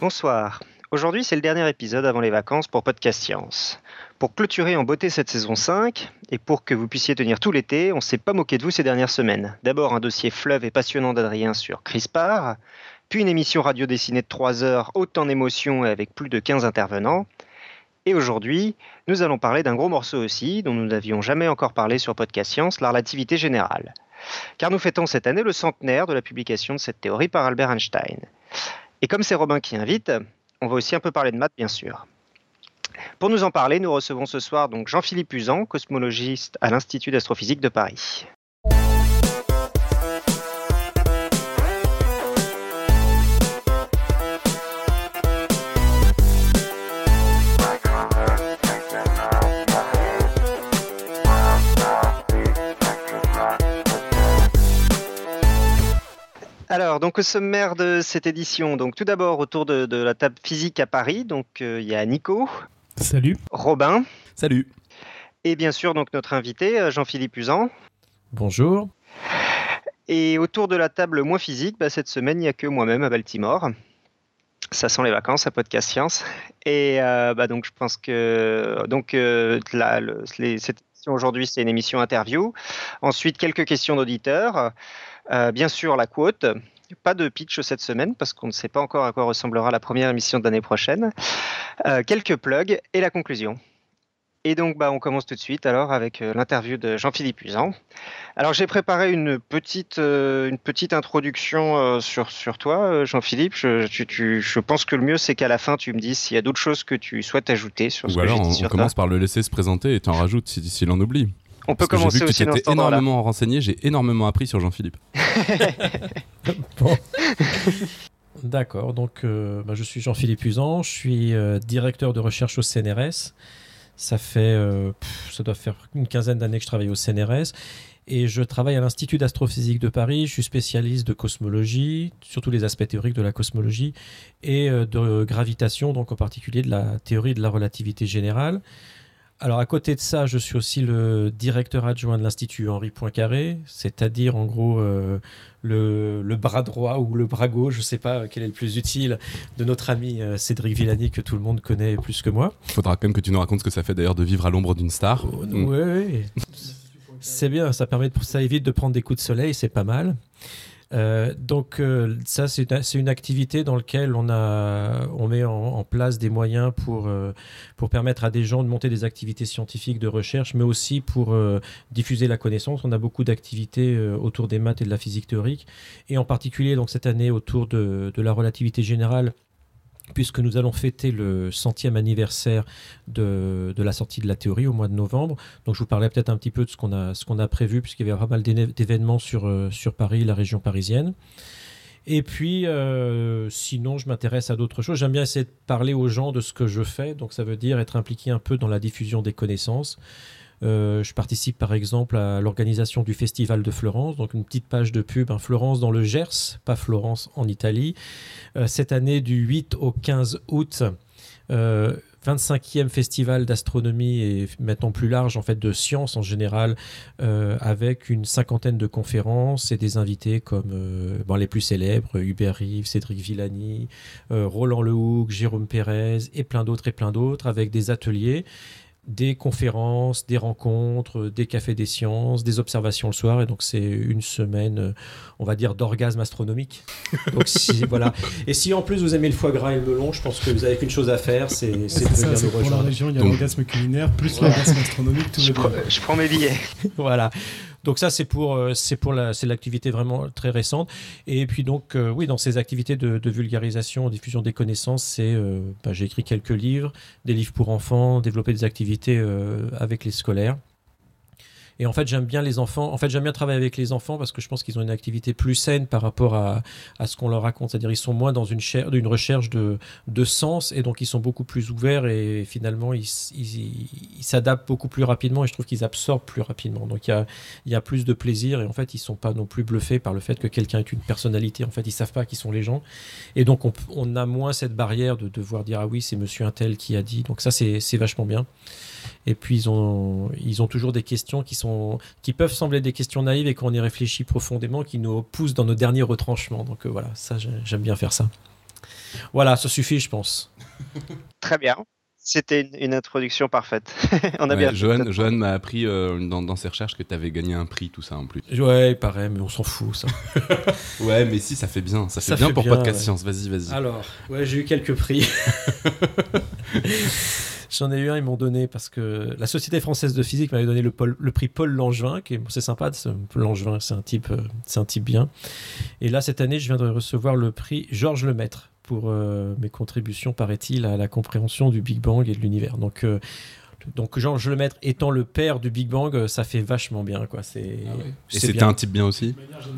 Bonsoir. Aujourd'hui, c'est le dernier épisode avant les vacances pour Podcast Science. Pour clôturer en beauté cette saison 5, et pour que vous puissiez tenir tout l'été, on ne s'est pas moqué de vous ces dernières semaines. D'abord un dossier fleuve et passionnant d'Adrien sur CRISPR, puis une émission radio dessinée de 3 heures, haute en émotions et avec plus de 15 intervenants. Et aujourd'hui, nous allons parler d'un gros morceau aussi, dont nous n'avions jamais encore parlé sur Podcast Science, la relativité générale. Car nous fêtons cette année le centenaire de la publication de cette théorie par Albert Einstein. Et comme c'est Robin qui invite... on va aussi un peu parler de maths, bien sûr. Pour nous en parler, nous recevons ce soir donc Jean-Philippe Uzan, cosmologiste à l'Institut d'astrophysique de Paris. Alors, donc au sommaire de cette édition, donc tout d'abord autour de la table physique à Paris, donc il y a Nico. Salut. Robin. Salut. Et bien sûr donc notre invité Jean-Philippe Uzan. Bonjour. Et autour de la table moins physique, cette semaine il n'y a que moi-même à Baltimore. Ça sent les vacances à Podcast Science. Et donc je pense que cette émission aujourd'hui c'est une émission interview. Ensuite quelques questions d'auditeurs. Bien sûr, la quote. Pas de pitch cette semaine parce qu'on ne sait pas encore à quoi ressemblera la première émission de l'année prochaine. Quelques plugs et la conclusion. Et donc, on commence tout de suite alors avec l'interview de Jean-Philippe Uzan. Alors, j'ai préparé une petite introduction sur toi, Jean-Philippe. Je pense que le mieux, c'est qu'à la fin, tu me dises s'il y a d'autres choses que tu souhaites ajouter sur ce que j'ai dit sur toi. Ou alors, on commence par le laisser se présenter et t'en rajoutes s'il en oublie. On peut commencer aussi dans ce temps-là. J'ai énormément renseigné, j'ai énormément appris sur Jean-Philippe. Bon. D'accord, donc je suis Jean-Philippe Uzan, je suis directeur de recherche au CNRS. Ça doit faire une quinzaine d'années que je travaille au CNRS. Et je travaille à l'Institut d'astrophysique de Paris. Je suis spécialiste de cosmologie, surtout les aspects théoriques de la cosmologie, et de gravitation, donc en particulier de la théorie de la relativité générale. Alors à côté de ça, je suis aussi le directeur adjoint de l'Institut Henri Poincaré, c'est-à-dire en gros le bras droit ou le bras gauche, je ne sais pas quel est le plus utile, de notre ami Cédric Villani que tout le monde connaît plus que moi. Il faudra quand même que tu nous racontes ce que ça fait d'ailleurs de vivre à l'ombre d'une star. Oui. C'est bien, ça évite de prendre des coups de soleil, c'est pas mal. Ça c'est une activité dans laquelle on met en place des moyens pour permettre à des gens de monter des activités scientifiques de recherche, mais aussi pour diffuser la connaissance. On a beaucoup d'activités autour des maths et de la physique théorique, et en particulier donc cette année autour de la relativité générale, puisque nous allons fêter le 100e anniversaire de la sortie de la théorie au mois de novembre. Donc je vous parlais peut-être un petit peu de ce qu'on a prévu, puisqu'il y avait pas mal d'événements sur Paris, la région parisienne. Et puis, sinon, je m'intéresse à d'autres choses. J'aime bien essayer de parler aux gens de ce que je fais. Donc ça veut dire être impliqué un peu dans la diffusion des connaissances. Je participe par exemple à l'organisation du Festival de Florence, donc une petite page de pub, Florence dans le Gers, pas Florence en Italie. Cette année du 8 au 15 août, 25e festival d'astronomie et maintenant plus large en fait de sciences en général, avec une 50aine de conférences et des invités comme les plus célèbres, Hubert Rive, Cédric Villani, Roland Lehoucq, Jérôme Pérez et plein d'autres, avec des ateliers, des conférences, des rencontres, des cafés des sciences, des observations le soir. Et donc, c'est une semaine, on va dire, d'orgasme astronomique. Donc, voilà. Et si, en plus, vous aimez le foie gras et le melon, je pense que vous n'avez qu'une chose à faire, c'est de venir nous rejoindre. Pour la région, il y a l'orgasme culinaire, plus l'orgasme astronomique. Je prends mes billets. Voilà. Donc ça, c'est l'activité vraiment très récente. Et puis donc, dans ces activités de vulgarisation, diffusion des connaissances, j'ai écrit quelques livres, des livres pour enfants, développer des activités avec les scolaires. Et en fait, j'aime bien les enfants. En fait, j'aime bien travailler avec les enfants parce que je pense qu'ils ont une activité plus saine par rapport à ce qu'on leur raconte. C'est-à-dire, ils sont moins dans une recherche de sens, et donc ils sont beaucoup plus ouverts, et finalement, ils s'adaptent beaucoup plus rapidement, et je trouve qu'ils absorbent plus rapidement. Donc, il y a plus de plaisir, et en fait, ils ne sont pas non plus bluffés par le fait que quelqu'un est une personnalité. En fait, ils ne savent pas qui sont les gens. Et donc, on a moins cette barrière de devoir dire « Ah oui, c'est monsieur un tel qui a dit ». Donc ça, c'est vachement bien. Et puis, ils ont toujours des questions qui peuvent sembler des questions naïves, et quand on y réfléchit profondément, qui nous poussent dans nos derniers retranchements. Donc voilà, ça, j'aime bien faire ça. Voilà, ça suffit, je pense. Très bien. C'était une introduction parfaite. On a bien Johan m'a appris dans ses recherches que tu avais gagné un prix, tout ça en plus. Ouais, il paraît, mais on s'en fout, ça. Ouais, mais si, ça fait bien. Ça fait bien pour Podcast Science. Vas-y. Alors, ouais, j'ai eu quelques prix. J'en ai eu un, ils m'ont donné parce que la Société française de physique m'avait donné le prix Paul Langevin, qui est, c'est sympa, Paul Langevin, c'est un type bien. Et là, cette année, je viens de recevoir le prix Georges Lemaître pour mes contributions, paraît-il, à la compréhension du Big Bang et de l'univers. Donc Georges Lemaître étant le père du Big Bang, ça fait vachement bien, quoi. Et c'était bien. Un type bien aussi.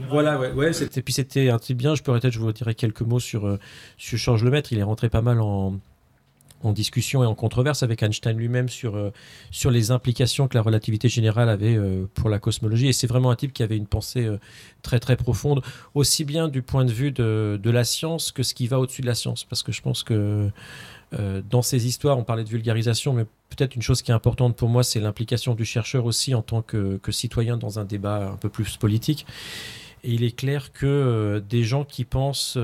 Voilà, ouais. Et puis c'était un type bien. Je vous dirai quelques mots sur Georges Lemaître. Il est rentré pas mal en discussion et en controverse avec Einstein lui-même sur les implications que la relativité générale avait pour la cosmologie. Et c'est vraiment un type qui avait une pensée très, très profonde, aussi bien du point de vue de la science que ce qui va au-dessus de la science. Parce que je pense que dans ces histoires, on parlait de vulgarisation, mais peut-être une chose qui est importante pour moi, c'est l'implication du chercheur aussi en tant que citoyen dans un débat un peu plus politique. Et il est clair que des gens qui pensent...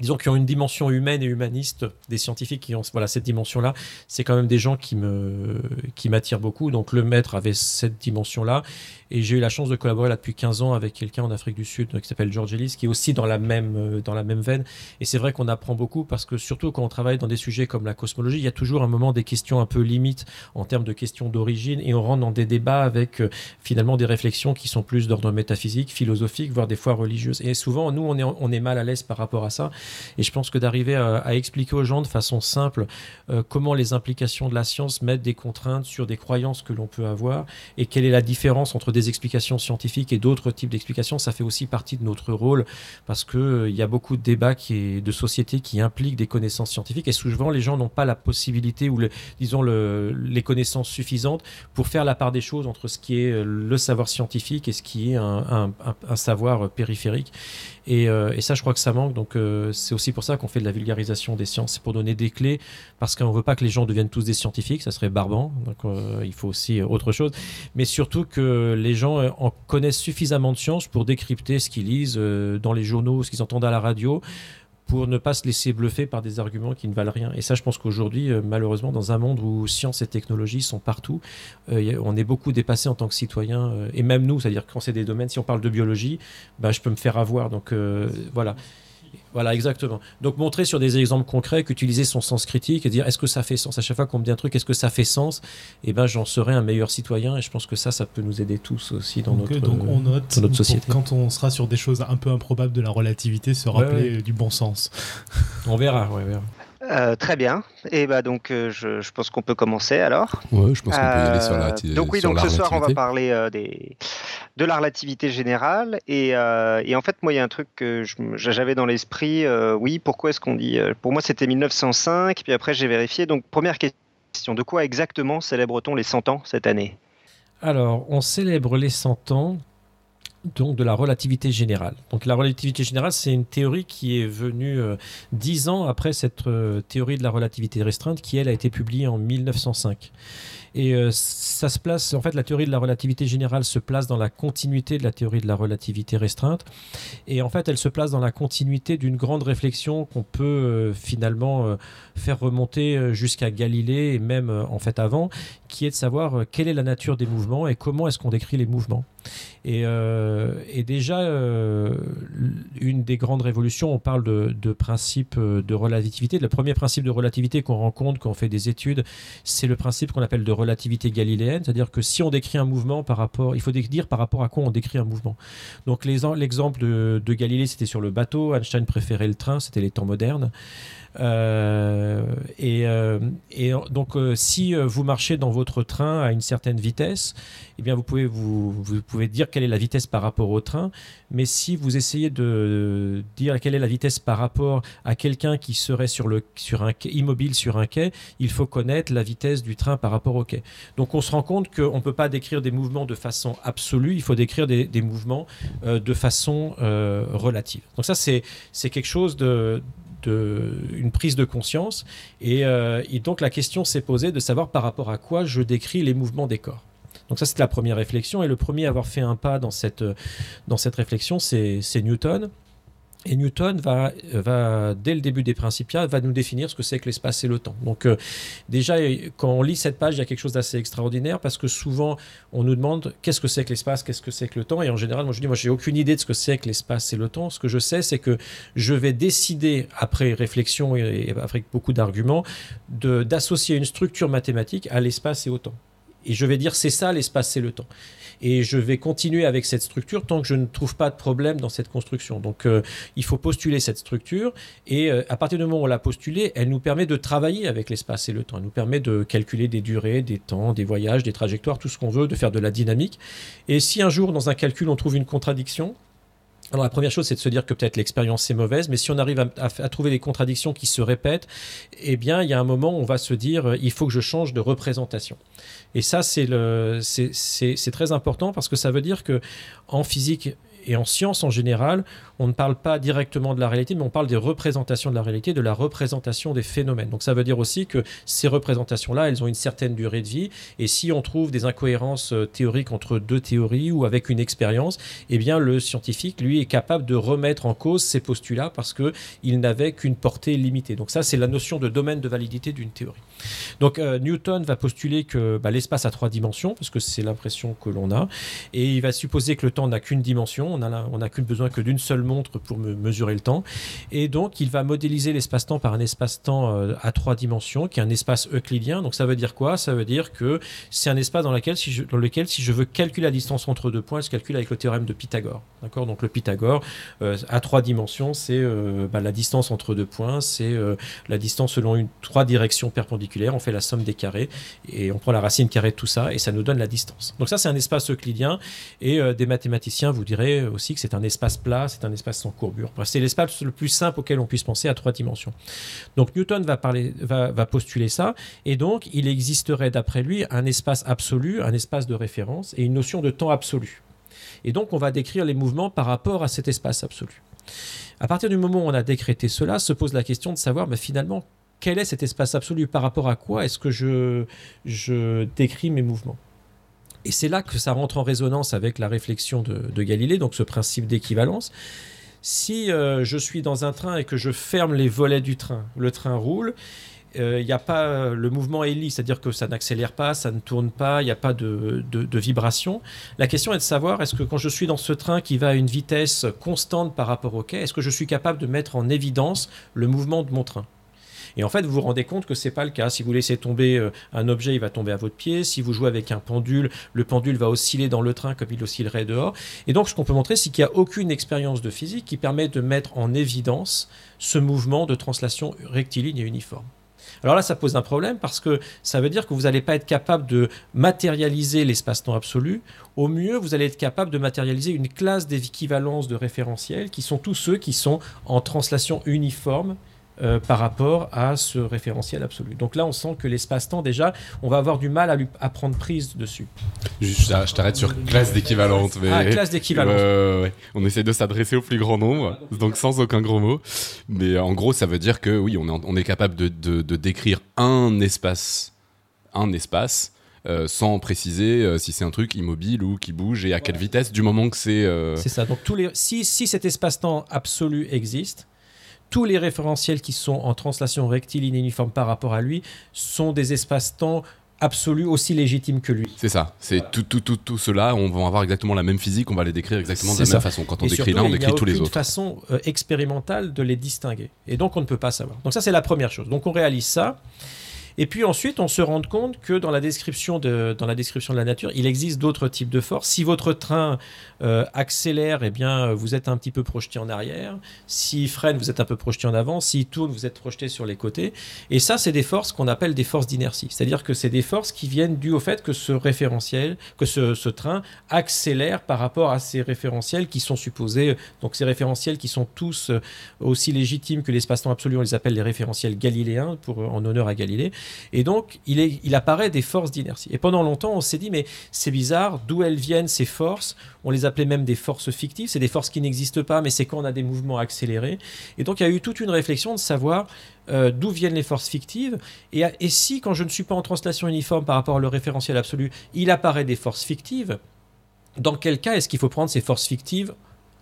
disons qui ont une dimension humaine et humaniste, des scientifiques qui ont cette dimension-là, c'est quand même des gens qui m'attirent beaucoup. Donc le maître avait cette dimension-là, et j'ai eu la chance de collaborer là depuis 15 ans avec quelqu'un en Afrique du Sud qui s'appelle George Ellis, qui est aussi dans la même veine. Et c'est vrai qu'on apprend beaucoup, parce que surtout quand on travaille dans des sujets comme la cosmologie, il y a toujours un moment des questions un peu limites en termes de questions d'origine, et on rentre dans des débats avec finalement des réflexions qui sont plus d'ordre métaphysique, philosophique, voire des fois religieuses. Et souvent, nous, on est mal à l'aise par rapport à ça. Et je pense que d'arriver à expliquer aux gens de façon simple comment les implications de la science mettent des contraintes sur des croyances que l'on peut avoir, et quelle est la différence entre des explications scientifiques et d'autres types d'explications, ça fait aussi partie de notre rôle, parce qu'il y a beaucoup de débats de société qui impliquent des connaissances scientifiques, et souvent les gens n'ont pas la possibilité ou les connaissances suffisantes pour faire la part des choses entre ce qui est le savoir scientifique et ce qui est un savoir périphérique. Et ça, je crois que ça manque, donc c'est aussi pour ça qu'on fait de la vulgarisation des sciences, c'est pour donner des clés, parce qu'on ne veut pas que les gens deviennent tous des scientifiques, ça serait barbant, donc il faut aussi autre chose, mais surtout que les gens en connaissent suffisamment de sciences pour décrypter ce qu'ils lisent dans les journaux, ce qu'ils entendent à la radio, pour ne pas se laisser bluffer par des arguments qui ne valent rien. Et ça, je pense qu'aujourd'hui, malheureusement, dans un monde où science et technologie sont partout, on est beaucoup dépassé en tant que citoyen, et même nous, c'est-à-dire quand c'est des domaines, si on parle de biologie, je peux me faire avoir, donc voilà. Voilà, exactement. Donc, montrer sur des exemples concrets, qu'utiliser son sens critique et dire est-ce que ça fait sens ? À chaque fois qu'on me dit un truc, est-ce que ça fait sens ? Eh bien, j'en serai un meilleur citoyen, et je pense que ça peut nous aider tous aussi dans dans notre société. Quand on sera sur des choses un peu improbables de la relativité, se rappeler du bon sens. On verra, très bien. Et donc, je pense qu'on peut commencer alors. Oui, je pense qu'on peut y aller sur la relativité. Donc, ce soir, on va parler de la relativité générale. Et en fait, moi, il y a un truc que j'avais dans l'esprit. Pourquoi est-ce qu'on dit. Pour moi, c'était 1905. Puis après, j'ai vérifié. Donc, première question, de quoi exactement célèbre-t-on les 100 ans cette année ? Alors, on célèbre les 100 ans. Donc de la relativité générale. Donc la relativité générale, c'est une théorie qui est venue 10 ans après cette théorie de la relativité restreinte qui, elle, a été publiée en 1905. Et ça se place, en fait, la théorie de la relativité générale se place dans la continuité de la théorie de la relativité restreinte. Et en fait, elle se place dans la continuité d'une grande réflexion qu'on peut finalement faire remonter jusqu'à Galilée et même en fait avant, qui est de savoir quelle est la nature des mouvements et comment est-ce qu'on décrit les mouvements. Et déjà, une des grandes révolutions, on parle de principe de relativité. Le premier principe de relativité qu'on rencontre quand on fait des études, c'est le principe qu'on appelle de relativité galiléenne, c'est-à-dire que si on décrit un mouvement il faut dire par rapport à quoi on décrit un mouvement. Donc l'exemple de Galilée, c'était sur le bateau, Einstein préférait le train, c'était les temps modernes. Et donc si vous marchez dans votre train à une certaine vitesse, eh bien vous pouvez dire quelle est la vitesse par rapport au train, mais si vous essayez de dire quelle est la vitesse par rapport à quelqu'un qui serait immobile sur un quai, il faut connaître la vitesse du train par rapport au quai. Donc on se rend compte qu'on ne peut pas décrire des mouvements de façon absolue, il faut décrire des mouvements de façon relative. Donc ça c'est quelque chose une prise de conscience, et donc la question s'est posée de savoir par rapport à quoi je décris les mouvements des corps. Donc ça, c'était la première réflexion, et le premier à avoir fait un pas dans cette réflexion, c'est Newton, Et Newton va, dès le début des Principia, va nous définir ce que c'est que l'espace et le temps. Donc déjà, quand on lit cette page, il y a quelque chose d'assez extraordinaire parce que souvent, on nous demande qu'est-ce que c'est que l'espace, qu'est-ce que c'est que le temps. Et en général, moi, je dis, moi, j'ai aucune idée de ce que c'est que l'espace et le temps. Ce que je sais, c'est que je vais décider, après réflexion et avec beaucoup d'arguments, d'associer une structure mathématique à l'espace et au temps. Et je vais dire, c'est ça l'espace, c'est le temps. Et je vais continuer avec cette structure tant que je ne trouve pas de problème dans cette construction. Donc, il faut postuler cette structure. Et à partir du moment où on l'a postulée, elle nous permet de travailler avec l'espace et le temps. Elle nous permet de calculer des durées, des temps, des voyages, des trajectoires, tout ce qu'on veut, de faire de la dynamique. Et si un jour, dans un calcul, on trouve une contradiction... Alors la première chose, c'est de se dire que peut-être l'expérience est mauvaise, mais si on arrive à trouver des contradictions qui se répètent, eh bien il y a un moment où on va se dire il faut que je change de représentation. Et ça c'est très important parce que ça veut dire que en physique et en science en général, on ne parle pas directement de la réalité, mais on parle des représentations de la réalité, de la représentation des phénomènes. Donc ça veut dire aussi que ces représentations-là, elles ont une certaine durée de vie, et si on trouve des incohérences théoriques entre deux théories ou avec une expérience, eh bien le scientifique, lui, est capable de remettre en cause ces postulats parce qu'il n'avait qu'une portée limitée. Donc ça, c'est la notion de domaine de validité d'une théorie. Donc Newton va postuler que l'espace a trois dimensions, parce que c'est l'impression que l'on a, et il va supposer que le temps n'a qu'une dimension. On n'a besoin que d'une seule montre pour mesurer le temps. Et donc, il va modéliser l'espace-temps par un espace-temps à trois dimensions, qui est un espace euclidien. Donc, ça veut dire quoi ? Ça veut dire que c'est un espace dans lequel, si je veux calculer la distance entre deux points, je calcule avec le théorème de Pythagore. D'accord ? Donc, le Pythagore, à trois dimensions, c'est la distance entre deux points, c'est la distance selon trois directions perpendiculaires. On fait la somme des carrés et on prend la racine carrée de tout ça et ça nous donne la distance. Donc, ça, c'est un espace euclidien et des mathématiciens vous diraient aussi que c'est un espace plat, c'est un espace sans courbure. Bref, c'est l'espace le plus simple auquel on puisse penser à trois dimensions. Donc Newton va postuler ça, et donc il existerait d'après lui un espace absolu, un espace de référence et une notion de temps absolu. Et donc on va décrire les mouvements par rapport à cet espace absolu. À partir du moment où on a décrété cela, se pose la question de savoir finalement quel est cet espace absolu, par rapport à quoi est-ce que je décris mes mouvements. Et c'est là que ça rentre en résonance avec la réflexion de Galilée, donc ce principe d'équivalence. Si je suis dans un train et que je ferme les volets du train, le train roule, y a pas, le mouvement est lisse, c'est-à-dire que ça n'accélère pas, ça ne tourne pas, il n'y a pas de vibration. La question est de savoir, est-ce que quand je suis dans ce train qui va à une vitesse constante par rapport au quai, est-ce que je suis capable de mettre en évidence le mouvement de mon train ? Et en fait, vous vous rendez compte que ce n'est pas le cas. Si vous laissez tomber un objet, il va tomber à votre pied. Si vous jouez avec un pendule, le pendule va osciller dans le train comme il oscillerait dehors. Et donc, ce qu'on peut montrer, c'est qu'il n'y a aucune expérience de physique qui permet de mettre en évidence ce mouvement de translation rectiligne et uniforme. Alors là, ça pose un problème parce que ça veut dire que vous n'allez pas être capable de matérialiser l'espace-temps absolu. Au mieux, vous allez être capable de matérialiser une classe d'équivalence de référentiels qui sont tous ceux qui sont en translation uniforme par rapport à ce référentiel absolu. Donc là, on sent que l'espace-temps, déjà, on va avoir du mal à prendre prise dessus. Je t'arrête sur classe d'équivalente. Mais... Ah, classe d'équivalente. Ouais. On essaie de s'adresser au plus grand nombre, donc sans aucun gros mot. Mais en gros, ça veut dire que, oui, on est capable de décrire un espace sans préciser si c'est un truc immobile ou qui bouge et à quelle vitesse, du moment que c'est... C'est ça. Donc si cet espace-temps absolu existe, tous les référentiels qui sont en translation rectiligne et uniforme par rapport à lui sont des espaces-temps absolus aussi légitimes que lui. C'est ça. C'est voilà. Tout cela, on va avoir exactement la même physique, on va les décrire exactement de la même façon. Quand on décrit l'un, on décrit tous les autres. Il n'y a aucune façon expérimentale de les distinguer. Et donc, on ne peut pas savoir. Donc ça, c'est la première chose. Donc, on réalise ça. Et puis ensuite, on se rend compte que dans la description de la nature, il existe d'autres types de forces. Si votre train accélère, eh bien, vous êtes un petit peu projeté en arrière. S'il freine, vous êtes un peu projeté en avant. S'il tourne, vous êtes projeté sur les côtés. Et ça, c'est des forces qu'on appelle des forces d'inertie. C'est-à-dire que c'est des forces qui viennent dues au fait que ce référentiel, que ce train accélère par rapport à ces référentiels qui sont supposés. Donc ces référentiels qui sont tous aussi légitimes que l'espace-temps absolu, on les appelle les référentiels galiléens en honneur à Galilée. Et donc, il apparaît des forces d'inertie. Et pendant longtemps, on s'est dit, mais c'est bizarre, d'où elles viennent ces forces ? On les appelait même des forces fictives, c'est des forces qui n'existent pas, mais c'est quand on a des mouvements accélérés. Et donc, il y a eu toute une réflexion de savoir d'où viennent les forces fictives. Et si, quand je ne suis pas en translation uniforme par rapport à le référentiel absolu, il apparaît des forces fictives, dans quel cas est-ce qu'il faut prendre ces forces fictives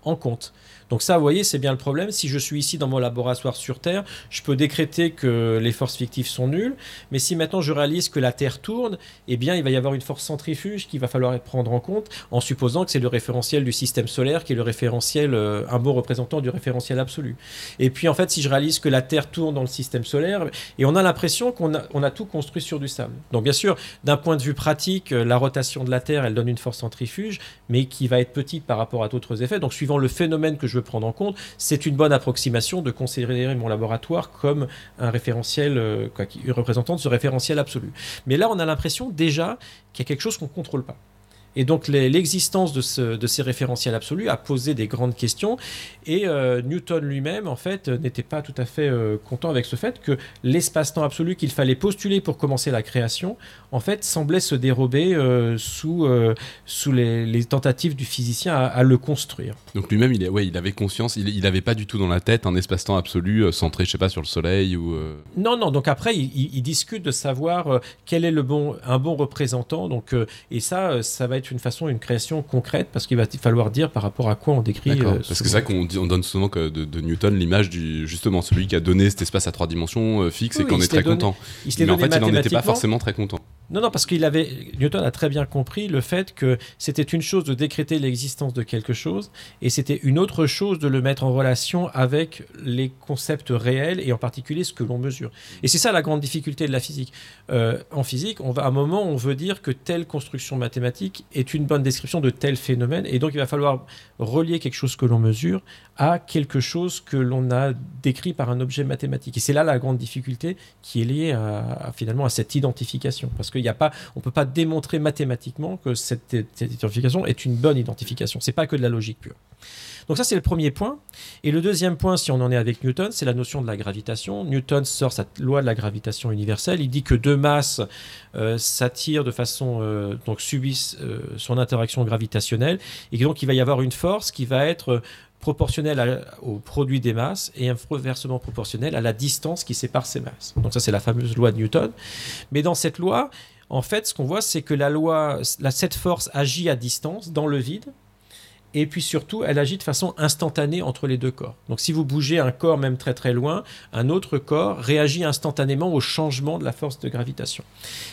en compte. Donc ça, vous voyez, c'est bien le problème. Si je suis ici dans mon laboratoire sur Terre, je peux décréter que les forces fictives sont nulles, mais si maintenant je réalise que la Terre tourne, eh bien il va y avoir une force centrifuge qu'il va falloir prendre en compte, en supposant que c'est le référentiel du système solaire qui est le référentiel, un bon représentant du référentiel absolu. Et puis en fait, si je réalise que la Terre tourne dans le système solaire, et on a l'impression qu'on a tout construit sur du sable. Donc bien sûr, d'un point de vue pratique, la rotation de la Terre, elle donne une force centrifuge, mais qui va être petite par rapport à d'autres effets. Donc suivant le phénomène que je veux prendre en compte, c'est une bonne approximation de considérer mon laboratoire comme un référentiel, représentant de ce référentiel absolu. Mais là, on a l'impression déjà qu'il y a quelque chose qu'on ne contrôle pas. Et donc l'existence de ces référentiels absolus a posé des grandes questions, et Newton lui-même en fait n'était pas tout à fait content avec ce fait que l'espace-temps absolu qu'il fallait postuler pour commencer la création en fait semblait se dérober sous les tentatives du physicien à le construire. Donc lui-même il avait conscience, il n'avait pas du tout dans la tête un espace-temps absolu centré, je sais pas, sur le soleil ou... Non, donc après il discute de savoir quel est un bon représentant, donc, et ça va être une façon, une création concrète, parce qu'il va falloir dire par rapport à quoi on décrit. D'accord, parce que c'est ça qu'on donne souvent de Newton, l'image du, justement, celui qui a donné cet espace à 3 dimensions fixe, oui, et qu'on est très content. Mais en fait, il n'en était pas forcément très content. Non, parce qu'il Newton a très bien compris le fait que c'était une chose de décréter l'existence de quelque chose, et c'était une autre chose de le mettre en relation avec les concepts réels, et en particulier ce que l'on mesure. Et c'est ça la grande difficulté de la physique. En physique, à un moment, on veut dire que telle construction mathématique est une bonne description de tel phénomène, et donc il va falloir relier quelque chose que l'on mesure à quelque chose que l'on a décrit par un objet mathématique. Et c'est là la grande difficulté qui est liée finalement à cette identification, parce qu'on ne peut pas démontrer mathématiquement que cette identification est une bonne identification. Ce n'est pas que de la logique pure. Donc ça, c'est le premier point. Et le deuxième point, si on en est avec Newton, c'est la notion de la gravitation. Newton sort sa loi de la gravitation universelle. Il dit que deux masses s'attirent de façon... donc subissent son interaction gravitationnelle. Et donc, il va y avoir une force qui va être... proportionnel au produit des masses et inversement proportionnel à la distance qui sépare ces masses. Donc ça, c'est la fameuse loi de Newton. Mais dans cette loi, en fait, ce qu'on voit, c'est que cette force agit à distance, dans le vide, et puis surtout, elle agit de façon instantanée entre les deux corps. Donc si vous bougez un corps même très très loin, un autre corps réagit instantanément au changement de la force de gravitation.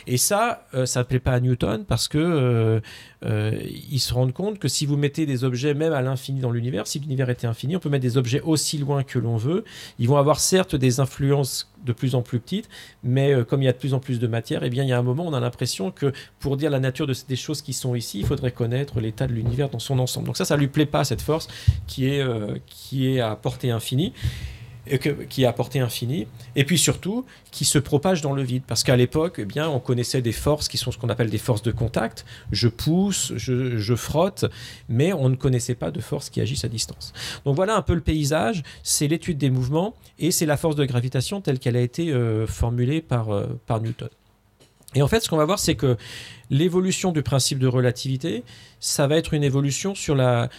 Et ça, ça ne plaît pas à Newton, parce que... ils se rendent compte que si vous mettez des objets même à l'infini dans l'univers, si l'univers était infini, on peut mettre des objets aussi loin que l'on veut. Ils vont avoir certes des influences de plus en plus petites, mais comme il y a de plus en plus de matière, eh bien, il y a un moment, on a l'impression que pour dire la nature des choses qui sont ici, il faudrait connaître l'état de l'univers dans son ensemble. Donc ça lui plaît pas, cette force qui est à portée infinie. Qui a portée infinie, et puis surtout qui se propage dans le vide, parce qu'à l'époque, eh bien, on connaissait des forces qui sont ce qu'on appelle des forces de contact. Je pousse, je frotte, mais on ne connaissait pas de forces qui agissent à distance. Donc voilà un peu le paysage, c'est l'étude des mouvements, et c'est la force de gravitation telle qu'elle a été formulée par Newton. Et en fait, ce qu'on va voir, c'est que l'évolution du principe de relativité, ça va être une évolution sur la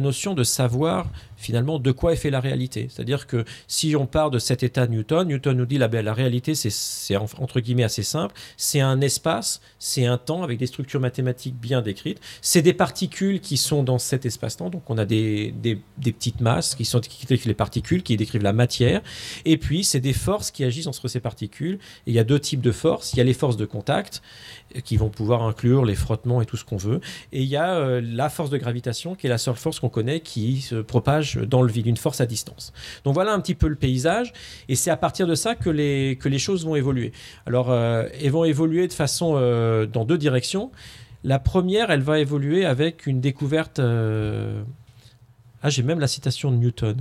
notion de savoir finalement de quoi est fait la réalité. C'est-à-dire que si on part de cet état de Newton nous dit la réalité, c'est entre guillemets assez simple, c'est un espace, c'est un temps avec des structures mathématiques bien décrites, c'est des particules qui sont dans cet espace-temps, donc on a des petites masses qui décrivent les particules, qui décrivent la matière, et puis c'est des forces qui agissent entre ces particules, et il y a deux types de forces, il y a les forces de contact qui vont pouvoir inclure les frottements et tout ce qu'on veut, et il y a la force de gravitation qui est la seule force qu'on connaît qui se propage dans le vide, une force à distance. Donc voilà un petit peu le paysage, et c'est à partir de ça que les choses vont évoluer. Alors elles vont évoluer de façon dans deux directions. La première, elle va évoluer avec une découverte Ah, j'ai même la citation de Newton.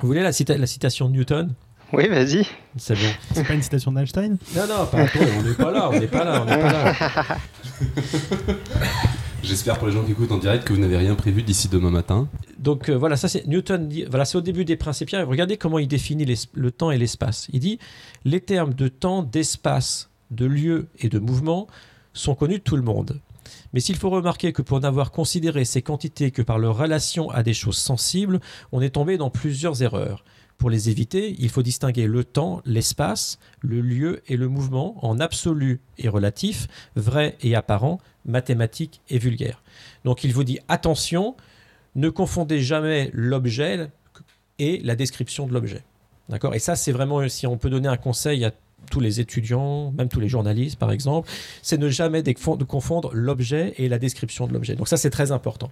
Vous voulez la citation de Newton? Oui, vas-y. C'est bon. C'est pas une citation d'Einstein ? Non, pas toi, on n'est pas là. J'espère pour les gens qui écoutent en direct que vous n'avez rien prévu d'ici demain matin. Donc voilà, ça c'est Newton, c'est au début des Principia. Regardez comment il définit le temps et l'espace. Il dit « Les termes de temps, d'espace, de lieu et de mouvement sont connus de tout le monde. Mais s'il faut remarquer que pour n'avoir considéré ces quantités que par leur relation à des choses sensibles, on est tombé dans plusieurs erreurs. » Pour les éviter, il faut distinguer le temps, l'espace, le lieu et le mouvement en absolu et relatif, vrai et apparent, mathématique et vulgaire. Donc il vous dit attention, ne confondez jamais l'objet et la description de l'objet. D'accord ? Et ça, c'est vraiment, si on peut donner un conseil à tous les étudiants, même tous les journalistes par exemple, c'est ne jamais confondre l'objet et la description de l'objet. Donc ça, c'est très important.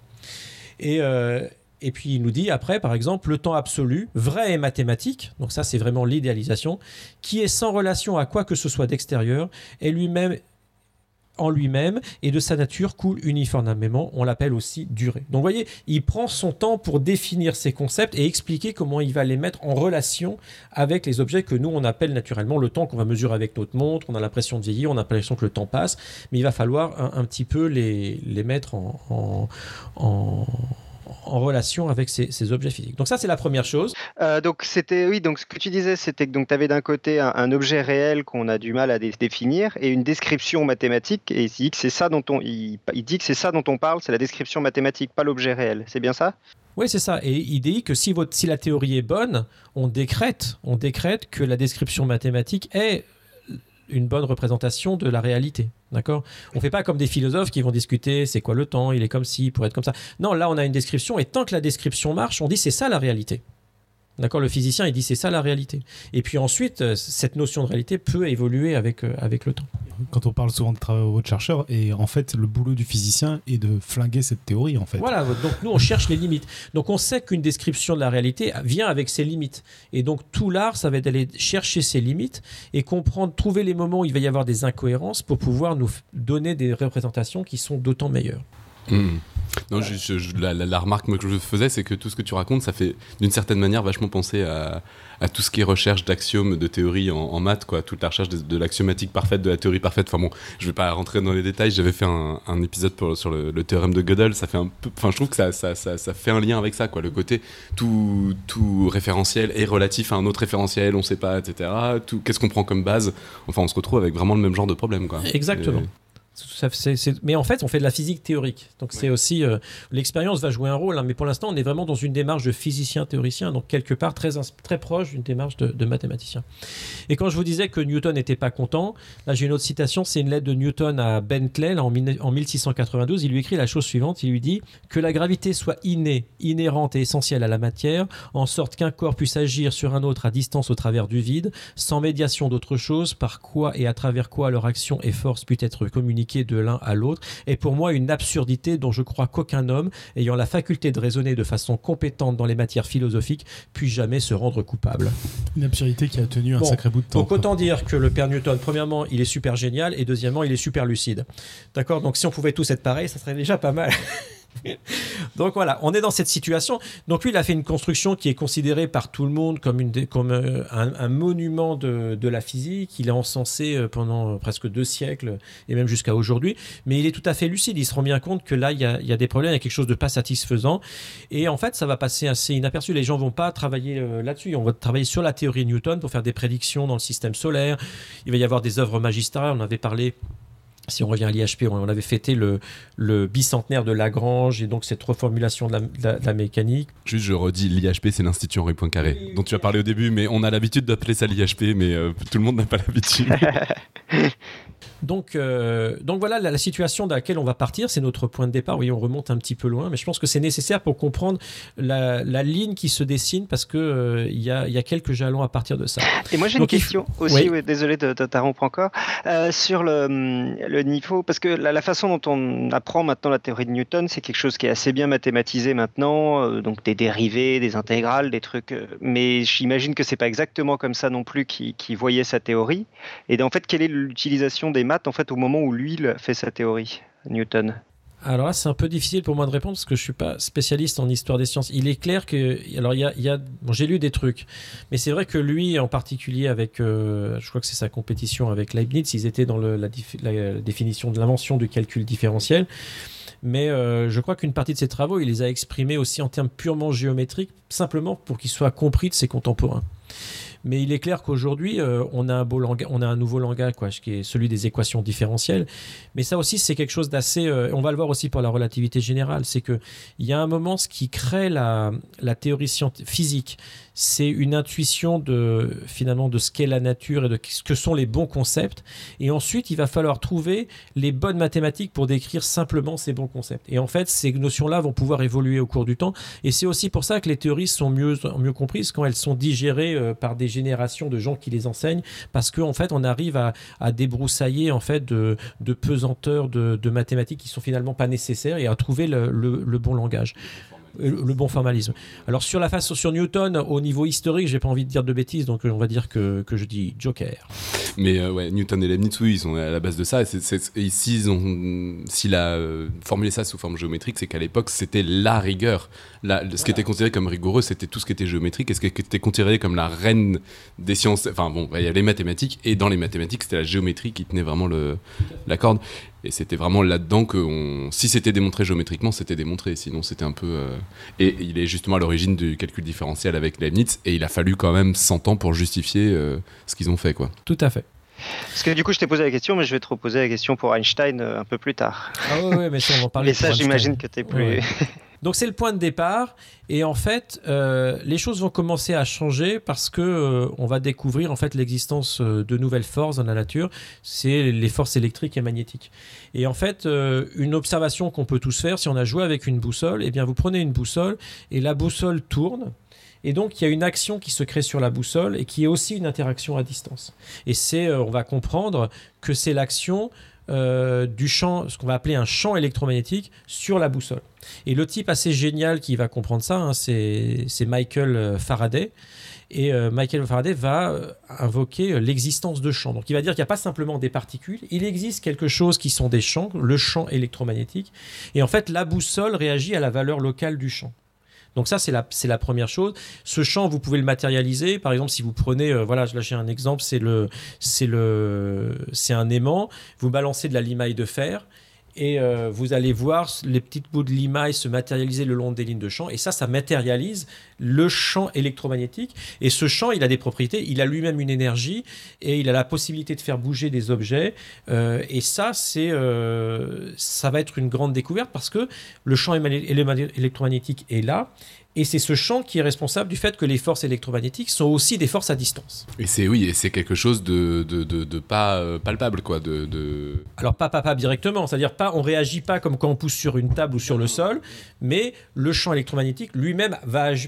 Et puis il nous dit après, par exemple, le temps absolu, vrai et mathématique, donc ça c'est vraiment l'idéalisation, qui est sans relation à quoi que ce soit d'extérieur, et lui-même, en lui-même, et de sa nature coule uniformément, on l'appelle aussi durée. Donc vous voyez, il prend son temps pour définir ses concepts et expliquer comment il va les mettre en relation avec les objets que nous on appelle naturellement le temps, qu'on va mesurer avec notre montre, on a l'impression de vieillir, on a l'impression que le temps passe, mais il va falloir un petit peu les mettre en relation avec ces objets physiques. Donc ça, c'est la première chose. Donc c'était, oui, donc ce que tu disais, c'était que tu avais d'un côté un objet réel qu'on a du mal à définir et une description mathématique, et il dit que c'est ça dont on parle, c'est la description mathématique, pas l'objet réel. C'est bien ça ? Oui, c'est ça. Et il dit que si la théorie est bonne, on décrète que la description mathématique est une bonne représentation de la réalité. D'accord ? On fait pas comme des philosophes qui vont discuter c'est quoi le temps, il est comme ci, il pourrait être comme ça. Non, là on a une description et tant que la description marche, on dit c'est ça la réalité. D'accord ? Le physicien il dit c'est ça la réalité. Et puis ensuite, cette notion de réalité peut évoluer avec le temps. Quand on parle souvent de travaux de chercheurs, et en fait le boulot du physicien est de flinguer cette théorie en fait. Voilà, donc nous on cherche les limites. Donc on sait qu'une description de la réalité vient avec ses limites. Et donc tout l'art, ça va être d'aller chercher ses limites et comprendre, trouver les moments où il va y avoir des incohérences pour pouvoir nous donner des représentations qui sont d'autant meilleures. Mmh. Non, voilà. La remarque que je faisais, c'est que tout ce que tu racontes, ça fait d'une certaine manière vachement penser à tout ce qui est recherche d'axiomes, de théories en maths, quoi, toute la recherche de l'axiomatique parfaite, de la théorie parfaite. Enfin bon, je vais pas rentrer dans les détails. J'avais fait un épisode sur le théorème de Gödel. Ça fait un peu, enfin, je trouve que ça fait un lien avec ça, quoi. Le côté tout référentiel est relatif à un autre référentiel, on sait pas, etc. Tout, qu'est-ce qu'on prend comme base ? Enfin, on se retrouve avec vraiment le même genre de problème, quoi. Exactement. Mais en fait on fait de la physique théorique, donc c'est aussi l'expérience va jouer un rôle, hein, mais pour l'instant on est vraiment dans une démarche de physicien théoricien, donc quelque part très, très proche d'une démarche de mathématicien. Et quand je vous disais que Newton n'était pas content, là j'ai une autre citation, c'est une lettre de Newton à Bentley là, en 1692. Il lui écrit la chose suivante, il lui dit que la gravité soit inhérente et essentielle à la matière, en sorte qu'un corps puisse agir sur un autre à distance au travers du vide, sans médiation d'autre chose, par quoi et à travers quoi leur action et force puissent être communiquées de l'un à l'autre, est pour moi une absurdité dont je crois qu'aucun homme ayant la faculté de raisonner de façon compétente dans les matières philosophiques puisse jamais se rendre coupable. Une absurdité qui a tenu un sacré bout de temps. Donc autant dire que le père Newton, premièrement, il est super génial, et deuxièmement, il est super lucide. D'accord ? Donc si on pouvait tous être pareils, ça serait déjà pas mal. Donc voilà, on est dans cette situation. Donc lui, il a fait une construction qui est considérée par tout le monde comme un monument de la physique. Il est encensé pendant presque 2 siècles et même jusqu'à aujourd'hui. Mais il est tout à fait lucide. Il se rend bien compte que là, il y a des problèmes, il y a quelque chose de pas satisfaisant. Et en fait, ça va passer assez inaperçu. Les gens vont pas travailler là-dessus. On va travailler sur la théorie Newton pour faire des prédictions dans le système solaire. Il va y avoir des œuvres magistrales. On avait parlé. Si on revient à l'IHP, on avait fêté le bicentenaire de Lagrange et donc cette reformulation de la mécanique. Juste, je redis, l'IHP, c'est l'Institut Henri Poincaré, dont tu as parlé au début, mais on a l'habitude d'appeler ça l'IHP, mais tout le monde n'a pas l'habitude. Donc voilà la situation de laquelle on va partir, c'est notre point de départ. Oui, on remonte un petit peu loin, mais je pense que c'est nécessaire pour comprendre la ligne qui se dessine, parce qu'il y a quelques jalons à partir de ça. Et moi j'ai une question aussi, oui, désolé de t'arrompre encore, sur le niveau, parce que la façon dont on apprend maintenant la théorie de Newton, c'est quelque chose qui est assez bien mathématisé maintenant, donc des dérivés, des intégrales, des trucs, mais j'imagine que c'est pas exactement comme ça non plus qui voyait sa théorie. Et en fait, quelle est l'utilisation des maths en fait au moment où lui fait sa théorie, Newton ? Alors là, c'est un peu difficile pour moi de répondre parce que je suis pas spécialiste en histoire des sciences. Il est clair que, alors bon, j'ai lu des trucs, mais c'est vrai que lui, en particulier avec, je crois que c'est sa compétition avec Leibniz, ils étaient dans la définition de l'invention du calcul différentiel. Mais je crois qu'une partie de ses travaux, il les a exprimés aussi en termes purement géométriques, simplement pour qu'ils soient compris de ses contemporains. mais il est clair qu'aujourd'hui on a un nouveau langage quoi, qui est celui des équations différentielles, mais ça aussi c'est quelque chose d'assez on va le voir aussi pour la relativité générale, c'est que il y a un moment ce qui crée la théorie physique, c'est une intuition finalement de ce qu'est la nature et de ce que sont les bons concepts, et ensuite il va falloir trouver les bonnes mathématiques pour décrire simplement ces bons concepts, et en fait ces notions-là vont pouvoir évoluer au cours du temps, et c'est aussi pour ça que les théories sont mieux comprises quand elles sont digérées par des générations de gens qui les enseignent, parce qu'en fait on arrive à débroussailler en fait de pesanteurs de mathématiques qui sont finalement pas nécessaires, et à trouver le bon langage, le bon formalisme. Alors sur la façon, sur Newton, au niveau historique, j'ai pas envie de dire de bêtises, donc on va dire que je dis Joker. Mais ouais, Newton et Leibniz, oui, ils sont à la base de ça. Et s'il a formulé ça sous forme géométrique, c'est qu'à l'époque, c'était la rigueur. Ce qui était considéré comme rigoureux, c'était tout ce qui était géométrique, et ce qui était considéré comme la reine des sciences. Enfin bon, il y a les mathématiques, et dans les mathématiques, c'était la géométrie qui tenait vraiment la corde. Et c'était vraiment là-dedans que si c'était démontré géométriquement, c'était démontré. Sinon, c'était un peu... Et il est justement à l'origine du calcul différentiel avec Leibniz, et il a fallu quand même 100 ans pour justifier ce qu'ils ont fait, quoi. Tout à fait. Parce que du coup, je t'ai posé la question, mais je vais te reposer la question pour Einstein un peu plus tard. Ah oui, ouais, mais ça, on va parler. Mais ça, j'imagine que t'es plus... Ouais. Donc, c'est le point de départ. Et en fait, les choses vont commencer à changer parce que on va découvrir en fait l'existence de nouvelles forces dans la nature. C'est les forces électriques et magnétiques. Et en fait, une observation qu'on peut tous faire, si on a joué avec une boussole, eh bien, vous prenez une boussole et la boussole tourne. Et donc, il y a une action qui se crée sur la boussole et qui est aussi une interaction à distance. Et on va comprendre que c'est l'action du champ, ce qu'on va appeler un champ électromagnétique sur la boussole. Et le type assez génial qui va comprendre ça, hein, c'est Michael Faraday. Et Michael Faraday va invoquer l'existence de champs. Donc il va dire qu'il n'y a pas simplement des particules, il existe quelque chose qui sont des champs, le champ électromagnétique. Et en fait, la boussole réagit à la valeur locale du champ. Donc ça, c'est la première chose. Ce champ, vous pouvez le matérialiser. Par exemple, si vous prenez, voilà, là j'ai un exemple, c'est un aimant. Vous balancez de la limaille de fer et vous allez voir les petits bouts de limaille se matérialiser le long des lignes de champ. Et ça matérialise le champ électromagnétique. Et ce champ, il a des propriétés. Il a lui-même une énergie et il a la possibilité de faire bouger des objets. Et ça, ça va être une grande découverte parce que le champ électromagnétique est là. Et c'est ce champ qui est responsable du fait que les forces électromagnétiques sont aussi des forces à distance. Et c'est quelque chose de pas palpable, quoi. Alors pas directement, c'est-à-dire pas, on réagit pas comme quand on pousse sur une table ou sur le sol, mais le champ électromagnétique lui-même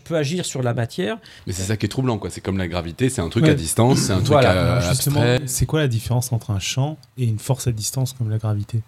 peut agir sur la matière. Mais c'est ça qui est troublant, quoi. C'est comme la gravité, c'est un truc à distance, c'est un truc abstrait. C'est quoi la différence entre un champ et une force à distance comme la gravité ?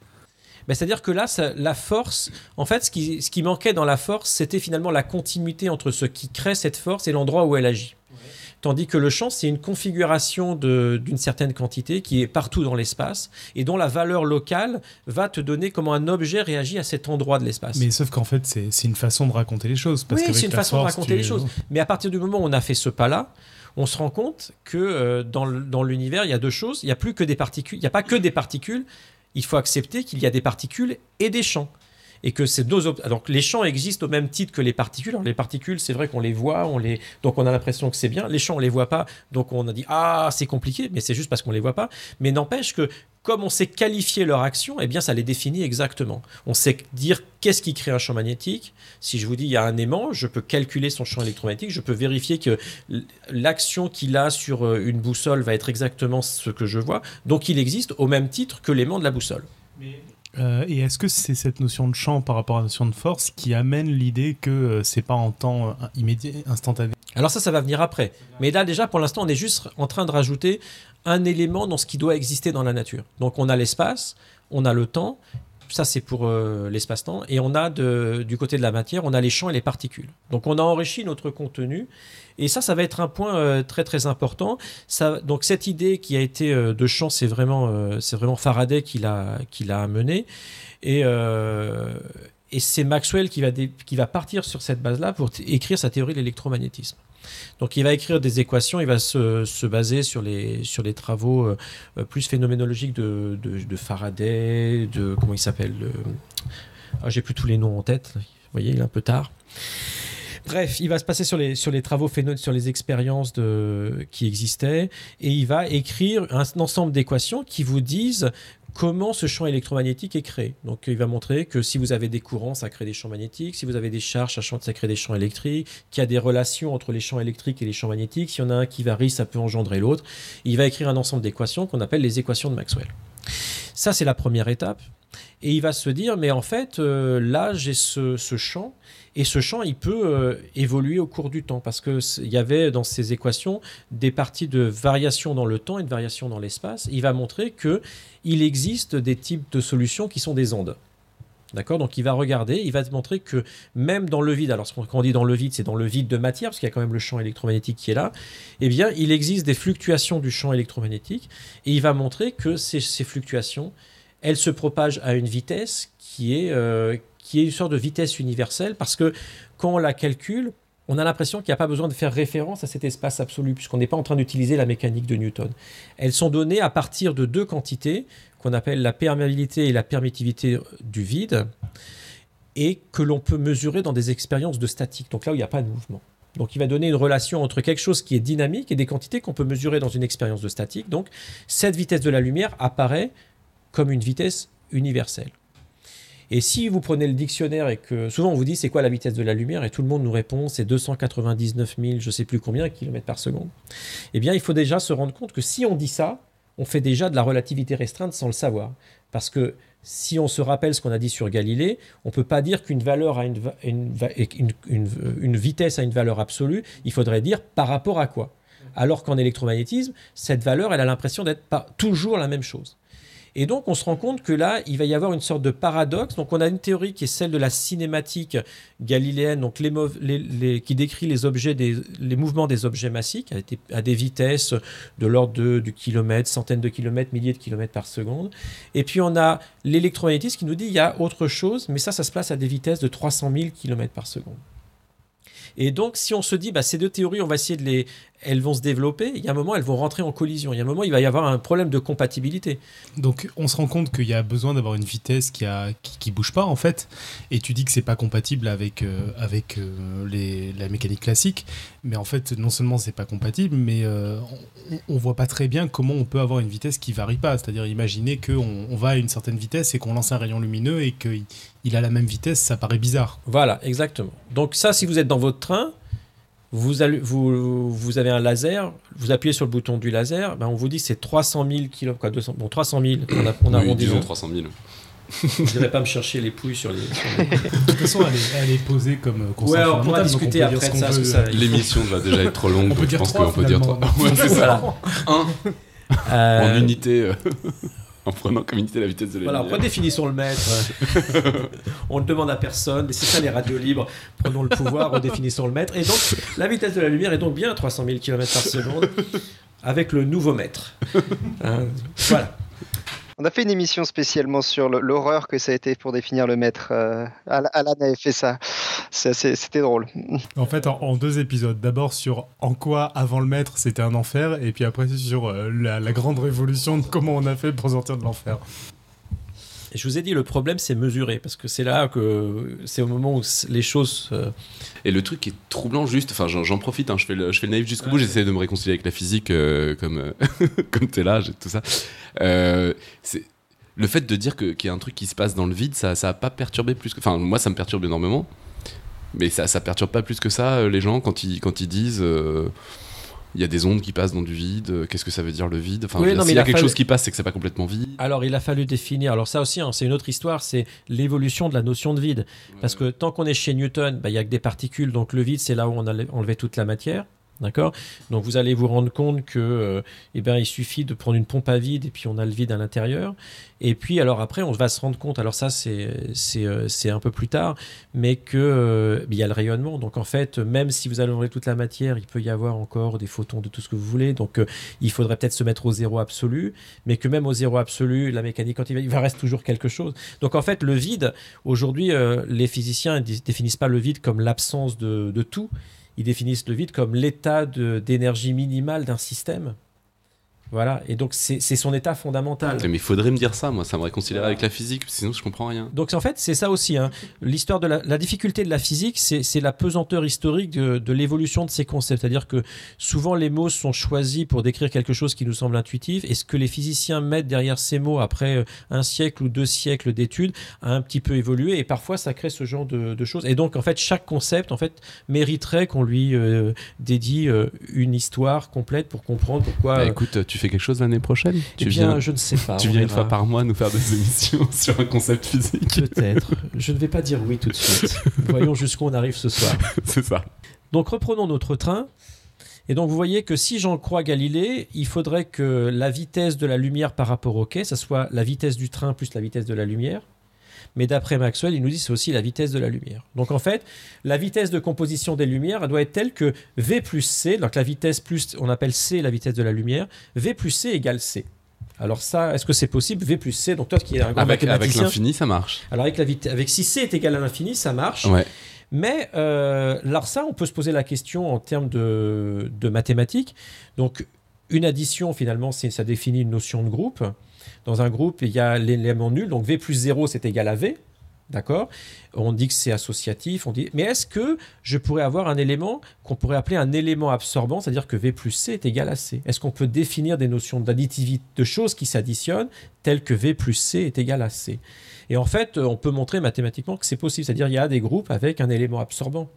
Ben, c'est-à-dire que là, la force, en fait, ce qui manquait dans la force, c'était finalement la continuité entre ce qui crée cette force et l'endroit où elle agit. Ouais. Tandis que le champ, c'est une configuration d'une certaine quantité qui est partout dans l'espace et dont la valeur locale va te donner comment un objet réagit à cet endroit de l'espace. Mais sauf qu'en fait, c'est une façon de raconter les choses. Parce qu'avec c'est une façon de raconter les choses. Mais à partir du moment où on a fait ce pas-là, on se rend compte que dans l'univers, il y a deux choses. Il n'y a plus que des particules. Il n'y a pas que des particules. Il faut accepter qu'il y a des particules et des champs. Et que donc les champs existent au même titre que les particules. Alors les particules, c'est vrai qu'on les voit, donc on a l'impression que c'est bien. Les champs, on ne les voit pas, donc on a dit « Ah, c'est compliqué », mais c'est juste parce qu'on ne les voit pas. Mais n'empêche que, comme on sait qualifier leur action, eh bien, ça les définit exactement. On sait dire qu'est-ce qui crée un champ magnétique. Si je vous dis il y a un aimant, je peux calculer son champ électromagnétique, je peux vérifier que l'action qu'il a sur une boussole va être exactement ce que je vois. Donc, il existe au même titre que l'aimant de la boussole. Mais... et est-ce que c'est cette notion de champ par rapport à la notion de force qui amène l'idée que c'est pas en temps immédiat, instantané? Alors ça va venir après. Mais là, déjà, pour l'instant, on est juste en train de rajouter un élément dans ce qui doit exister dans la nature. Donc on a l'espace, on a le temps, ça c'est pour l'espace-temps, et on a du côté de la matière, on a les champs et les particules. Donc on a enrichi notre contenu, et ça va être un point très très important. Donc cette idée qui a été de champ, c'est vraiment Faraday qui l'a amené, et c'est Maxwell qui va partir sur cette base-là pour écrire sa théorie de l'électromagnétisme. Donc il va écrire des équations, il va se baser sur les travaux plus phénoménologiques de Faraday, de comment il s'appelle, j'ai plus tous les noms en tête, vous voyez, il est un peu tard. Bref, il va se passer sur les travaux phénoménaux, sur les expériences qui existaient, et il va écrire un ensemble d'équations qui vous disent comment ce champ électromagnétique est créé. Donc, il va montrer que si vous avez des courants, ça crée des champs magnétiques. Si vous avez des charges, ça crée des champs électriques. Qu'il y a des relations entre les champs électriques et les champs magnétiques. S'il y en a un qui varie, ça peut engendrer l'autre. Et il va écrire un ensemble d'équations qu'on appelle les équations de Maxwell. Ça, c'est la première étape. Et il va se dire, mais en fait, là, j'ai ce champ. Et ce champ, il peut évoluer au cours du temps, parce qu'il y avait dans ces équations des parties de variation dans le temps et de variation dans l'espace. Il va montrer qu'il existe des types de solutions qui sont des ondes. D'accord ? Donc, il va regarder, il va te montrer que même dans le vide, alors quand on dit dans le vide, c'est dans le vide de matière, parce qu'il y a quand même le champ électromagnétique qui est là, eh bien, il existe des fluctuations du champ électromagnétique, et il va montrer que ces fluctuations, elles se propagent à une vitesse qui est une sorte de vitesse universelle, parce que quand on la calcule, on a l'impression qu'il n'y a pas besoin de faire référence à cet espace absolu, puisqu'on n'est pas en train d'utiliser la mécanique de Newton. Elles sont données à partir de deux quantités, qu'on appelle la perméabilité et la permittivité du vide, et que l'on peut mesurer dans des expériences de statique, donc là où il n'y a pas de mouvement. Donc il va donner une relation entre quelque chose qui est dynamique et des quantités qu'on peut mesurer dans une expérience de statique. Donc cette vitesse de la lumière apparaît comme une vitesse universelle. Et si vous prenez le dictionnaire et que... Souvent, on vous dit, c'est quoi la vitesse de la lumière ? Et tout le monde nous répond, c'est 299 000, je ne sais plus combien, kilomètres par seconde. Eh bien, il faut déjà se rendre compte que si on dit ça, on fait déjà de la relativité restreinte sans le savoir. Parce que si on se rappelle ce qu'on a dit sur Galilée, on ne peut pas dire qu'une valeur a une vitesse à une valeur absolue. Il faudrait dire par rapport à quoi ? Alors qu'en électromagnétisme, cette valeur, elle a l'impression d'être pas toujours la même chose. Et donc, on se rend compte que là, il va y avoir une sorte de paradoxe. Donc, on a une théorie qui est celle de la cinématique galiléenne, donc qui décrit les mouvements des objets massiques à des vitesses de l'ordre du kilomètre, centaines de kilomètres, milliers de kilomètres par seconde. Et puis, on a l'électromagnétisme qui nous dit qu'il y a autre chose, mais ça se place à des vitesses de 300 000 kilomètres par seconde. Et donc, si on se dit, ces deux théories, on va essayer elles vont se développer, il y a un moment, elles vont rentrer en collision. Il y a un moment, il va y avoir un problème de compatibilité. Donc, on se rend compte qu'il y a besoin d'avoir une vitesse qui bouge pas, en fait. Et tu dis que c'est pas compatible avec la mécanique classique. Mais en fait, non seulement c'est pas compatible, mais on voit pas très bien comment on peut avoir une vitesse qui varie pas. C'est-à-dire, imaginer qu'on va à une certaine vitesse et qu'on lance un rayon lumineux et qu'il a la même vitesse, ça paraît bizarre. Voilà, exactement. Donc ça, si vous êtes dans votre train, vous avez un laser, vous appuyez sur le bouton du laser, on vous dit c'est 300 000 km, 300 000, on a disons 300 000. Je ne dirais pas me chercher les pouilles sur les... De toute façon, elle est posée comme... on pourra discuter après de ça. L'émission va déjà être trop longue, je pense qu'on peut dire 3. Ouais, c'est ça. 1 en unité... En prenant comme unité la vitesse de la lumière. Voilà, redéfinissons le maître. On ne demande à personne, mais c'est ça les radios libres. Prenons le pouvoir, redéfinissons le maître. Et donc, la vitesse de la lumière est donc bien 300 000 km par seconde avec le nouveau maître. Voilà. On a fait une émission spécialement sur l'horreur que ça a été pour définir le maître. Alan avait fait ça. C'était drôle. En fait, en deux épisodes. D'abord sur en quoi, avant le maître, c'était un enfer. Et puis après, sur la grande révolution de comment on a fait pour sortir de l'enfer. Et je vous ai dit, le problème, c'est mesurer. Parce que c'est là que c'est au moment où les choses... Et le truc qui est troublant juste... Enfin, j'en profite, hein, je fais le naïf jusqu'au bout. J'essaie de me réconcilier avec la physique comme t'es là, j'ai tout ça. C'est... Le fait de dire qu'il y a un truc qui se passe dans le vide, ça n'a pas perturbé plus que... Enfin, moi, ça me perturbe énormément. Mais ça ne perturbe pas plus que ça, les gens, quand ils disent... Il y a des ondes qui passent dans du vide. Qu'est-ce que ça veut dire le vide ? Enfin, s'il y a quelque chose qui passe, c'est que c'est pas complètement vide. Alors, il a fallu définir. Alors ça aussi, c'est une autre histoire. C'est l'évolution de la notion de vide. Parce que tant qu'on est chez Newton, il y a que des particules. Donc le vide, c'est là où on a enlevé toute la matière. D'accord ? Donc vous allez vous rendre compte que, il suffit de prendre une pompe à vide et puis on a le vide à l'intérieur. Et puis alors après, on va se rendre compte. Alors ça, c'est un peu plus tard, mais que il y a le rayonnement. Donc en fait, même si vous allongez toute la matière, il peut y avoir encore des photons de tout ce que vous voulez. Donc il faudrait peut-être se mettre au zéro absolu, mais que même au zéro absolu, la mécanique quantique, il va rester toujours quelque chose. Donc en fait, le vide aujourd'hui, les physiciens ne définissent pas le vide comme l'absence de tout. Ils définissent le vide comme l'état d'énergie minimale d'un système Voilà, et donc c'est son état fondamental. Mais il faudrait me dire ça, moi, ça me réconcilierait avec la physique, sinon je comprends rien. Donc en fait, c'est ça aussi, hein. L'histoire de la difficulté de la physique, c'est la pesanteur historique de l'évolution de ces concepts. C'est-à-dire que souvent les mots sont choisis pour décrire quelque chose qui nous semble intuitif, et ce que les physiciens mettent derrière ces mots après un siècle ou 2 siècles d'études a un petit peu évolué, et parfois ça crée ce genre de choses. Et donc en fait, chaque concept en fait mériterait qu'on lui dédie une histoire complète pour comprendre pourquoi. Bah, écoute, tu fais quelque chose l'année prochaine ? Je ne sais pas. Tu viens une fois par mois nous faire des émissions sur un concept physique. Peut-être. Je ne vais pas dire oui tout de suite. Voyons jusqu'où on arrive ce soir. C'est ça. Donc reprenons notre train. Et donc vous voyez que si j'en crois Galilée, il faudrait que la vitesse de la lumière par rapport au quai, ça soit la vitesse du train plus la vitesse de la lumière. Mais d'après Maxwell, il nous dit que c'est aussi la vitesse de la lumière. Donc en fait, la vitesse de composition des lumières, elle doit être telle que V plus C, donc la vitesse plus, on appelle C la vitesse de la lumière, V plus C égale C. Alors ça, est-ce que c'est possible ? V plus C, donc toi qui es un grand mathématicien... Avec l'infini, ça marche. Alors avec si C est égal à l'infini, ça marche. Ouais. Mais alors ça, on peut se poser la question en termes de mathématiques. Donc une addition, finalement, ça définit une notion de groupe. Dans un groupe, il y a l'élément nul, donc V plus 0, c'est égal à V, d'accord ? On dit que c'est associatif, mais est-ce que je pourrais avoir un élément qu'on pourrait appeler un élément absorbant, c'est-à-dire que V plus C est égal à C ? Est-ce qu'on peut définir des notions d'additivité de choses qui s'additionnent, telles que V plus C est égal à C ? Et en fait, on peut montrer mathématiquement que c'est possible, c'est-à-dire qu'il y a des groupes avec un élément absorbant.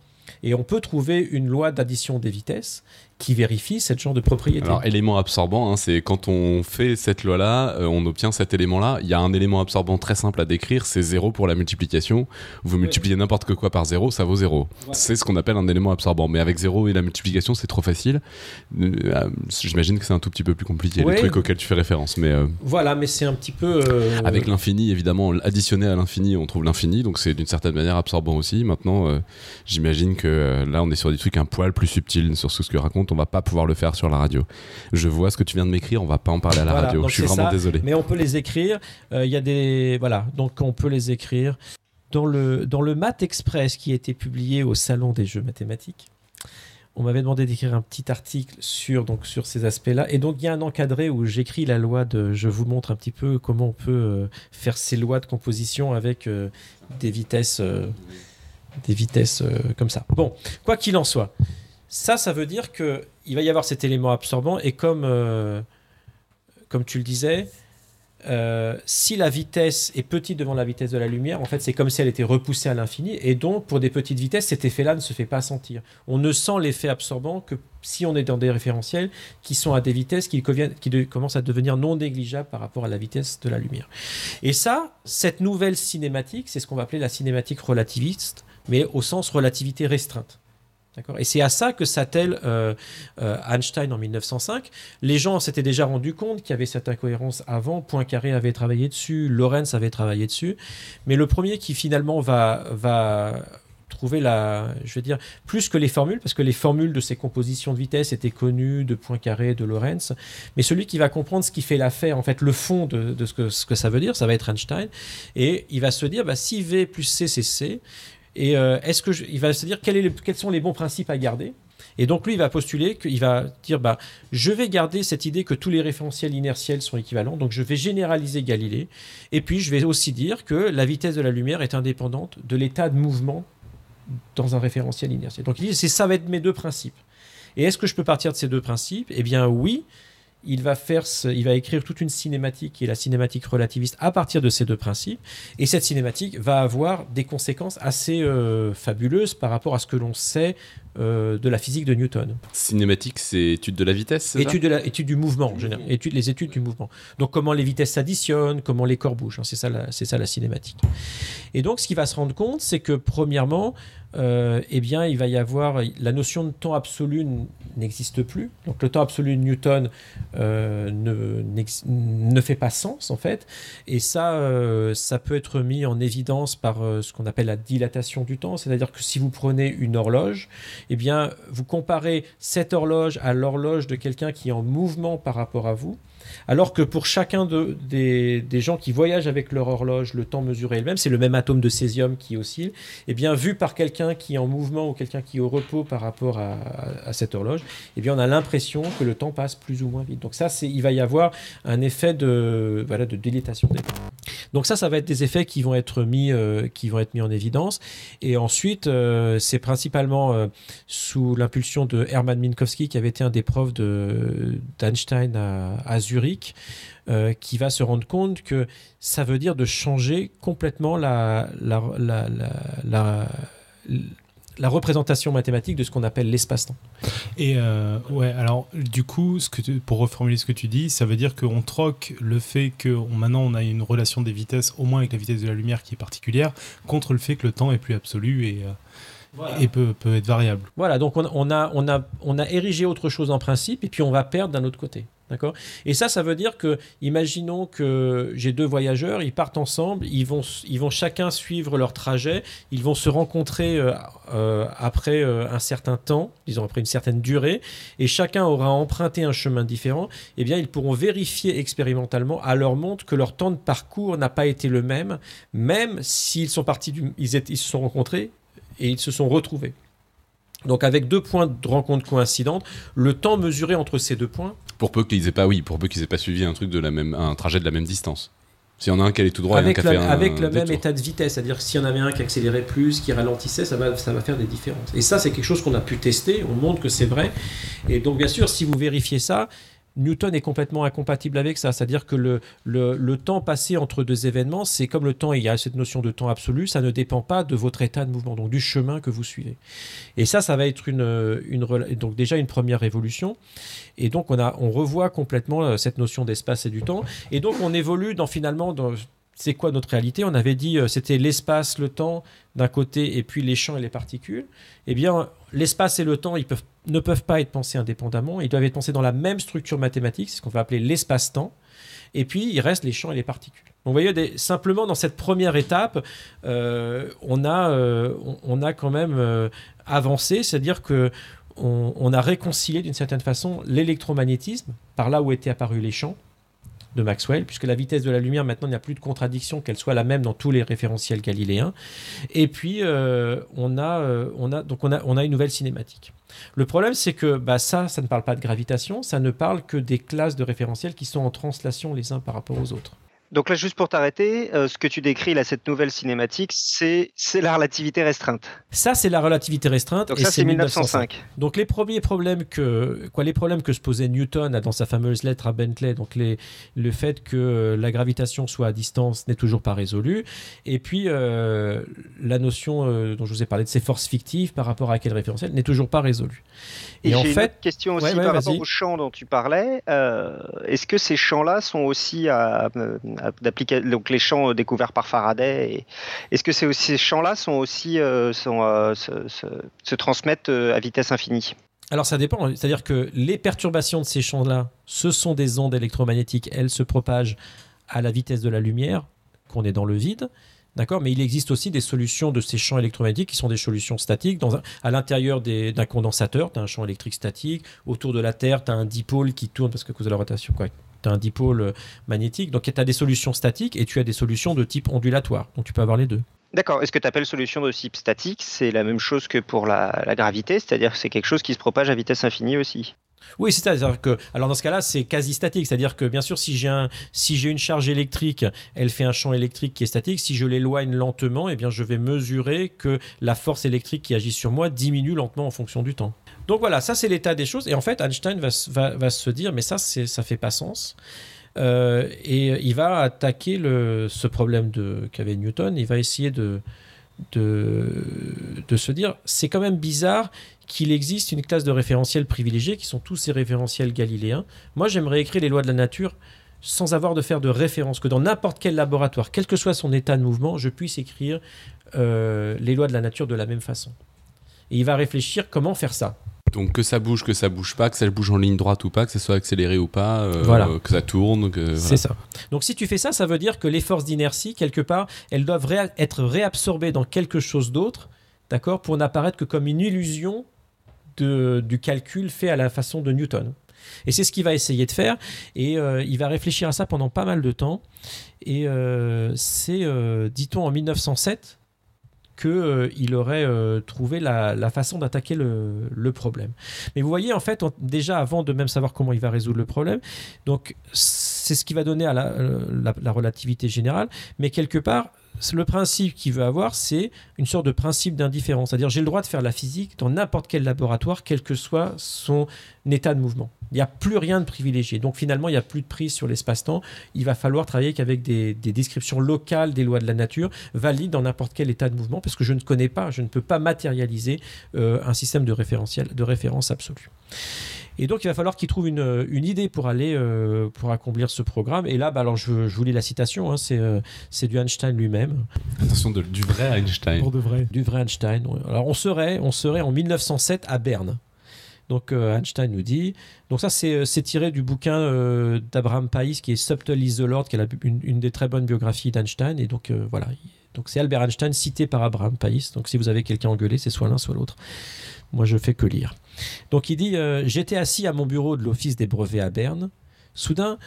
Et on peut trouver une loi d'addition des vitesses qui vérifie ce genre de propriété. Alors, élément absorbant, hein, c'est quand on fait cette loi-là, on obtient cet élément-là. Il y a un élément absorbant très simple à décrire, c'est 0 pour la multiplication. Vous multipliez n'importe quoi par 0, ça vaut 0. Ouais. C'est ce qu'on appelle un élément absorbant. Mais avec 0 et la multiplication, c'est trop facile. J'imagine que c'est un tout petit peu plus compliqué, les trucs auxquels tu fais référence. Mais, voilà, mais c'est un petit peu... Avec l'infini, évidemment, additionné à l'infini, on trouve l'infini, donc c'est d'une certaine manière absorbant aussi. Maintenant, j'imagine que là, on est sur des trucs un poil plus subtils sur ce que raconte. On va pas pouvoir le faire sur la radio. Je vois ce que tu viens de m'écrire, on va pas en parler à la radio. Je suis vraiment désolé. Mais on peut les écrire. Il y a des donc on peut les écrire dans le Math Express qui a été publié au Salon des Jeux Mathématiques. On m'avait demandé d'écrire un petit article sur ces aspects-là. Et donc, il y a un encadré où j'écris la loi de... Je vous montre un petit peu comment on peut faire ces lois de composition avec des vitesses comme ça. Bon, quoi qu'il en soit... Ça veut dire qu'il va y avoir cet élément absorbant et comme tu le disais, si la vitesse est petite devant la vitesse de la lumière, en fait, c'est comme si elle était repoussée à l'infini. Et donc, pour des petites vitesses, cet effet-là ne se fait pas sentir. On ne sent l'effet absorbant que si on est dans des référentiels qui sont à des vitesses qui commencent à devenir non négligeables par rapport à la vitesse de la lumière. Et ça, cette nouvelle cinématique, c'est ce qu'on va appeler la cinématique relativiste, mais au sens relativité restreinte. D'accord. Et c'est à ça que s'attelle Einstein en 1905. Les gens s'étaient déjà rendus compte qu'il y avait cette incohérence avant. Poincaré avait travaillé dessus, Lorentz avait travaillé dessus. Mais le premier qui finalement va trouver plus que les formules, parce que les formules de ces compositions de vitesse étaient connues de Poincaré, de Lorentz, mais celui qui va comprendre ce qui fait l'affaire, en fait le fond de ce que ça veut dire, ça va être Einstein. Et il va se dire, si V plus C, c'est C, et il va se dire quels sont les bons principes à garder. Et donc lui, il va postuler, il va dire je vais garder cette idée que tous les référentiels inertiels sont équivalents, donc je vais généraliser Galilée, et puis je vais aussi dire que la vitesse de la lumière est indépendante de l'état de mouvement dans un référentiel inertiel. Donc il dit, ça va être mes deux principes. Et est-ce que je peux partir de ces deux principes ? Eh bien oui, il va écrire toute une cinématique qui est la cinématique relativiste à partir de ces deux principes, et cette cinématique va avoir des conséquences assez fabuleuses par rapport à ce que l'on sait de la physique de Newton. Cinématique, c'est étude de la vitesse, c'est étude ça ? Étude du mouvement en général, les études du mouvement. Donc comment les vitesses s'additionnent, comment les corps bougent, hein, c'est ça la cinématique. Et donc ce qu'il va se rendre compte, c'est que premièrement, il va y avoir la notion de temps absolu n'existe plus. Donc le temps absolu de Newton ne fait pas sens en fait, et ça peut être mis en évidence par ce qu'on appelle la dilatation du temps, c'est-à-dire que si vous prenez une horloge, vous comparez cette horloge à l'horloge de quelqu'un qui est en mouvement par rapport à vous, alors que pour chacun des gens qui voyagent avec leur horloge, le temps mesuré est le même, c'est le même atome de césium qui oscille, eh bien, vu par quelqu'un qui est en mouvement ou quelqu'un qui est au repos par rapport à cette horloge, eh bien, on a l'impression que le temps passe plus ou moins vite. Donc ça, il va y avoir un effet de dilatation des temps. Donc ça va être des effets qui vont être mis en évidence. Et ensuite, c'est principalement sous l'impulsion de Hermann Minkowski, qui avait été un des profs d'Einstein à Zurich, qui va se rendre compte que ça veut dire de changer complètement la représentation mathématique de ce qu'on appelle l'espace-temps. Et alors du coup, pour reformuler ce que tu dis, ça veut dire qu'on troque le fait que maintenant on a une relation des vitesses, au moins avec la vitesse de la lumière qui est particulière, contre le fait que le temps est plus absolu et peut être variable. Voilà, donc on a érigé autre chose en principe et puis on va perdre d'un autre côté. D'accord ? Et ça veut dire que, imaginons que j'ai deux voyageurs, ils partent ensemble, ils vont chacun suivre leur trajet, ils vont se rencontrer après un certain temps, disons après une certaine durée, et chacun aura emprunté un chemin différent. Eh bien, ils pourront vérifier expérimentalement à leur montre que leur temps de parcours n'a pas été le même, même s'ils sont ils se sont rencontrés et ils se sont retrouvés. Donc avec deux points de rencontre coïncidentes, le temps mesuré entre ces deux points, pour peu qu'ils aient pas suivi un trajet de la même distance. S'il y en a un qui allait tout droit et un qui a fait le même état de vitesse, c'est-à-dire que s'il y en avait un qui accélérait plus, qui ralentissait, ça va faire des différences. Et ça, c'est quelque chose qu'on a pu tester, on montre que c'est vrai. Et donc bien sûr, si vous vérifiez ça, Newton est complètement incompatible avec ça, c'est-à-dire que le temps passé entre deux événements, c'est comme le temps, il y a cette notion de temps absolu, ça ne dépend pas de votre état de mouvement, donc du chemin que vous suivez. Et ça va être donc déjà une première révolution. Et donc on revoit complètement cette notion d'espace et du temps. Et donc on évolue finalement dans c'est quoi notre réalité ? On avait dit c'était l'espace, le temps d'un côté et puis les champs et les particules. Eh bien, l'espace et le temps, ne peuvent pas être pensés indépendamment. Ils doivent être pensés dans la même structure mathématique, c'est ce qu'on va appeler l'espace-temps. Et puis, il reste les champs et les particules. Donc, vous voyez, simplement dans cette première étape, on a quand même avancé, c'est-à-dire que on a réconcilié d'une certaine façon l'électromagnétisme, par là où étaient apparus les champs de Maxwell, puisque la vitesse de la lumière, maintenant, il n'y a plus de contradiction qu'elle soit la même dans tous les référentiels galiléens. Et puis, on a une nouvelle cinématique. Le problème, c'est que ça ne parle pas de gravitation, ça ne parle que des classes de référentiels qui sont en translation les uns par rapport aux autres. Donc là, juste pour t'arrêter, ce que tu décris, là, cette nouvelle cinématique, c'est la relativité restreinte. Ça, c'est la relativité restreinte. Donc et ça, c'est 1905. Donc les premiers problèmes que se posait Newton dans sa fameuse lettre à Bentley, donc le fait que la gravitation soit à distance n'est toujours pas résolu. Et puis, la notion dont je vous ai parlé de ces forces fictives par rapport à quel référentiel n'est toujours pas résolue. Et en j'ai fait, une autre question aussi par rapport aux champs dont tu parlais. Est-ce que ces champs-là sont aussi donc les champs découverts par Faraday, est-ce que ces champs-là se transmettent à vitesse infinie ? Alors ça dépend, c'est-à-dire que les perturbations de ces champs-là, ce sont des ondes électromagnétiques, elles se propagent à la vitesse de la lumière, qu'on est dans le vide. D'accord, mais il existe aussi des solutions de ces champs électromagnétiques qui sont des solutions statiques. À l'intérieur d'un condensateur, tu as un champ électrique statique. Autour de la Terre, tu as un dipôle qui tourne parce que cause de la rotation, quoi. Tu as un dipôle magnétique. Donc, tu as des solutions statiques et tu as des solutions de type ondulatoire. Donc, tu peux avoir les deux. D'accord. Et ce que tu appelles solution de type statique, c'est la même chose que pour la gravité, c'est-à-dire que c'est quelque chose qui se propage à vitesse infinie aussi. Oui, c'est-à-dire que, alors dans ce cas-là, c'est quasi statique, c'est-à-dire que bien sûr, si j'ai une charge électrique, elle fait un champ électrique qui est statique. Si je l'éloigne lentement, eh bien, je vais mesurer que la force électrique qui agit sur moi diminue lentement en fonction du temps. Donc voilà, ça c'est l'état des choses. Et en fait, Einstein va se dire, mais ça fait pas sens. Et il va attaquer ce problème qu'avait Newton. Il va essayer de se dire, c'est quand même bizarre qu'il existe une classe de référentiels privilégiés qui sont tous ces référentiels galiléens. Moi, j'aimerais écrire les lois de la nature sans avoir de faire de référence, que dans n'importe quel laboratoire, quel que soit son état de mouvement, je puisse écrire les lois de la nature de la même façon. Et il va réfléchir comment faire ça. Donc que ça bouge pas, que ça bouge en ligne droite ou pas, que ça soit accéléré ou pas, que ça tourne. C'est ça. Donc si tu fais ça, ça veut dire que les forces d'inertie, quelque part, elles doivent être réabsorbées dans quelque chose d'autre, d'accord, pour n'apparaître que comme une illusion du calcul fait à la façon de Newton. Et c'est ce qu'il va essayer de faire, et il va réfléchir à ça pendant pas mal de temps, et c'est, dit-on, en 1907 qu'il aurait trouvé la façon d'attaquer le problème. Mais vous voyez, en fait, déjà avant de même savoir comment il va résoudre le problème, donc c'est ce qui va donner à la relativité générale, mais quelque part, le principe qu'il veut avoir, c'est une sorte de principe d'indifférence. C'est-à-dire, j'ai le droit de faire la physique dans n'importe quel laboratoire, quel que soit son état de mouvement. Il n'y a plus rien de privilégié. Donc, finalement, il n'y a plus de prise sur l'espace-temps. Il va falloir travailler qu'avec des descriptions locales des lois de la nature, valides dans n'importe quel état de mouvement, parce que je ne connais pas, je ne peux pas matérialiser un système de référence absolue. Et donc, il va falloir qu'il trouve une idée pour accomplir ce programme. Et là, bah, alors, je vous lis la citation, hein, c'est du Einstein lui-même. Attention, du vrai Einstein. Pour de vrai. Du vrai Einstein. Alors, on serait en 1907 à Berne. Donc, Einstein nous dit... Donc ça, c'est tiré du bouquin d'Abraham Païs, qui est « Subtle is the Lord », qui est une des très bonnes biographies d'Einstein. Et donc, voilà. Donc, c'est Albert Einstein cité par Abraham Païs. Donc, si vous avez quelqu'un engueulé, c'est soit l'un, soit l'autre. Moi, je fais que lire. Donc il dit « J'étais assis à mon bureau de l'Office des brevets à Berne. Soudain,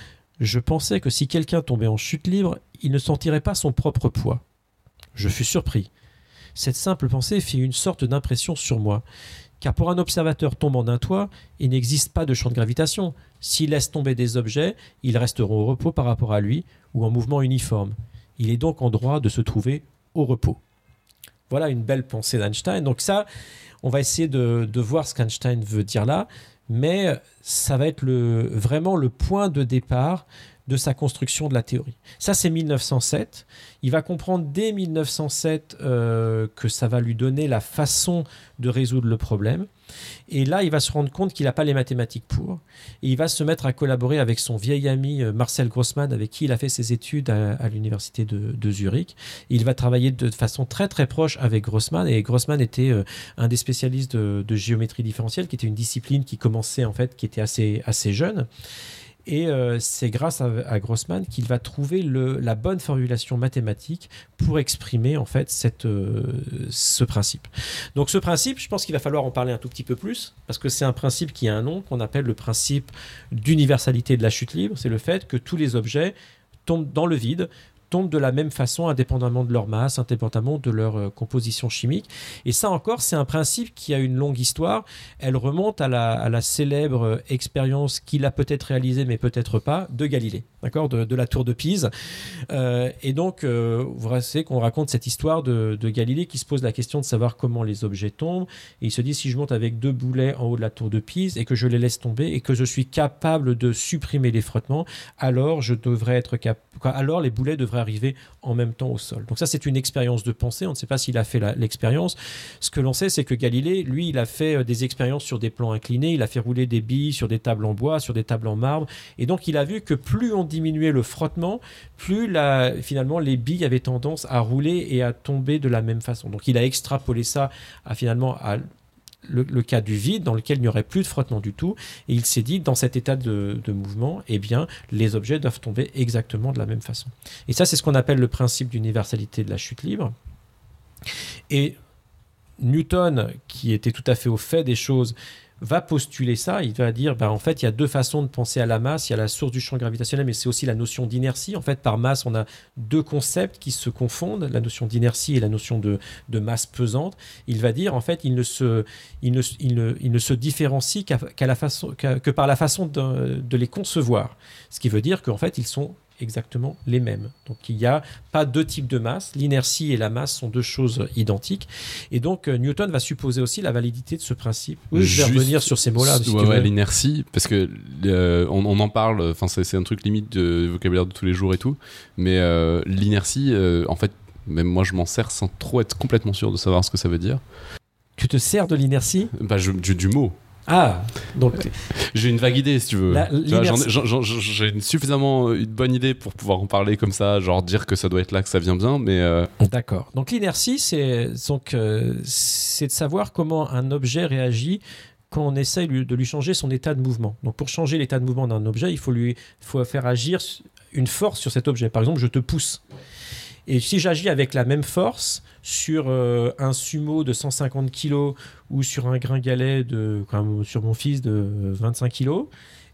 je pensais que si quelqu'un tombait en chute libre, il ne sentirait pas son propre poids. Je fus surpris. Cette simple pensée fit une sorte d'impression sur moi. Car pour un observateur tombant d'un toit, il n'existe pas de champ de gravitation. S'il laisse tomber des objets, ils resteront au repos par rapport à lui ou en mouvement uniforme. Il est donc en droit de se trouver au repos. » Voilà une belle pensée d'Einstein. Donc ça... On va essayer de voir ce qu'Einstein veut dire là, mais ça va être vraiment le point de départ de sa construction de la théorie. Ça, c'est 1907. Il va comprendre dès 1907 que ça va lui donner la façon de résoudre le problème. Et là, il va se rendre compte qu'il n'a pas les mathématiques pour. Et il va se mettre à collaborer avec son vieil ami Marcel Grossmann, avec qui il a fait ses études à l'université de Zurich. Et il va travailler de façon très très proche avec Grossmann. Et Grossmann était un des spécialistes de géométrie différentielle, qui était une discipline qui commençait en fait, qui était assez jeune. Et c'est grâce à Grossmann qu'il va trouver la bonne formulation mathématique pour exprimer en fait ce principe. Donc ce principe, je pense qu'il va falloir en parler un tout petit peu plus, parce que c'est un principe qui a un nom qu'on appelle le principe d'universalité de la chute libre. C'est le fait que tous les objets tombent dans le vide, tombent de la même façon, indépendamment de leur masse, indépendamment de leur composition chimique. Et ça encore, c'est un principe qui a une longue histoire. Elle remonte à la célèbre expérience qu'il a peut-être réalisée, mais peut-être pas, de Galilée, d'accord, de la tour de Pise. Et donc, vous savez qu'on raconte cette histoire de Galilée qui se pose la question de savoir comment les objets tombent. Et il se dit, si je monte avec 2 boulets en haut de la tour de Pise et que je les laisse tomber et que je suis capable de supprimer les frottements, alors alors les boulets devraient arriver en même temps au sol. Donc ça, c'est une expérience de pensée. On ne sait pas s'il a fait l'expérience. Ce que l'on sait, c'est que Galilée, lui, il a fait des expériences sur des plans inclinés, il a fait rouler des billes sur des tables en bois, sur des tables en marbre, et donc il a vu que plus on diminuait le frottement, plus finalement les billes avaient tendance à rouler et à tomber de la même façon. Donc il a extrapolé ça à le cas du vide, dans lequel il n'y aurait plus de frottement du tout, et il s'est dit, dans cet état de mouvement, eh bien, les objets doivent tomber exactement de la même façon. Et ça, c'est ce qu'on appelle le principe d'universalité de la chute libre. Et Newton, qui était tout à fait au fait des choses, va postuler ça. Il va dire, en fait, il y a 2 façons de penser à la masse. Il y a la source du champ gravitationnel, mais c'est aussi la notion d'inertie. En fait, par masse, on a 2 concepts qui se confondent, la notion d'inertie et la notion de masse pesante. Il va dire, en fait, il ne se différencie que par la façon de les concevoir. Ce qui veut dire qu'en fait, ils sont exactement les mêmes. Donc il n'y a pas 2 types de masse. L'inertie et la masse sont 2 choses identiques. Et donc Newton va supposer aussi la validité de ce principe. Oui, je vais revenir sur ces mots-là. L'inertie, parce que on en parle. Enfin, c'est un truc limite de vocabulaire de tous les jours et tout. Mais l'inertie, en fait, même moi je m'en sers sans trop être complètement sûr de savoir ce que ça veut dire. Tu te sers de l'inertie ? Du mot. Ah, donc j'ai une vague idée si tu veux. J'ai suffisamment une bonne idée pour pouvoir en parler comme ça, genre dire que ça doit être là, que ça vient bien, mais. D'accord. Donc l'inertie, c'est de savoir comment un objet réagit quand on essaye de lui changer son état de mouvement. Donc pour changer l'état de mouvement d'un objet, il faut faire agir une force sur cet objet. Par exemple, je te pousse. Et si j'agis avec la même force sur un sumo de 150 kg ou sur un gringalet sur mon fils de 25 kg,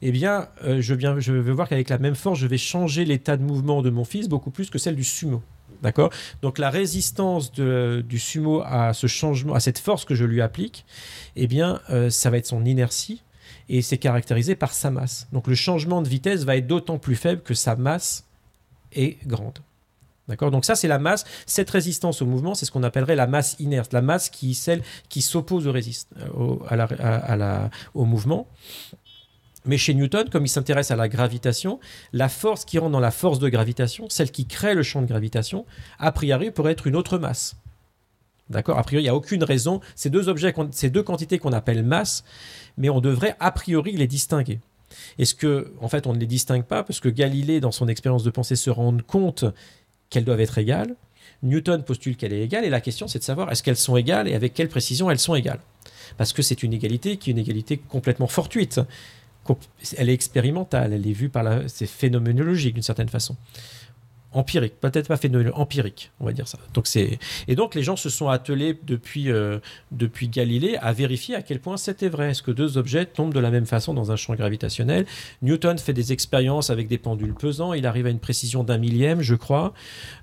eh bien, je vais voir qu'avec la même force, je vais changer l'état de mouvement de mon fils beaucoup plus que celle du sumo. D'accord ? Donc, la résistance du sumo à ce changement, à cette force que je lui applique, eh bien, ça va être son inertie et c'est caractérisé par sa masse. Donc, le changement de vitesse va être d'autant plus faible que sa masse est grande. D'accord ? Donc, ça, c'est la masse. Cette résistance au mouvement, c'est ce qu'on appellerait la masse inerte, la masse qui celle qui s'oppose au mouvement. Mais chez Newton, comme il s'intéresse à la gravitation, la force qui rentre dans la force de gravitation, celle qui crée le champ de gravitation, a priori pourrait être une autre masse. D'accord ? A priori, il n'y a aucune raison. Ces deux quantités qu'on appelle masse, mais on devrait a priori les distinguer. Est-ce que, en fait, on ne les distingue pas parce que Galilée, dans son expérience de pensée, se rend compte qu'elles doivent être égales. Newton postule qu'elle est égale et la question, c'est de savoir est-ce qu'elles sont égales et avec quelle précision elles sont égales. Parce que c'est une égalité qui est une égalité complètement fortuite. Elle est expérimentale, elle est vue par c'est phénoménologique d'une certaine façon. Empirique, peut-être pas phénoménologique, empirique, on va dire ça. Donc et donc les gens se sont attelés depuis Galilée à vérifier à quel point c'était vrai. Est-ce que deux objets tombent de la même façon dans un champ gravitationnel ? Newton fait des expériences avec des pendules pesants, il arrive à une précision d'un millième, je crois.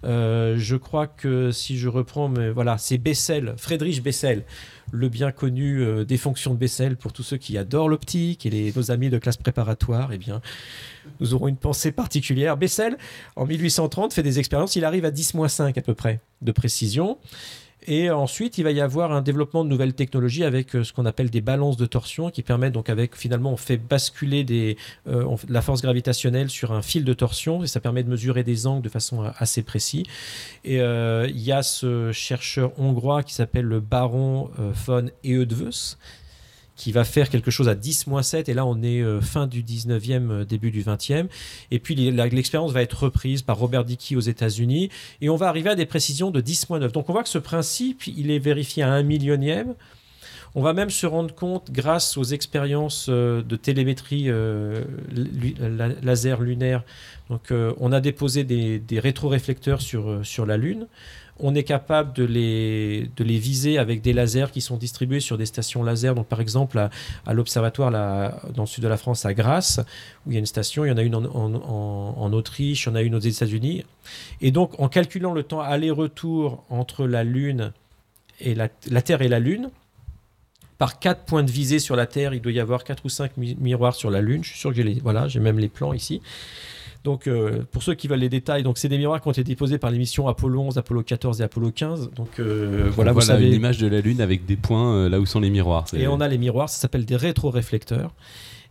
Je crois que si je reprends, c'est Bessel, Friedrich Bessel, le bien connu des fonctions de Bessel pour tous ceux qui adorent l'optique et nos amis de classe préparatoire, eh bien, nous aurons une pensée particulière. Bessel, en 1830, fait des expériences. Il arrive à 10-5 à peu près de précision. Et ensuite, il va y avoir un développement de nouvelles technologies avec ce qu'on appelle des balances de torsion qui permettent donc finalement, on fait basculer la force gravitationnelle sur un fil de torsion et ça permet de mesurer des angles de façon assez précise. Et il y a ce chercheur hongrois qui s'appelle le baron von Eötvös qui va faire quelque chose à 10-7, et là on est fin du 19e, début du 20e, et puis l'expérience va être reprise par Robert Dickey aux États-Unis et on va arriver à des précisions de 10-9. Donc on voit que ce principe, il est vérifié à 1/1000ième. On va même se rendre compte, grâce aux expériences de télémétrie laser lunaire, donc on a déposé des rétroréflecteurs sur la Lune. On est capable de les viser avec des lasers qui sont distribués sur des stations laser. Donc, par exemple, à l'observatoire dans le sud de la France, à Grasse, où il y a une station, il y en a une en Autriche, il y en a une aux États-Unis. Et donc, en calculant le temps aller-retour entre la Lune et la Terre et la Lune, par 4 points de visée sur la Terre, il doit y avoir 4 ou 5 miroirs sur la Lune. Je suis sûr que j'ai même les plans ici. Donc, pour ceux qui veulent les détails, donc c'est des miroirs qui ont été déposés par les missions Apollo 11, Apollo 14 et Apollo 15. Donc, vous savez, une image de la Lune avec des points là où sont les miroirs. Et on a les miroirs, ça s'appelle des rétroréflecteurs.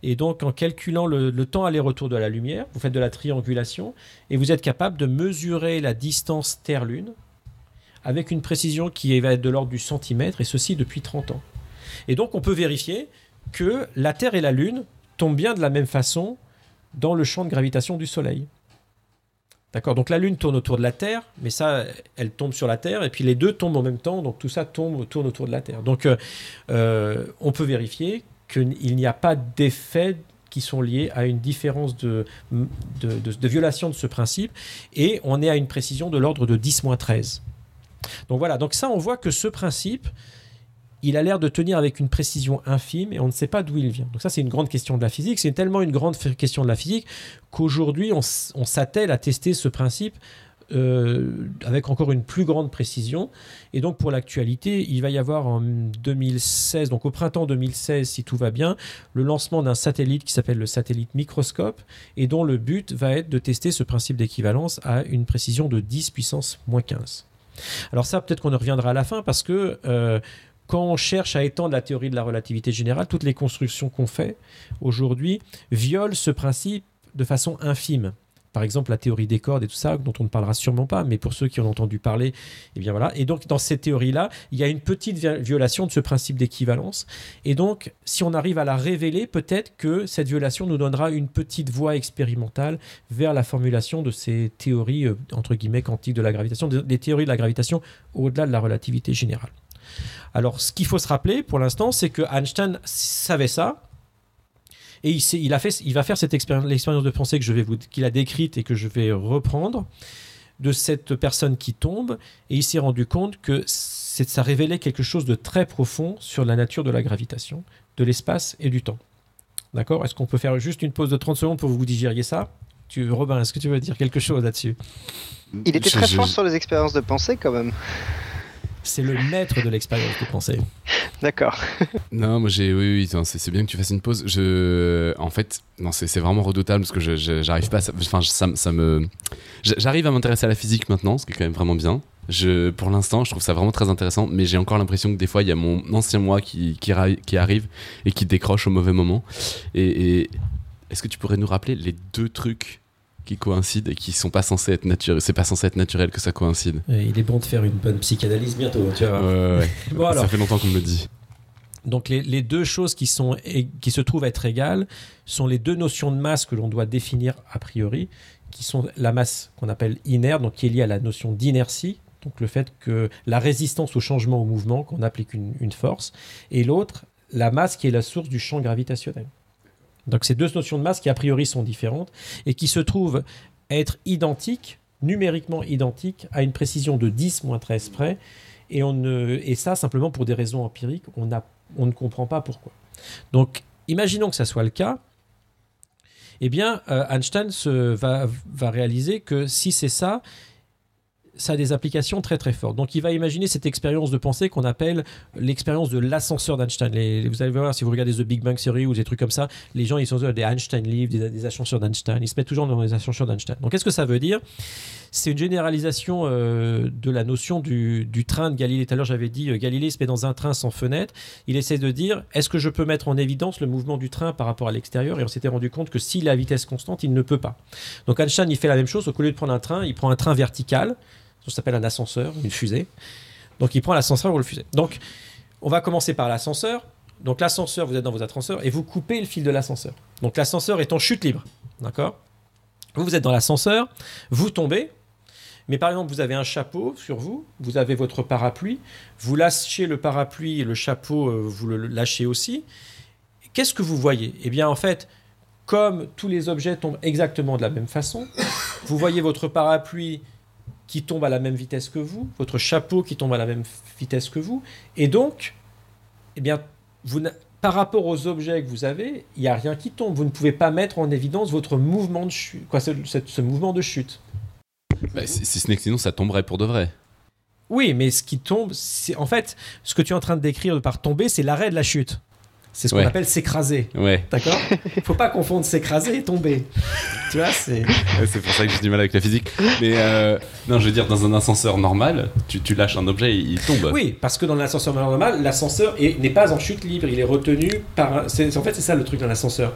Et donc, en calculant le temps aller-retour de la lumière, vous faites de la triangulation et vous êtes capable de mesurer la distance Terre-Lune avec une précision qui va être de l'ordre du centimètre, et ceci depuis 30 ans. Et donc, on peut vérifier que la Terre et la Lune tombent bien de la même façon dans le champ de gravitation du Soleil. D'accord ? Donc la Lune tourne autour de la Terre, mais ça, elle tombe sur la Terre, et puis les deux tombent en même temps, donc tout ça tourne autour de la Terre. Donc on peut vérifier qu'il n'y a pas d'effets qui sont liés à une différence de violation de ce principe, et on est à une précision de l'ordre de 10-13. Donc voilà, donc ça on voit que ce principe, il a l'air de tenir avec une précision infime et on ne sait pas d'où il vient. Donc ça, c'est une grande question de la physique. C'est tellement une grande question de la physique qu'aujourd'hui, on s'attelle à tester ce principe avec encore une plus grande précision. Et donc, pour l'actualité, il va y avoir en 2016, donc au printemps 2016, si tout va bien, le lancement d'un satellite qui s'appelle le satellite Microscope et dont le but va être de tester ce principe d'équivalence à une précision de 10⁻¹⁵. Alors ça, peut-être qu'on en reviendra à la fin parce que... quand on cherche à étendre la théorie de la relativité générale, toutes les constructions qu'on fait aujourd'hui violent ce principe de façon infime. Par exemple, la théorie des cordes et tout ça, dont on ne parlera sûrement pas, mais pour ceux qui en ont entendu parler, eh bien voilà. Et donc, dans cette théorie-là, il y a une petite violation de ce principe d'équivalence. Et donc, si on arrive à la révéler, peut-être que cette violation nous donnera une petite voie expérimentale vers la formulation de ces théories, entre guillemets, quantiques de la gravitation, des théories de la gravitation au-delà de la relativité générale. Alors, ce qu'il faut se rappeler pour l'instant, c'est que Einstein savait ça et il va faire cette expérience de pensée qu'il a décrite et que je vais reprendre de cette personne qui tombe, et il s'est rendu compte que ça révélait quelque chose de très profond sur la nature de la gravitation, de l'espace et du temps. D'accord ? Est-ce qu'on peut faire juste une pause de 30 secondes pour vous digériez ça ? Robin, est-ce que tu veux dire quelque chose là-dessus ? Il était très fort sur les expériences de pensée quand même. C'est le maître de l'expérience de pensée. D'accord. Non, moi j'ai... Oui, c'est bien que tu fasses une pause. En fait, non, c'est vraiment redoutable parce que j'arrive pas... J'arrive à m'intéresser à la physique maintenant, ce qui est quand même vraiment bien. Pour l'instant, je trouve ça vraiment très intéressant, mais j'ai encore l'impression que des fois, il y a mon ancien moi qui arrive et qui décroche au mauvais moment. Et est-ce que tu pourrais nous rappeler les deux trucs qui coïncident et qui sont pas censés être naturels? C'est pas censé être naturel que ça coïncide. Et il est bon de faire une bonne psychanalyse bientôt, tu vois. Ouais. Bon, ça alors, fait longtemps qu'on me le dit. Donc les deux choses qui se trouvent à être égales sont les deux notions de masse que l'on doit définir a priori, qui sont la masse qu'on appelle inerte, donc qui est liée à la notion d'inertie, donc le fait que la résistance au changement, au mouvement, qu'on applique une force, et l'autre, la masse qui est la source du champ gravitationnel. Donc ces deux notions de masse qui a priori sont différentes et qui se trouvent être identiques, numériquement identiques, à une précision de 10-13 près, et ça simplement pour des raisons empiriques, on ne comprend pas pourquoi. Donc imaginons que ça soit le cas, eh bien Einstein va réaliser que si c'est ça, ça a des applications très très fortes. Donc il va imaginer cette expérience de pensée qu'on appelle l'expérience de l'ascenseur d'Einstein. Vous allez voir, si vous regardez The Big Bang Theory ou des trucs comme ça, les gens ils sont des Einstein Live, des ascenseurs d'Einstein, ils se mettent toujours dans les ascenseurs d'Einstein. Donc qu'est-ce que ça veut dire ? C'est une généralisation de la notion du train de Galilée. Tout à l'heure j'avais dit Galilée se met dans un train sans fenêtre, il essaie de dire est-ce que je peux mettre en évidence le mouvement du train par rapport à l'extérieur, et on s'était rendu compte que si la vitesse constante, il ne peut pas. Donc Einstein il fait la même chose, au lieu de prendre un train, il prend un train vertical. Ça s'appelle un ascenseur, une fusée. Donc, il prend l'ascenseur ou le fusée. Donc, on va commencer par l'ascenseur. Donc, l'ascenseur, vous êtes dans vos ascenseurs et vous coupez le fil de l'ascenseur. Donc, l'ascenseur est en chute libre. D'accord ? Vous êtes dans l'ascenseur, vous tombez. Mais par exemple, vous avez un chapeau sur vous, vous avez votre parapluie. Vous lâchez le parapluie, le chapeau, vous le lâchez aussi. Qu'est-ce que vous voyez ? Eh bien, en fait, comme tous les objets tombent exactement de la même façon, vous voyez votre parapluie qui tombe à la même vitesse que vous, votre chapeau qui tombe à la même vitesse que vous, et donc, eh bien, par rapport aux objets que vous avez, il n'y a rien qui tombe. Vous ne pouvez pas mettre en évidence votre mouvement de chute, ce mouvement de chute. Bah, si ce n'est que sinon, ça tomberait pour de vrai. Oui, mais ce qui tombe, en fait, ce que tu es en train de décrire par tomber, c'est l'arrêt de la chute. C'est ce qu'on appelle s'écraser. Ouais. D'accord ? Faut pas confondre s'écraser et tomber. Tu vois, c'est pour ça que j'ai du mal avec la physique. Mais non, je veux dire, dans un ascenseur normal, tu lâches un objet et il tombe. Oui, parce que dans l'ascenseur normal, l'ascenseur n'est pas en chute libre. Il est retenu par... En fait, c'est ça le truc dans l'ascenseur.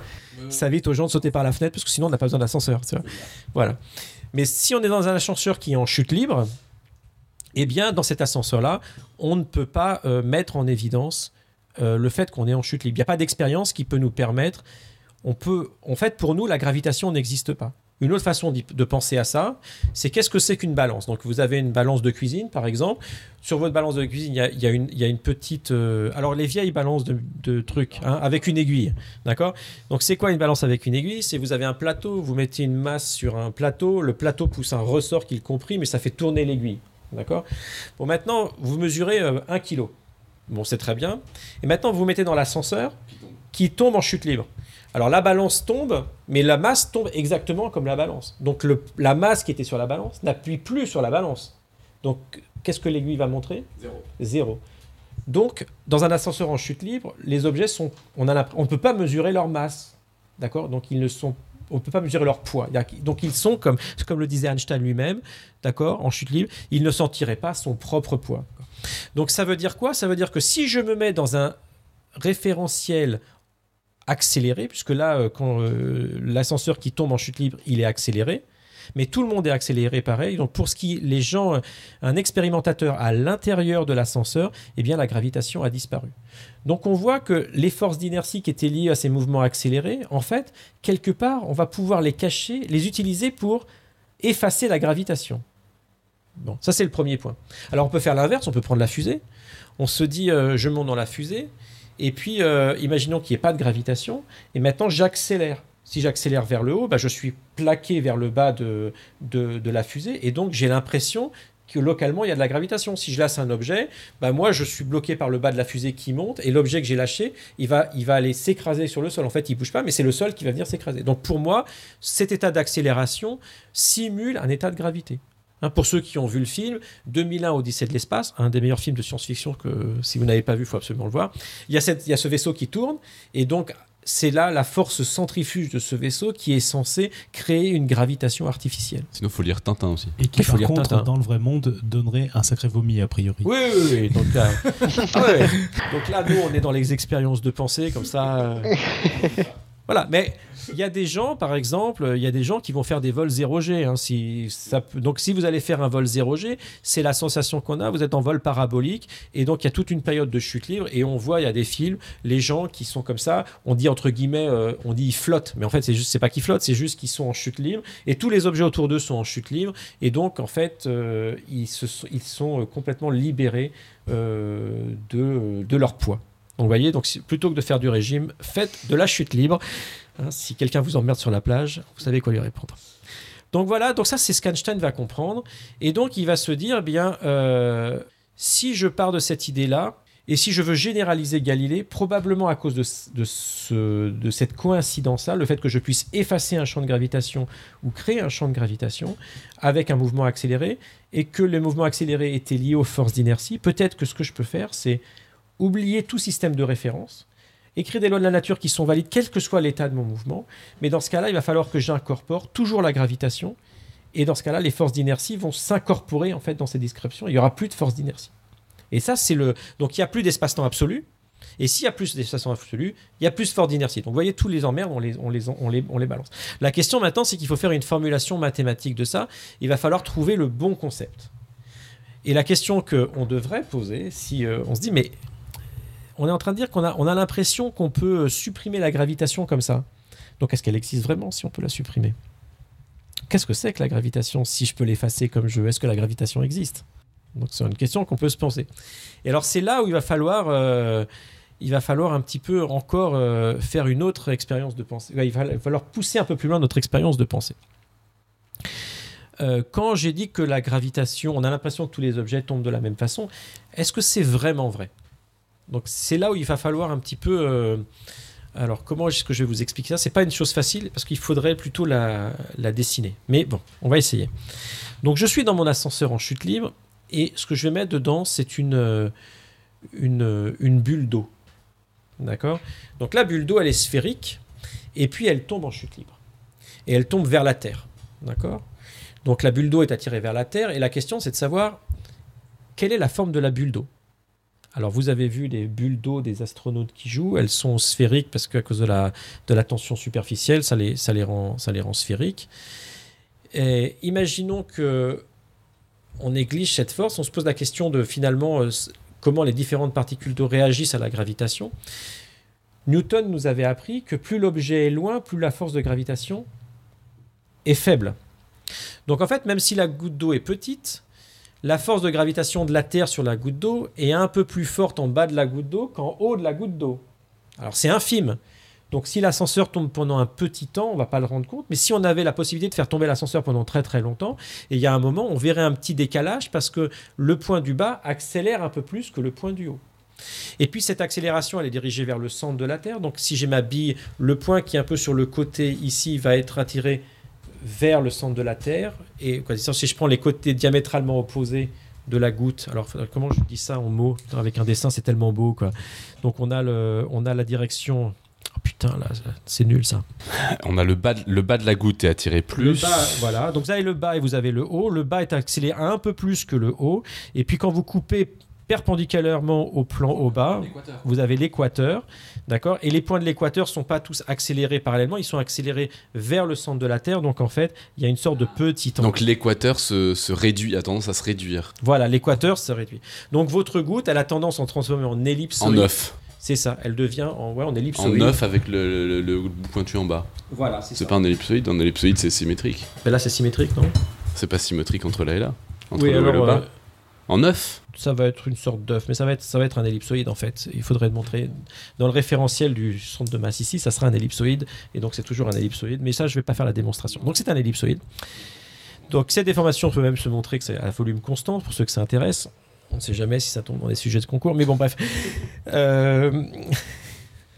Ça évite aux gens de sauter par la fenêtre parce que sinon, on n'a pas besoin d'ascenseur. Tu vois ? Voilà. Mais si on est dans un ascenseur qui est en chute libre, eh bien, dans cet ascenseur-là, on ne peut pas mettre en évidence le fait qu'on est en chute libre. Il n'y a pas d'expérience qui peut nous permettre... En fait, pour nous, la gravitation n'existe pas. Une autre façon de penser à ça, c'est qu'est-ce que c'est qu'une balance ? Donc, vous avez une balance de cuisine, par exemple. Sur votre balance de cuisine, il y a une petite... alors, les vieilles balances de trucs, hein, avec une aiguille. D'accord ? Donc, c'est quoi une balance avec une aiguille ? C'est vous avez un plateau, vous mettez une masse sur un plateau, le plateau pousse un ressort qui le comprime, mais ça fait tourner l'aiguille. D'accord ? Bon, maintenant, vous mesurez 1 kg. Bon, c'est très bien. Et maintenant, vous vous mettez dans l'ascenseur qui tombe en chute libre. Alors, la balance tombe, mais la masse tombe exactement comme la balance. Donc, la masse qui était sur la balance n'appuie plus sur la balance. Donc, qu'est-ce que l'aiguille va montrer ? Zéro. Donc, dans un ascenseur en chute libre, les objets sont... On ne peut pas mesurer leur masse. D'accord ? Donc, on ne peut pas mesurer leur poids. Donc, ils sont, comme le disait Einstein lui-même, d'accord, en chute libre, ils ne sentiraient pas son propre poids. Donc, ça veut dire quoi ? Ça veut dire que si je me mets dans un référentiel accéléré, puisque là, quand l'ascenseur qui tombe en chute libre, il est accéléré, mais tout le monde est accéléré pareil. Donc, pour les gens, un expérimentateur à l'intérieur de l'ascenseur, eh bien, la gravitation a disparu. Donc, on voit que les forces d'inertie qui étaient liées à ces mouvements accélérés, en fait, quelque part, on va pouvoir les cacher, les utiliser pour effacer la gravitation. Bon, ça c'est le premier point. Alors on peut faire l'inverse, on peut prendre la fusée. On se dit je monte dans la fusée et puis imaginons qu'il n'y ait pas de gravitation et maintenant j'accélère. Si j'accélère vers le haut, bah, je suis plaqué vers le bas de la fusée, et donc j'ai l'impression que localement, il y a de la gravitation. Si je lâche un objet, bah moi, je suis bloqué par le bas de la fusée qui monte, et l'objet que j'ai lâché, il va aller s'écraser sur le sol. En fait, il ne bouge pas, mais c'est le sol qui va venir s'écraser. Donc, pour moi, cet état d'accélération simule un état de gravité. Hein, pour ceux qui ont vu le film, 2001 Odyssée de l'espace, un des meilleurs films de science-fiction que, si vous n'avez pas vu, il faut absolument le voir. Il y a ce vaisseau qui tourne, et donc, c'est là la force centrifuge de ce vaisseau qui est censée créer une gravitation artificielle. Sinon, il faut lire Tintin aussi. Et qui, par contre, Tintin, dans le vrai monde, donnerait un sacré vomi, a priori. Oui. Donc là, nous, on est dans les expériences de pensée, comme ça. Voilà, mais il y a des gens, par exemple, qui vont faire des vols 0G. Hein, donc, si vous allez faire un vol 0G, c'est la sensation qu'on a. Vous êtes en vol parabolique, et donc il y a toute une période de chute libre. Et on voit, il y a des films, les gens qui sont comme ça. On dit entre guillemets, ils flottent, mais en fait, c'est pas qu'ils flottent, c'est juste qu'ils sont en chute libre. Et tous les objets autour d'eux sont en chute libre. Et donc, en fait, ils sont complètement libérés de leur poids. Donc, vous voyez, plutôt que de faire du régime, faites de la chute libre. Hein, si quelqu'un vous emmerde sur la plage, vous savez quoi lui répondre. Donc voilà, donc ça, c'est ce qu'Einstein va comprendre. Et donc, il va se dire, si je pars de cette idée-là, et si je veux généraliser Galilée, probablement à cause de cette coïncidence-là, le fait que je puisse effacer un champ de gravitation ou créer un champ de gravitation avec un mouvement accéléré, et que le mouvement accéléré était lié aux forces d'inertie, peut-être que ce que je peux faire, c'est oublier tout système de référence, écrire des lois de la nature qui sont valides, quel que soit l'état de mon mouvement. Mais dans ce cas-là, il va falloir que j'incorpore toujours la gravitation. Et dans ce cas-là, les forces d'inertie vont s'incorporer en fait dans ces descriptions. Il n'y aura plus de forces d'inertie. Et ça, donc, il n'y a plus d'espace-temps absolu. Et s'il y a plus d'espace-temps absolu, il y a plus de forces d'inertie. Donc, vous voyez, tous les emmerdes, on les balance. La question maintenant, c'est qu'il faut faire une formulation mathématique de ça. Il va falloir trouver le bon concept. Et la question qu'on devrait poser, si on se dit, mais on est en train de dire qu'on a l'impression qu'on peut supprimer la gravitation comme ça. Donc, est-ce qu'elle existe vraiment si on peut la supprimer ? Qu'est-ce que c'est que la gravitation si je peux l'effacer comme je veux ? Est-ce que la gravitation existe ? Donc, c'est une question qu'on peut se penser. Et alors, c'est là où il va falloir un petit peu encore faire une autre expérience de pensée. Il va falloir pousser un peu plus loin notre expérience de pensée. Quand j'ai dit que la gravitation, on a l'impression que tous les objets tombent de la même façon, est-ce que c'est vraiment vrai ? Donc, c'est là où il va falloir un petit peu... Alors, comment est-ce que je vais vous expliquer ça ? Ce n'est pas une chose facile, parce qu'il faudrait plutôt la dessiner. Mais bon, on va essayer. Donc, je suis dans mon ascenseur en chute libre, et ce que je vais mettre dedans, c'est une bulle d'eau. D'accord ? Donc, la bulle d'eau, elle est sphérique, et puis elle tombe en chute libre. Et elle tombe vers la Terre. D'accord ? Donc, la bulle d'eau est attirée vers la Terre, et la question, c'est de savoir quelle est la forme de la bulle d'eau. Alors, vous avez vu les bulles d'eau des astronautes qui jouent. Elles sont sphériques parce qu'à cause de la tension superficielle, ça les rend sphériques. Et imaginons qu'on néglige cette force. On se pose la question de, finalement, comment les différentes particules d'eau réagissent à la gravitation. Newton nous avait appris que plus l'objet est loin, plus la force de gravitation est faible. Donc, en fait, même si la goutte d'eau est petite... La force de gravitation de la Terre sur la goutte d'eau est un peu plus forte en bas de la goutte d'eau qu'en haut de la goutte d'eau. Alors, c'est infime. Donc, si l'ascenseur tombe pendant un petit temps, on ne va pas le rendre compte. Mais si on avait la possibilité de faire tomber l'ascenseur pendant très, très longtemps, et il y a un moment, on verrait un petit décalage parce que le point du bas accélère un peu plus que le point du haut. Et puis, cette accélération, elle est dirigée vers le centre de la Terre. Donc, si j'ai ma bille, le point qui est un peu sur le côté ici va être attiré vers le centre de la Terre. Et si je prends les côtés diamétralement opposés de la goutte, alors comment je dis ça en mots ? Putain, avec un dessin, c'est tellement beau, quoi. Donc on a la direction... Oh putain, là, c'est nul, ça. On a le bas de la goutte est attiré plus. Le bas, voilà. Donc vous avez le bas et vous avez le haut. Le bas est accéléré un peu plus que le haut. Et puis quand vous coupez perpendiculairement au plan au bas, vous avez l'équateur, d'accord ? Et les points de l'équateur ne sont pas tous accélérés parallèlement, ils sont accélérés vers le centre de la Terre, donc en fait, il y a une sorte de petit angle. Donc l'équateur se réduit, a tendance à se réduire. Voilà, l'équateur se réduit. Donc votre goutte, elle a tendance à se transformer en ellipsoïde. En 9. C'est ça, elle devient en ellipsoïde. En 9 avec le bout pointu en bas. Voilà, c'est ça. C'est pas un ellipsoïde c'est symétrique. Mais là, c'est symétrique, non ? C'est pas symétrique entre là et là, entre le haut et le bas. en œuf. Ça va être une sorte d'œuf, mais ça va être un ellipsoïde en fait. Il faudrait le montrer. Dans le référentiel du centre de masse ici, ça sera un ellipsoïde, et donc c'est toujours un ellipsoïde, mais ça je ne vais pas faire la démonstration. Donc c'est un ellipsoïde. Donc cette déformation peut même se montrer que c'est à volume constant, pour ceux que ça intéresse. On ne sait jamais si ça tombe dans les sujets de concours, mais bon bref.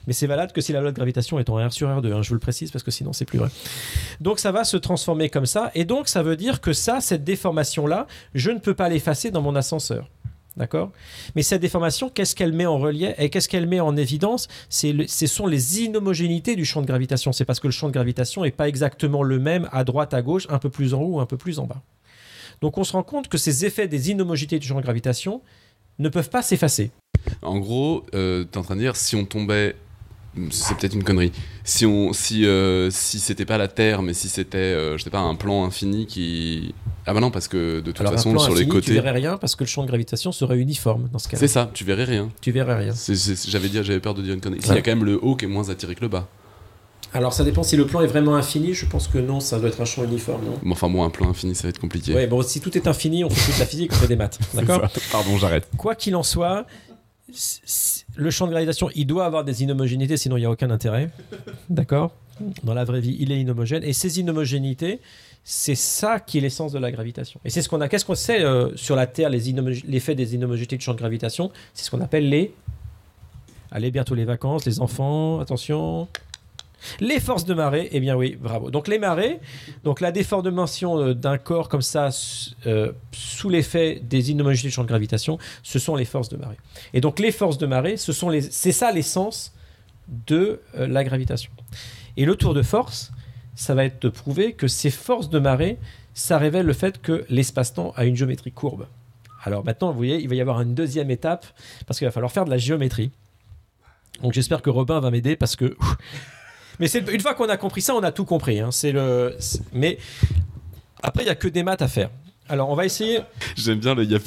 Mais c'est valable que si la loi de gravitation est en R sur R2, hein, je vous le précise parce que sinon c'est plus vrai. Donc ça va se transformer comme ça, et donc ça veut dire que ça, cette déformation-là, je ne peux pas l'effacer dans mon ascenseur. D'accord ? Mais cette déformation, qu'est-ce qu'elle met en relief et qu'est-ce qu'elle met en évidence ? Ce sont les inhomogénéités du champ de gravitation. C'est parce que le champ de gravitation n'est pas exactement le même à droite, à gauche, un peu plus en haut ou un peu plus en bas. Donc on se rend compte que ces effets des inhomogénéités du champ de gravitation ne peuvent pas s'effacer. En gros, t'es en train de dire, si on tombait... C'est peut-être une connerie. Si c'était pas la Terre, mais si c'était, je sais pas, un plan infini qui... Ah bah non, parce que de toute façon, sur les côtés... Tu verrais rien, parce que le champ de gravitation serait uniforme dans ce cas-là. C'est ça, tu verrais rien. J'avais peur de dire une connerie. Il y a quand même le haut qui est moins attiré que le bas. Alors ça dépend si le plan est vraiment infini, je pense que non, ça doit être un champ uniforme, non ? Enfin bon, un plan infini, ça va être compliqué. Ouais, bon, si tout est infini, on fait toute la physique, on fait des maths, d'accord ? Pardon, j'arrête. Quoi qu'il en soit... Le champ de gravitation, il doit avoir des inhomogénéités, sinon il n'y a aucun intérêt. D'accord ? Dans la vraie vie, il est inhomogène. Et ces inhomogénéités, c'est ça qui est l'essence de la gravitation. Et c'est ce qu'on a. Qu'est-ce qu'on sait sur la Terre, l'effet des inhomogénéités du champ de gravitation ? C'est ce qu'on appelle les... Allez, bientôt les vacances, les enfants, attention. Les forces de marée, eh bien oui, bravo. Donc les marées, donc la déformation d'un corps comme ça, sous l'effet des inhomogénéités du champ de gravitation, ce sont les forces de marée. Et donc les forces de marée, c'est ça l'essence de la gravitation. Et le tour de force, ça va être de prouver que ces forces de marée, ça révèle le fait que l'espace-temps a une géométrie courbe. Alors maintenant, vous voyez, il va y avoir une deuxième étape, parce qu'il va falloir faire de la géométrie. Donc j'espère que Robin va m'aider, parce que... Mais une fois qu'on a compris ça, on a tout compris. Hein. Mais après, il n'y a que des maths à faire. Alors, on va essayer. J'aime bien le. Il n'y a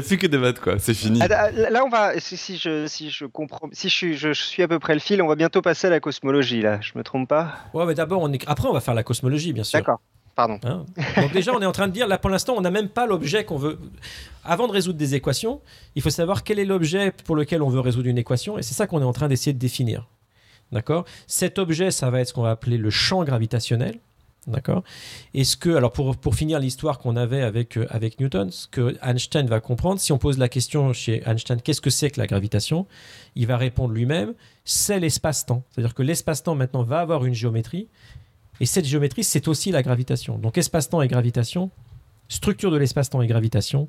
plus que des maths, quoi. C'est fini. Là, on va. Si je comprends, si je suis à peu près le fil, on va bientôt passer à la cosmologie. Là, je me trompe pas ? Ouais, mais d'abord, après, on va faire la cosmologie, bien sûr. D'accord. Pardon. Hein ? Donc déjà, on est en train de dire là, pour l'instant, on n'a même pas l'objet qu'on veut. Avant de résoudre des équations, il faut savoir quel est l'objet pour lequel on veut résoudre une équation, et c'est ça qu'on est en train d'essayer de définir. D'accord ? Cet objet, ça va être ce qu'on va appeler le champ gravitationnel. D'accord ? Est-ce que, alors pour finir l'histoire qu'on avait avec Newton, ce que Einstein va comprendre, si on pose la question chez Einstein, qu'est-ce que c'est que la gravitation ? Il va répondre lui-même, c'est l'espace-temps. C'est-à-dire que l'espace-temps maintenant va avoir une géométrie, et cette géométrie, c'est aussi la gravitation. Donc espace-temps et gravitation, structure de l'espace-temps et gravitation,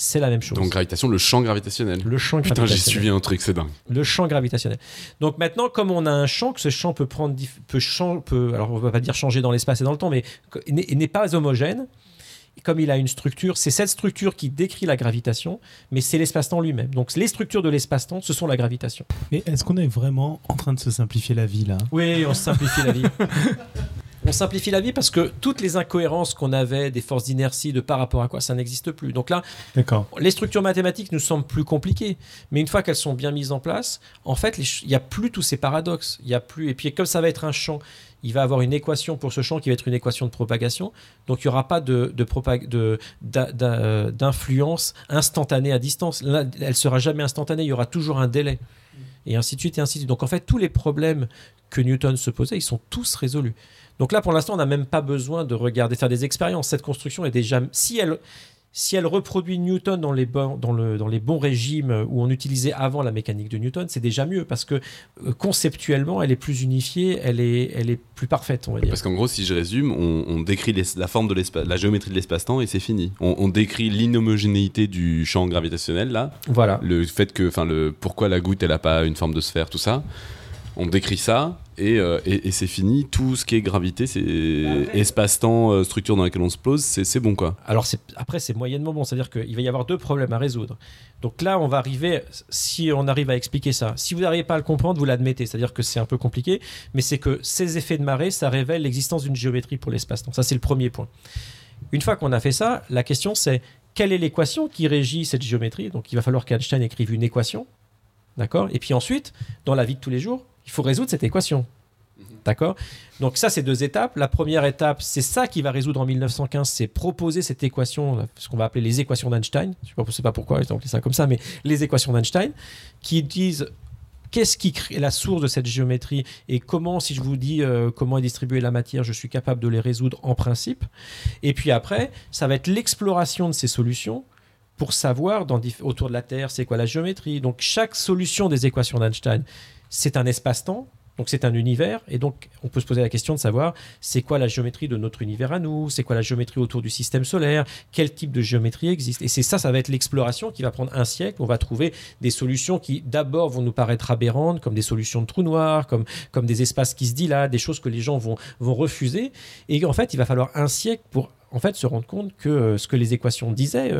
c'est la même chose. Donc gravitation, le champ gravitationnel. Le champ gravitationnel. Putain, j'ai suivi un truc, c'est dingue. Le champ gravitationnel. Donc maintenant, comme on a un champ, que ce champ peut alors on va pas dire changer dans l'espace et dans le temps, mais il n'est pas homogène. Comme il a une structure, c'est cette structure qui décrit la gravitation, mais c'est l'espace-temps lui-même. Donc les structures de l'espace-temps, ce sont la gravitation. Mais est-ce qu'on est vraiment en train de se simplifier la vie là ? Oui, on se simplifie la vie. On simplifie la vie parce que toutes les incohérences qu'on avait, des forces d'inertie, de par rapport à quoi, ça n'existe plus. Donc là, d'accord. Les structures mathématiques nous semblent plus compliquées. Mais une fois qu'elles sont bien mises en place, en fait, il n'y a plus tous ces paradoxes. Il y a plus. Et puis comme ça va être un champ, il va avoir une équation pour ce champ qui va être une équation de propagation. Donc il n'y aura pas d'influence instantanée à distance. Là, elle ne sera jamais instantanée, il y aura toujours un délai. Et ainsi de suite, et ainsi de suite. Donc en fait, tous les problèmes que Newton se posait, ils sont tous résolus. Donc là, pour l'instant, on n'a même pas besoin de regarder, faire des expériences. Cette construction est déjà... Si elle reproduit Newton dans les bons régimes où on utilisait avant la mécanique de Newton, c'est déjà mieux parce que conceptuellement, elle est plus unifiée, elle est plus parfaite, on va dire. Parce qu'en gros, si je résume, on décrit la forme de l'espace, la géométrie de l'espace-temps et c'est fini. On décrit l'inhomogénéité du champ gravitationnel, là. Voilà. Le fait que... Enfin, pourquoi la goutte, elle n'a pas une forme de sphère, tout ça. On décrit ça et c'est fini. Tout ce qui est gravité, c'est espace-temps, structure dans laquelle on se pose, c'est bon quoi. Alors après, c'est moyennement bon. C'est-à-dire qu'il va y avoir deux problèmes à résoudre. Donc là, on va arriver, si on arrive à expliquer ça, si vous n'arrivez pas à le comprendre, vous l'admettez. C'est-à-dire que c'est un peu compliqué, mais c'est que ces effets de marée, ça révèle l'existence d'une géométrie pour l'espace-temps. Ça, c'est le premier point. Une fois qu'on a fait ça, la question c'est quelle est l'équation qui régit cette géométrie ? Donc il va falloir qu'Einstein écrive une équation. D'accord ? Et puis ensuite, dans la vie de tous les jours, il faut résoudre cette équation. D'accord ? Donc ça, c'est deux étapes. La première étape, c'est ça qui va résoudre en 1915, c'est proposer cette équation, ce qu'on va appeler les équations d'Einstein. Je ne sais pas pourquoi ils ont appelé ça comme ça, mais les équations d'Einstein, qui disent qu'est-ce qui crée la source de cette géométrie et comment, si je vous dis comment est distribuée la matière, je suis capable de les résoudre en principe. Et puis après, ça va être l'exploration de ces solutions pour savoir autour de la Terre, c'est quoi la géométrie. Donc chaque solution des équations d'Einstein, c'est un espace-temps. Donc c'est un univers, et donc on peut se poser la question de savoir c'est quoi la géométrie de notre univers à nous, c'est quoi la géométrie autour du système solaire, quel type de géométrie existe. Et c'est ça, ça va être l'exploration qui va prendre un siècle. On va trouver des solutions qui d'abord vont nous paraître aberrantes, comme des solutions de trous noirs, comme des espaces qui se dilatent, des choses que les gens vont refuser. Et en fait, il va falloir un siècle pour en fait, se rendre compte que ce que les équations disaient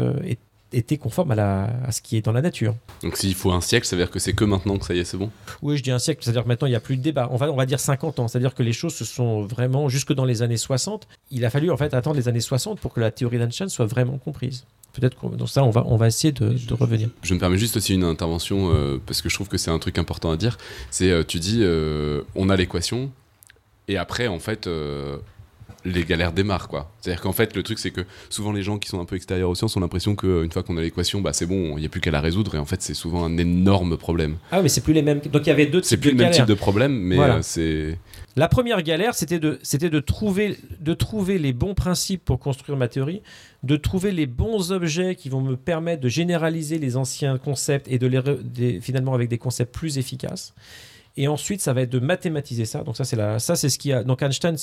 était conforme à ce qui est dans la nature. Donc s'il faut un siècle, ça veut dire que c'est que maintenant que ça y est, c'est bon ? Oui, je dis un siècle, c'est-à-dire que maintenant il n'y a plus de débat. On va dire 50 ans, c'est-à-dire que les choses se sont vraiment, jusque dans les années 60, il a fallu en fait attendre les années 60 pour que la théorie d'Einstein soit vraiment comprise. Peut-être que dans ça, on va essayer de revenir. Je me permets juste aussi une intervention, parce que je trouve que c'est un truc important à dire, c'est tu dis, on a l'équation, et après en fait... les galères démarrent, quoi. C'est-à-dire qu'en fait, le truc, c'est que souvent les gens qui sont un peu extérieurs aux sciences ont l'impression qu'une fois qu'on a l'équation, bah, c'est bon, il n'y a plus qu'à la résoudre. Et en fait, c'est souvent un énorme problème. Ah, mais c'est plus les mêmes. Donc il y avait deux types de galères. C'est plus le même type de problème, mais voilà. C'est. La première galère, c'était de trouver les bons principes pour construire ma théorie, de trouver les bons objets qui vont me permettre de généraliser les anciens concepts et de les finalement avec des concepts plus efficaces. Et ensuite, ça va être de mathématiser ça. Donc ça, c'est ce qu'il y a. Donc Einstein,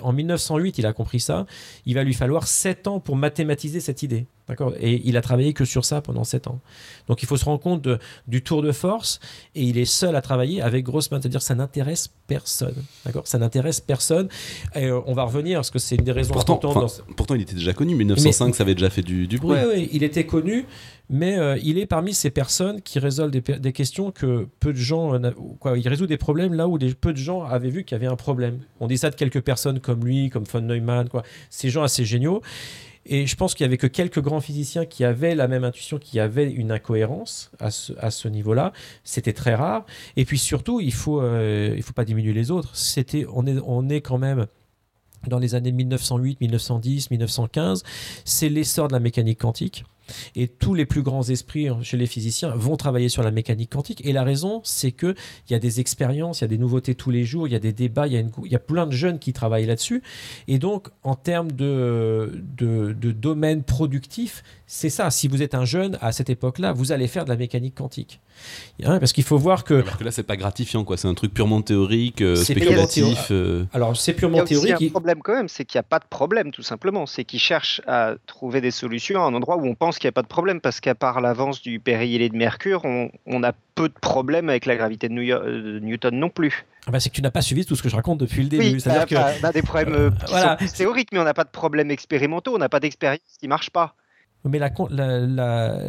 en 1908, il a compris ça. Il va lui falloir 7 ans pour mathématiser cette idée. D'accord ? Et il a travaillé que sur ça pendant 7 ans. Donc il faut se rendre compte du tour de force. Et il est seul à travailler avec Grossmann. C'est-à-dire que ça n'intéresse personne. D'accord ? Ça n'intéresse personne. Et on va revenir parce que c'est une des raisons importantes. Pourtant, il était déjà connu. 1905, ça avait déjà fait du bruit. Oui, ouais, il était connu. Mais il est parmi ces personnes qui résolvent des questions que peu de gens... il résout des problèmes là où peu de gens avaient vu qu'il y avait un problème. On dit ça de quelques personnes comme lui, comme von Neumann, quoi. Ces gens assez géniaux. Et je pense qu'il n'y avait que quelques grands physiciens qui avaient la même intuition, qui avaient une incohérence à ce niveau-là. C'était très rare. Et puis surtout, il faut pas diminuer les autres. On est quand même... dans les années 1908, 1910, 1915, c'est l'essor de la mécanique quantique. Et tous les plus grands esprits chez les physiciens vont travailler sur la mécanique quantique. Et la raison, c'est qu'il y a des expériences, il y a des nouveautés tous les jours, il y a des débats, il y a plein de jeunes qui travaillent là-dessus. Et donc, en termes de domaine productif, c'est ça. Si vous êtes un jeune à cette époque-là, vous allez faire de la mécanique quantique. Parce qu'il faut voir que... Alors que là, c'est pas gratifiant, quoi. C'est un truc purement théorique, spéculatif. Alors, c'est purement théorique. Il y a un problème quand même, c'est qu'il n'y a pas de problème, tout simplement. C'est qu'ils cherchent à trouver des solutions à un endroit où on pense qu'il n'y a pas de problème, parce qu'à part l'avance du périhélier de Mercure, on a peu de problèmes avec la gravité de Newton non plus. Ah bah c'est que tu n'as pas suivi tout ce que je raconte depuis le début. C'est-à-dire qu'on a des problèmes qui sont théoriques, mais on n'a pas de problèmes expérimentaux, on n'a pas d'expérience qui ne marche pas. Mais la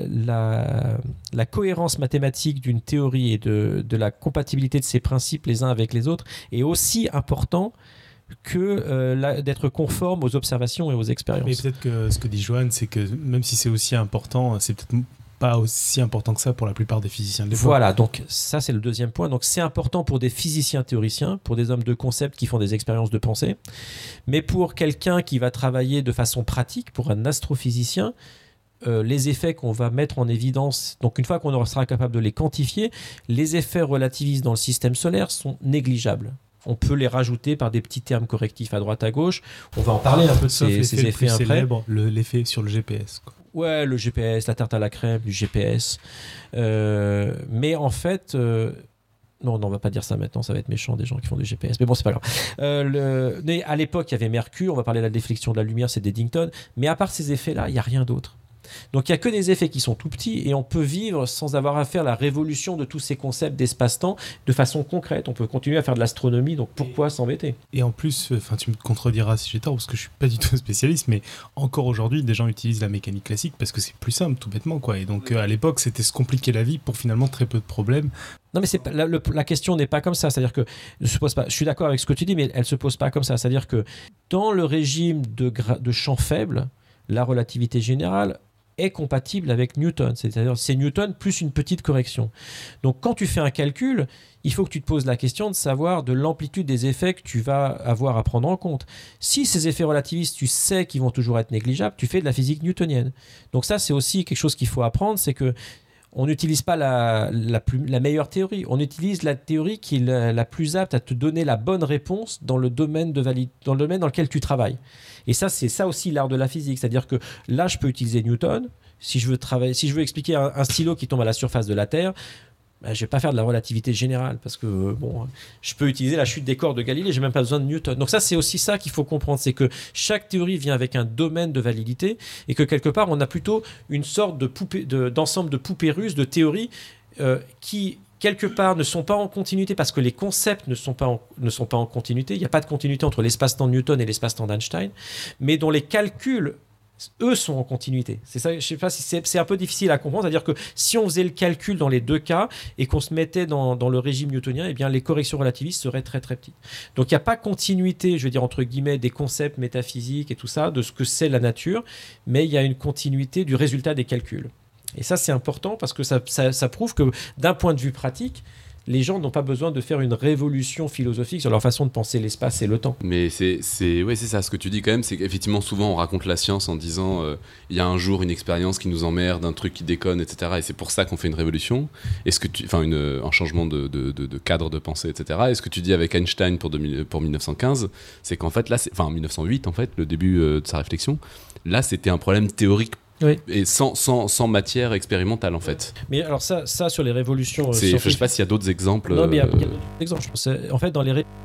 cohérence mathématique d'une théorie et de la compatibilité de ses principes les uns avec les autres est aussi important que d'être conforme aux observations et aux expériences. Mais peut-être que ce que dit Johan, c'est que même si c'est aussi important, c'est peut-être pas aussi important que ça pour la plupart des physiciens de l'époque. Voilà, donc ça c'est le deuxième point. Donc c'est important pour des physiciens théoriciens, pour des hommes de concept qui font des expériences de pensée, mais pour quelqu'un qui va travailler de façon pratique, pour un astrophysicien, les effets qu'on va mettre en évidence, donc une fois qu'on sera capable de les quantifier, les effets relativistes dans le système solaire sont négligeables. On peut les rajouter par des petits termes correctifs à droite à gauche. On va en parler un peu de ces effets après. Célèbre, l'effet sur le GPS. Quoi. Ouais, le GPS, la tarte à la crème, du GPS. Mais en fait... Non, on va pas dire ça maintenant, ça va être méchant des gens qui font du GPS. Mais bon, c'est pas grave. Mais à l'époque, il y avait Mercure, on va parler de la déflexion de la lumière, c'est d'Eddington. Mais à part ces effets-là, il n'y a rien d'autre. Donc il n'y a que des effets qui sont tout petits et on peut vivre sans avoir à faire la révolution de tous ces concepts d'espace-temps de façon concrète. On peut continuer à faire de l'astronomie, donc pourquoi s'embêter ? Et en plus, tu me contrediras si j'ai tort parce que je ne suis pas du tout spécialiste, mais encore aujourd'hui, des gens utilisent la mécanique classique parce que c'est plus simple, tout bêtement, quoi. Et donc à l'époque, c'était se compliquer la vie pour finalement très peu de problèmes. Non, mais la question n'est pas comme ça. C'est-à-dire que je suis d'accord avec ce que tu dis, mais elle ne se pose pas comme ça. C'est-à-dire que dans le régime de champ faible, la relativité générale, est compatible avec Newton. C'est-à-dire c'est Newton plus une petite correction. Donc quand tu fais un calcul, il faut que tu te poses la question de savoir de l'amplitude des effets que tu vas avoir à prendre en compte. Si ces effets relativistes, tu sais qu'ils vont toujours être négligeables, tu fais de la physique newtonienne. Donc ça, c'est aussi quelque chose qu'il faut apprendre, c'est que on n'utilise pas la meilleure théorie, on utilise la théorie qui est la plus apte à te donner la bonne réponse dans le domaine dans lequel tu travailles. Et ça, c'est ça aussi l'art de la physique, c'est-à-dire que là, je peux utiliser Newton. Si je veux expliquer un stylo qui tombe à la surface de la Terre, ben, je vais pas faire de la relativité générale parce que je peux utiliser la chute des corps de Galilée, j'ai même pas besoin de Newton. Donc ça, c'est aussi ça qu'il faut comprendre, c'est que chaque théorie vient avec un domaine de validité et que quelque part on a plutôt une sorte de d'ensemble de poupées russes de théories qui quelque part ne sont pas en continuité parce que les concepts ne sont pas en continuité. Il n'y a pas de continuité entre l'espace-temps de Newton et l'espace-temps d'Einstein, mais dont les calculs eux sont en continuité. C'est ça, je sais pas si c'est un peu difficile à comprendre, c'est-à-dire que si on faisait le calcul dans les deux cas et qu'on se mettait dans le régime newtonien, eh bien les corrections relativistes seraient très très petites. Donc il n'y a pas continuité, je veux dire entre guillemets, des concepts métaphysiques et tout ça, de ce que c'est la nature, mais il y a une continuité du résultat des calculs. Et ça c'est important parce que ça prouve que d'un point de vue pratique, les gens n'ont pas besoin de faire une révolution philosophique sur leur façon de penser l'espace et le temps. Mais c'est ça, ce que tu dis quand même, c'est qu'effectivement souvent on raconte la science en disant il y a un jour une expérience qui nous emmerde, un truc qui déconne, etc. Et c'est pour ça qu'on fait une révolution, un changement de cadre de pensée, etc. Et ce que tu dis avec Einstein pour 1915, c'est qu'en fait là, 1908 en fait, le début de sa réflexion, là c'était un problème théorique. Oui. Et sans matière expérimentale en fait. Mais alors ça sur les révolutions scientifiques... Je sais pas s'il y a d'autres exemples... Non mais il y a d'autres exemples. En fait dans les révolutions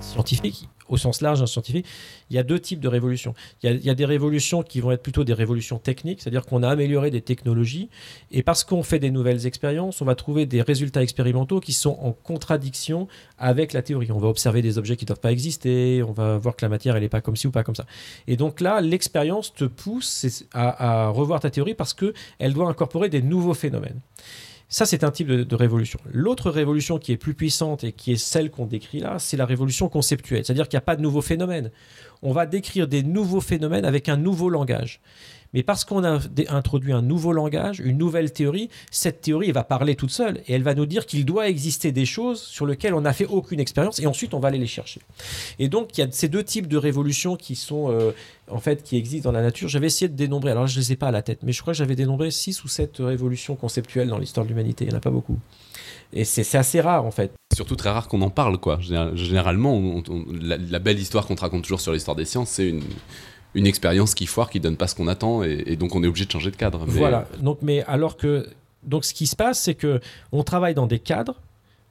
scientifiques, au sens large scientifique, il y a deux types de révolutions. Il y a des révolutions qui vont être plutôt des révolutions techniques, c'est-à-dire qu'on a amélioré des technologies et parce qu'on fait des nouvelles expériences, on va trouver des résultats expérimentaux qui sont en contradiction avec la théorie. On va observer des objets qui ne doivent pas exister, on va voir que la matière elle n'est pas comme ci ou pas comme ça. Et donc là, l'expérience te pousse à revoir ta théorie parce qu'elle doit incorporer des nouveaux phénomènes. Ça, c'est un type de révolution. L'autre révolution qui est plus puissante et qui est celle qu'on décrit là, c'est la révolution conceptuelle. C'est-à-dire qu'il n'y a pas de nouveaux phénomènes. On va décrire des nouveaux phénomènes avec un nouveau langage. Mais parce qu'on a introduit un nouveau langage, une nouvelle théorie, cette théorie va parler toute seule et elle va nous dire qu'il doit exister des choses sur lesquelles on n'a fait aucune expérience et ensuite on va aller les chercher. Et donc il y a ces deux types de révolutions qui sont en fait qui existent dans la nature. J'avais essayé de dénombrer, alors je ne les ai pas à la tête, mais je crois que j'avais dénombré 6 ou 7 révolutions conceptuelles dans l'histoire de l'humanité, il n'y en a pas beaucoup. Et c'est assez rare en fait. Surtout très rare qu'on en parle quoi. Généralement la belle histoire qu'on te raconte toujours sur l'histoire des sciences, c'est une expérience qui foire, qui donne pas ce qu'on attend et donc on est obligé de changer de cadre. Mais... Voilà. Donc ce qui se passe, c'est que on travaille dans des cadres,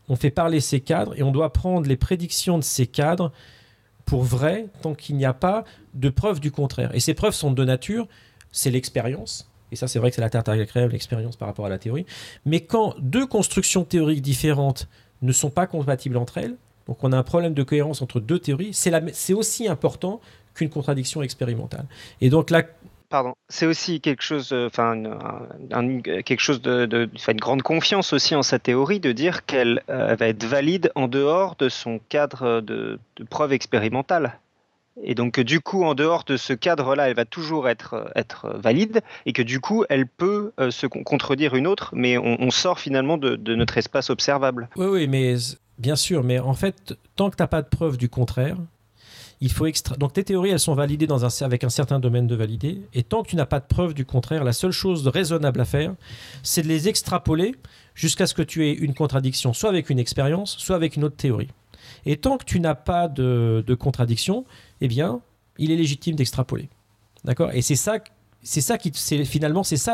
on fait parler ces cadres et on doit prendre les prédictions de ces cadres pour vraies tant qu'il n'y a pas de preuves du contraire. Et ces preuves sont de nature, c'est l'expérience. Et ça, c'est vrai que c'est la terre créable, l'expérience par rapport à la théorie. Mais quand deux constructions théoriques différentes ne sont pas compatibles entre elles, donc on a un problème de cohérence entre deux théories, c'est aussi important qu'une contradiction expérimentale. Et donc là, pardon, c'est aussi quelque chose, une grande confiance aussi en sa théorie de dire qu'elle va être valide en dehors de son cadre de preuve expérimentale. Et donc que du coup, en dehors de ce cadre-là, elle va toujours être valide et que du coup, elle peut se contredire une autre, mais on sort finalement de notre espace observable. Oui, mais bien sûr, mais en fait, tant que tu n'as pas de preuve du contraire, donc tes théories, elles sont validées avec un certain domaine de validité, et tant que tu n'as pas de preuve du contraire, la seule chose raisonnable à faire, c'est de les extrapoler jusqu'à ce que tu aies une contradiction, soit avec une expérience, soit avec une autre théorie. Et tant que tu n'as pas de contradiction, eh bien, il est légitime d'extrapoler. D'accord ? Et c'est ça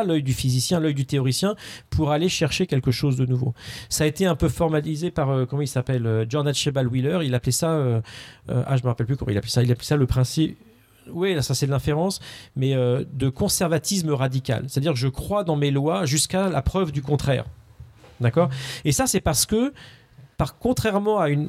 l'œil du physicien, l'œil du théoricien, pour aller chercher quelque chose de nouveau. Ça a été un peu formalisé par, comment il s'appelle, John Archibald Wheeler. Il appelait ça, je me rappelle plus comment il appelait ça. Il appelait ça le principe. Oui, là, ça c'est de l'inférence, mais de conservatisme radical. C'est-à-dire que je crois dans mes lois jusqu'à la preuve du contraire. D'accord ? Et ça, c'est parce que Par contrairement à une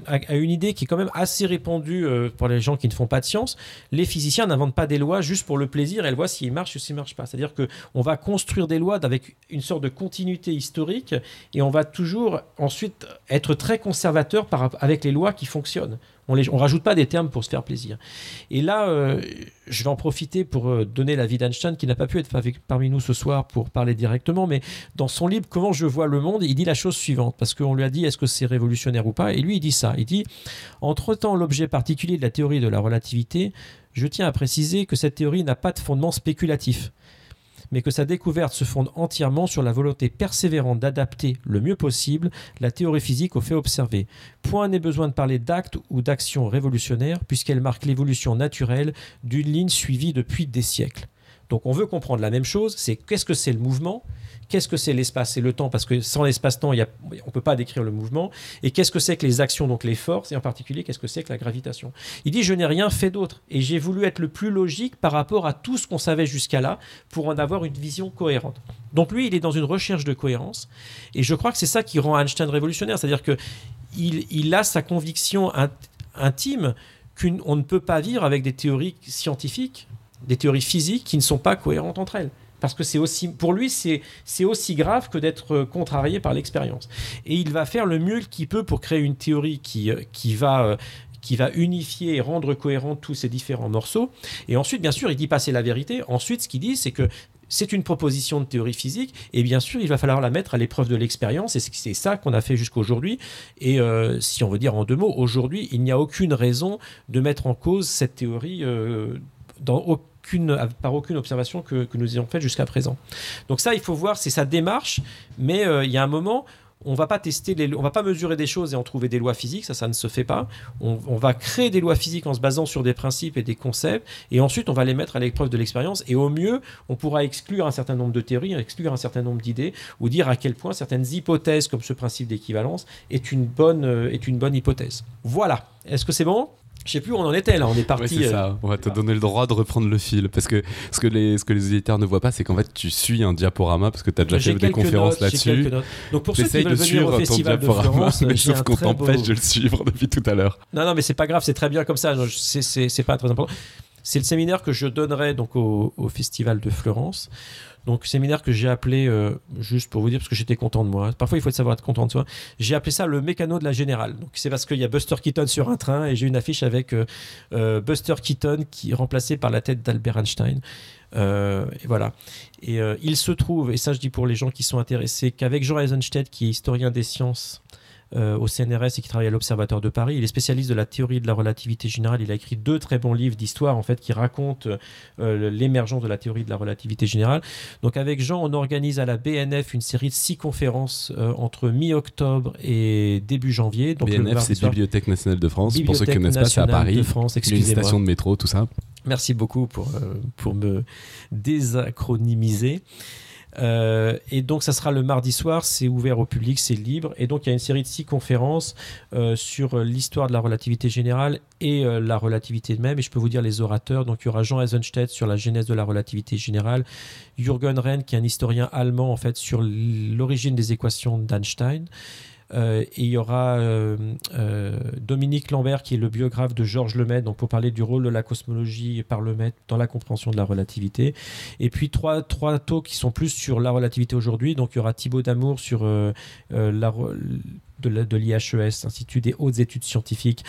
idée qui est quand même assez répandue pour les gens qui ne font pas de science, les physiciens n'inventent pas des lois juste pour le plaisir et elles voient s'ils marchent ou s'ils ne marchent pas. C'est-à-dire qu'on va construire des lois avec une sorte de continuité historique et on va toujours ensuite être très conservateur avec les lois qui fonctionnent. On ne rajoute pas des termes pour se faire plaisir. Et là, je vais en profiter pour donner l'avis d'Einstein, qui n'a pas pu être parmi nous ce soir pour parler directement, mais dans son livre « Comment je vois le monde », il dit la chose suivante, parce qu'on lui a dit « Est-ce que c'est révolutionnaire ou pas ?» Et lui, il dit ça. Il dit « Entre-temps, l'objet particulier de la théorie de la relativité, je tiens à préciser que cette théorie n'a pas de fondement spéculatif, mais que sa découverte se fonde entièrement sur la volonté persévérante d'adapter le mieux possible la théorie physique aux faits observés. Point n'est besoin de parler d'actes ou d'actions révolutionnaires, puisqu'elle marque l'évolution naturelle d'une ligne suivie depuis des siècles. » Donc on veut comprendre la même chose, c'est qu'est-ce que c'est le mouvement ? Qu'est-ce que c'est l'espace et le temps ? Parce que sans l'espace-temps, on ne peut pas décrire le mouvement. Et qu'est-ce que c'est que les actions, donc les forces, et en particulier, qu'est-ce que c'est que la gravitation ? Il dit « Je n'ai rien fait d'autre et j'ai voulu être le plus logique par rapport à tout ce qu'on savait jusqu'à là pour en avoir une vision cohérente. » Donc lui, il est dans une recherche de cohérence et je crois que c'est ça qui rend Einstein révolutionnaire. C'est-à-dire qu'il a sa conviction intime qu'on ne peut pas vivre avec des théories scientifiques, des théories physiques qui ne sont pas cohérentes entre elles. Parce que c'est aussi, pour lui, c'est aussi grave que d'être contrarié par l'expérience. Et il va faire le mieux qu'il peut pour créer une théorie qui va unifier et rendre cohérents tous ces différents morceaux. Et ensuite, bien sûr, il dit pas c'est la vérité. Ensuite, ce qu'il dit, c'est que c'est une proposition de théorie physique. Et bien sûr, il va falloir la mettre à l'épreuve de l'expérience. Et c'est ça qu'on a fait jusqu'à aujourd'hui. Et si on veut dire en deux mots, aujourd'hui, il n'y a aucune raison de mettre en cause cette théorie par aucune observation que nous ayons faite jusqu'à présent. Donc ça, il faut voir, c'est sa démarche, mais il y a un moment, on ne va pas mesurer des choses et en trouver des lois physiques, ça ne se fait pas. On va créer des lois physiques en se basant sur des principes et des concepts, et ensuite on va les mettre à l'épreuve de l'expérience, et au mieux, on pourra exclure un certain nombre de théories, exclure un certain nombre d'idées, ou dire à quel point certaines hypothèses, comme ce principe d'équivalence, est une bonne hypothèse. Voilà. Est-ce que c'est bon ? Je sais plus où on en était là, on est parti. Ouais, c'est ça. On va te donner le droit de reprendre le fil parce que ce que les éditeurs ne voient pas, c'est qu'en fait tu suis un diaporama parce que tu as déjà fait des conférences là-dessus. Donc pour t'essayes ceux qui veulent venir au Festival de Florence, mais sauf qu'on t'empêche de le suivre depuis tout à l'heure. Non, mais c'est pas grave, c'est très bien comme ça, c'est pas très important. C'est le séminaire que je donnerai donc au Festival de Florence. Donc, séminaire que j'ai appelé, juste pour vous dire, parce que j'étais content de moi. Parfois, il faut savoir être content de soi. J'ai appelé ça le mécano de la générale. Donc, c'est parce qu'il y a Buster Keaton sur un train et j'ai une affiche avec Buster Keaton qui est remplacé par la tête d'Albert Einstein. Et voilà. Et il se trouve, et ça je dis pour les gens qui sont intéressés, qu'avec Jean Eisenstaedt, qui est historien des sciences au CNRS et qui travaille à l'Observatoire de Paris. Il est spécialiste de la théorie de la relativité générale. Il a écrit 2 très bons livres d'histoire en fait, qui racontent l'émergence de la théorie de la relativité générale. Donc avec Jean, on organise à la BNF une série de 6 conférences entre mi-octobre et début janvier. Donc, BNF, le c'est Bibliothèque Nationale de France. Pour ceux qui ne connaissent pas, c'est à Paris. Une station de métro, tout ça. Merci beaucoup pour me désacronymiser. Et donc ça sera le mardi soir, c'est ouvert au public, c'est libre, et donc il y a une série de 6 conférences sur l'histoire de la relativité générale et la relativité elle-même, et je peux vous dire les orateurs. Donc il y aura Jean Eisenstaedt sur la genèse de la relativité générale, Jürgen Renn qui est un historien allemand en fait sur l'origine des équations d'Einstein, et il y aura Dominique Lambert qui est le biographe de Georges Lemaître, donc pour parler du rôle de la cosmologie par Lemaître dans la compréhension de la relativité. Et puis trois talks qui sont plus sur la relativité aujourd'hui. Donc il y aura Thibaut Damour sur de l'IHES, Institut des hautes études scientifiques,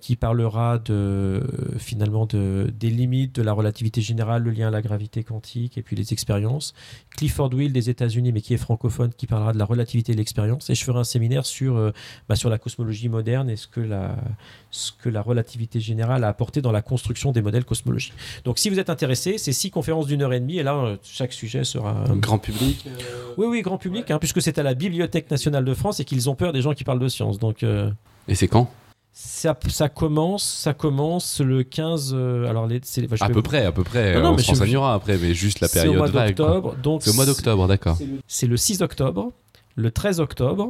qui parlera des limites de la relativité générale, le lien à la gravité quantique et puis les expériences. Clifford Wheel des États-Unis, mais qui est francophone, qui parlera de la relativité et de l'expérience. Et je ferai un séminaire sur la cosmologie moderne et ce que la relativité générale a apporté dans la construction des modèles cosmologiques. Donc si vous êtes intéressé, c'est 6 conférences d'1h30 et là chaque sujet sera... Grand public Oui, grand public, ouais. Puisque c'est à la Bibliothèque Nationale de France et qu'ils ont peur des gens qui parlent de science. Donc, Et c'est quand ? Ça commence le 15. Alors à peu près. Non, on se renseignera après, mais juste la période vague. C'est au mois d'octobre, d'accord. C'est le 6 octobre, le 13 octobre,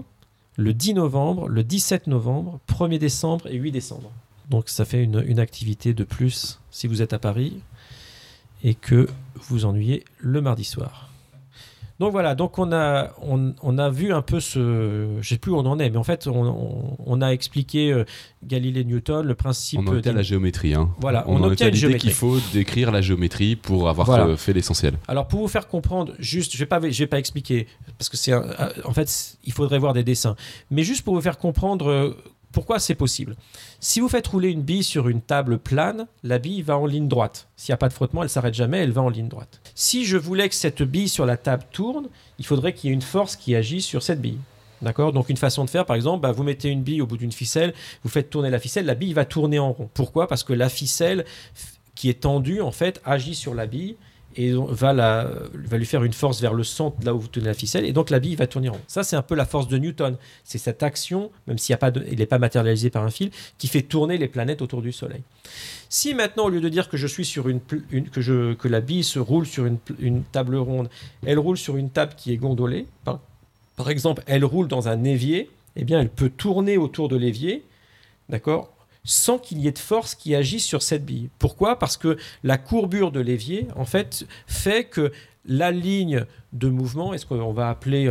le 10 novembre, le 17 novembre, 1er décembre et 8 décembre. Donc ça fait une activité de plus si vous êtes à Paris et que vous ennuyez le mardi soir. Donc voilà, donc on a vu un peu ce... Je sais plus où on en est, mais en fait, on a expliqué Galilée, Newton, le principe... On en était à la géométrie. Hein. Voilà, on en était à l'idée qu'il faut décrire la géométrie pour avoir fait l'essentiel. Alors, pour vous faire comprendre, juste, je vais pas expliquer, parce que c'est... En fait, il faudrait voir des dessins. Mais juste pour vous faire comprendre... Pourquoi c'est possible ? Si vous faites rouler une bille sur une table plane, la bille va en ligne droite. S'il n'y a pas de frottement, elle ne s'arrête jamais, elle va en ligne droite. Si je voulais que cette bille sur la table tourne, il faudrait qu'il y ait une force qui agisse sur cette bille. D'accord ? Donc une façon de faire, par exemple, vous mettez une bille au bout d'une ficelle, vous faites tourner la bille va tourner en rond. Pourquoi ? Parce que la ficelle qui est tendue, en fait, agit sur la bille et va lui faire une force vers le centre, là où vous tenez la ficelle, et donc la bille va tourner en rond. Ça, c'est un peu la force de Newton. C'est cette action, même s'il n'est pas matérialisé par un fil, qui fait tourner les planètes autour du Soleil. Si maintenant, au lieu de dire que que la bille se roule sur une table ronde, elle roule sur une table qui est gondolée, par exemple, elle roule dans un évier, eh bien, elle peut tourner autour de l'évier, d'accord ? Sans qu'il y ait de force qui agisse sur cette bille. Pourquoi ? Parce que la courbure de l'évier, en fait, fait que la ligne de mouvement, est-ce qu'on va appeler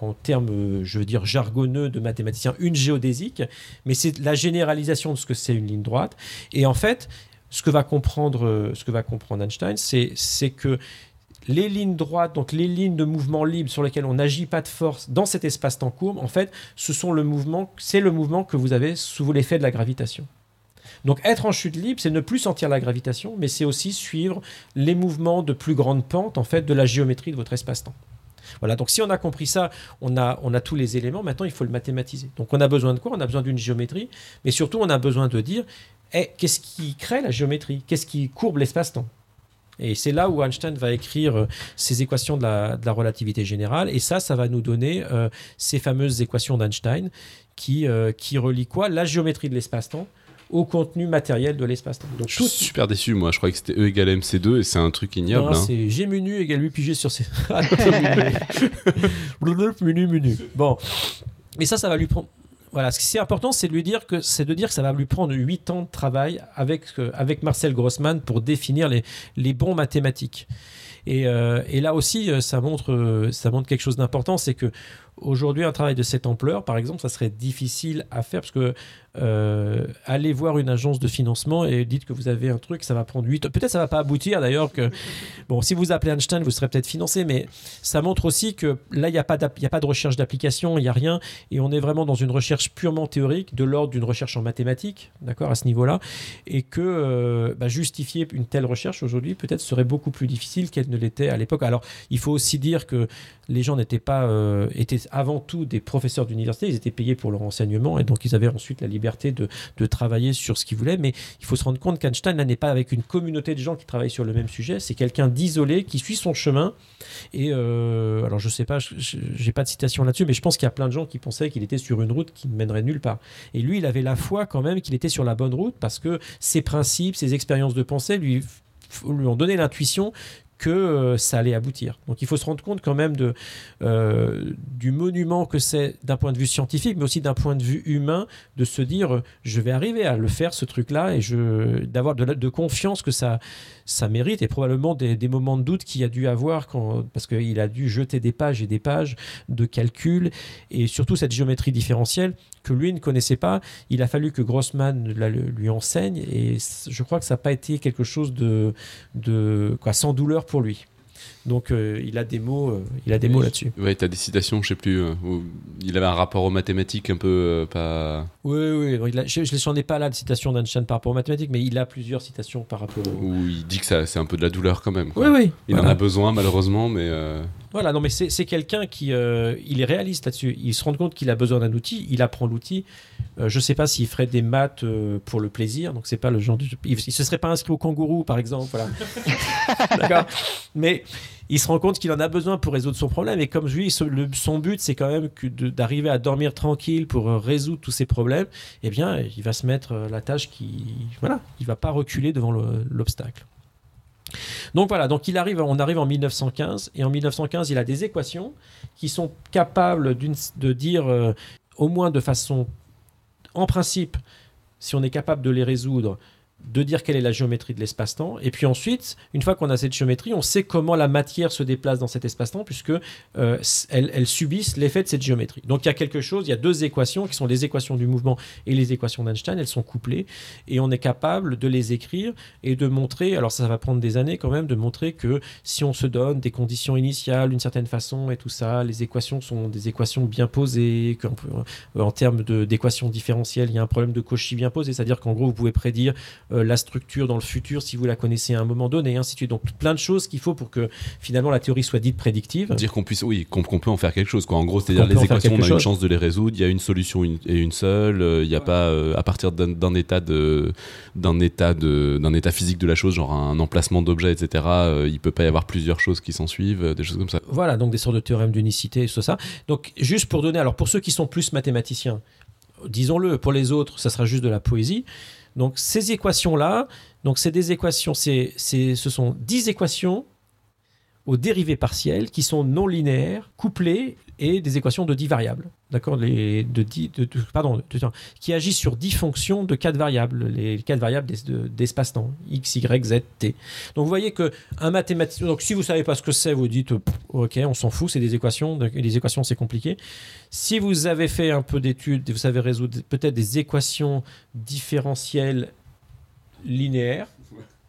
en termes, je veux dire, jargonneux de mathématicien, une géodésique, mais c'est la généralisation de ce que c'est une ligne droite. Et en fait, ce que va comprendre Einstein, c'est que les lignes droites, donc les lignes de mouvement libre sur lesquelles on n'agit pas de force dans cet espace-temps courbe, en fait, c'est le mouvement que vous avez sous l'effet de la gravitation. Donc être en chute libre, c'est ne plus sentir la gravitation, mais c'est aussi suivre les mouvements de plus grande pente, en fait, de la géométrie de votre espace-temps. Voilà, donc si on a compris ça, on a tous les éléments, maintenant il faut le mathématiser. Donc on a besoin de quoi ? On a besoin d'une géométrie, mais surtout on a besoin de dire, qu'est-ce qui crée la géométrie ? Qu'est-ce qui courbe l'espace-temps ? Et c'est là où Einstein va écrire ses équations de la relativité générale. Et ça va nous donner ces fameuses équations d'Einstein qui relient quoi ? La géométrie de l'espace-temps au contenu matériel de l'espace-temps. Donc, je suis super déçu, moi. Je croyais que c'était E égale MC2 et c'est un truc ignoble. Non, c'est G mu nu égale 8 pi G sur C. mu nu. Bon. Et ça va lui prendre... Voilà, ce qui est important, c'est de dire que ça va lui prendre 8 ans de travail avec Marcel Grossmann pour définir les bons mathématiques. Et là aussi, ça montre quelque chose d'important, c'est qu'aujourd'hui, un travail de cette ampleur, par exemple, ça serait difficile à faire, parce que allez voir une agence de financement et dites que vous avez un truc, ça va prendre 8 ans. Peut-être ça ne va pas aboutir, d'ailleurs. Bon, si vous appelez Einstein, vous serez peut-être financé, mais ça montre aussi que là, il n'y a pas de recherche d'application, il n'y a rien, et on est vraiment dans une recherche purement théorique, de l'ordre d'une recherche en mathématiques, d'accord, à ce niveau-là, et que justifier une telle recherche, aujourd'hui, peut-être serait beaucoup plus difficile qu'elle ne l'était à l'époque. Alors, il faut aussi dire que les gens étaient avant tout des professeurs d'université, ils étaient payés pour leur enseignement et donc ils avaient ensuite la liberté de travailler sur ce qu'ils voulaient, mais il faut se rendre compte qu'Einstein là n'est pas avec une communauté de gens qui travaillent sur le même sujet, c'est quelqu'un d'isolé qui suit son chemin et alors je sais pas, j'ai pas de citation là-dessus, mais je pense qu'il y a plein de gens qui pensaient qu'il était sur une route qui ne mènerait nulle part, et lui il avait la foi quand même qu'il était sur la bonne route, parce que ses principes, ses expériences de pensée lui ont donné l'intuition que ça allait aboutir. Donc il faut se rendre compte quand même du monument que c'est d'un point de vue scientifique, mais aussi d'un point de vue humain, de se dire je vais arriver à le faire ce truc-là, et d'avoir de confiance que ça mérite, et probablement des moments de doute qu'il a dû avoir parce qu'il a dû jeter des pages et des pages de calculs, et surtout cette géométrie différentielle que lui ne connaissait pas. Il a fallu que Grossmann lui enseigne, et je crois que ça n'a pas été quelque chose de sans douleur pour lui. Donc il a des mots là-dessus. Ouais, tu as des citations, je sais plus, où il avait un rapport aux mathématiques un peu pas... Oui, je n'en ai pas là de citation d'Einstein par rapport aux mathématiques, mais il a plusieurs citations par rapport aux... Où il dit que c'est un peu de la douleur quand même, quoi. Oui. Il en a besoin malheureusement, mais... Voilà, non mais c'est quelqu'un qui... il est réaliste là-dessus, il se rend compte qu'il a besoin d'un outil, il apprend l'outil. Je ne sais pas s'il ferait des maths pour le plaisir, donc c'est pas le genre de... Il ne se serait pas inscrit au kangourou par exemple, voilà. D'accord. Mais il se rend compte qu'il en a besoin pour résoudre son problème, et comme je dis, son but c'est quand même d'arriver à dormir tranquille pour résoudre tous ses problèmes. Eh bien il va se mettre la tâche il va pas reculer devant l'obstacle. Donc voilà, donc on arrive en 1915, et en 1915 il a des équations qui sont capables de dire au moins de façon, en principe, si on est capable de les résoudre, de dire quelle est la géométrie de l'espace-temps. Et puis ensuite, une fois qu'on a cette géométrie, on sait comment la matière se déplace dans cet espace-temps, puisque elles subissent l'effet de cette géométrie. Donc il y a quelque chose, il y a deux équations qui sont les équations du mouvement et les équations d'Einstein, elles sont couplées et on est capable de les écrire et de montrer, alors ça va prendre des années quand même, de montrer que si on se donne des conditions initiales d'une certaine façon et tout ça, les équations sont des équations bien posées, qu'on peut, en termes d'équations différentielles, il y a un problème de Cauchy bien posé, c'est-à-dire qu'en gros vous pouvez prédire la structure dans le futur si vous la connaissez à un moment donné, et ainsi de suite. Donc plein de choses qu'il faut pour que finalement la théorie soit dite prédictive. Dire qu'on puisse, oui, qu'on peut en faire quelque chose, quoi. En gros, c'est-à-dire les équations, on a une chance de les résoudre, il y a une solution et une seule, il n'y a pas à partir d'un état physique de la chose, genre un emplacement d'objet, etc. Il ne peut pas y avoir plusieurs choses qui s'en suivent, des choses comme ça. Voilà, donc des sortes de théorèmes d'unicité et tout ça. Donc juste pour donner, alors pour ceux qui sont plus mathématiciens, disons-le, pour les autres, ça sera juste de la poésie. Donc ces équations-là, donc c'est des équations, ce sont 10 équations aux dérivées partielles qui sont non linéaires, couplées, et des équations de 10 variables, d'accord, qui agissent sur 10 fonctions de 4 variables, les 4 variables d'espace-temps, x, y, z, t. Donc vous voyez qu'un mathématicien, donc si vous ne savez pas ce que c'est, vous dites ok, on s'en fout, c'est des équations, les équations c'est compliqué. Si vous avez fait un peu d'études, vous savez résoudre peut-être des équations différentielles linéaires,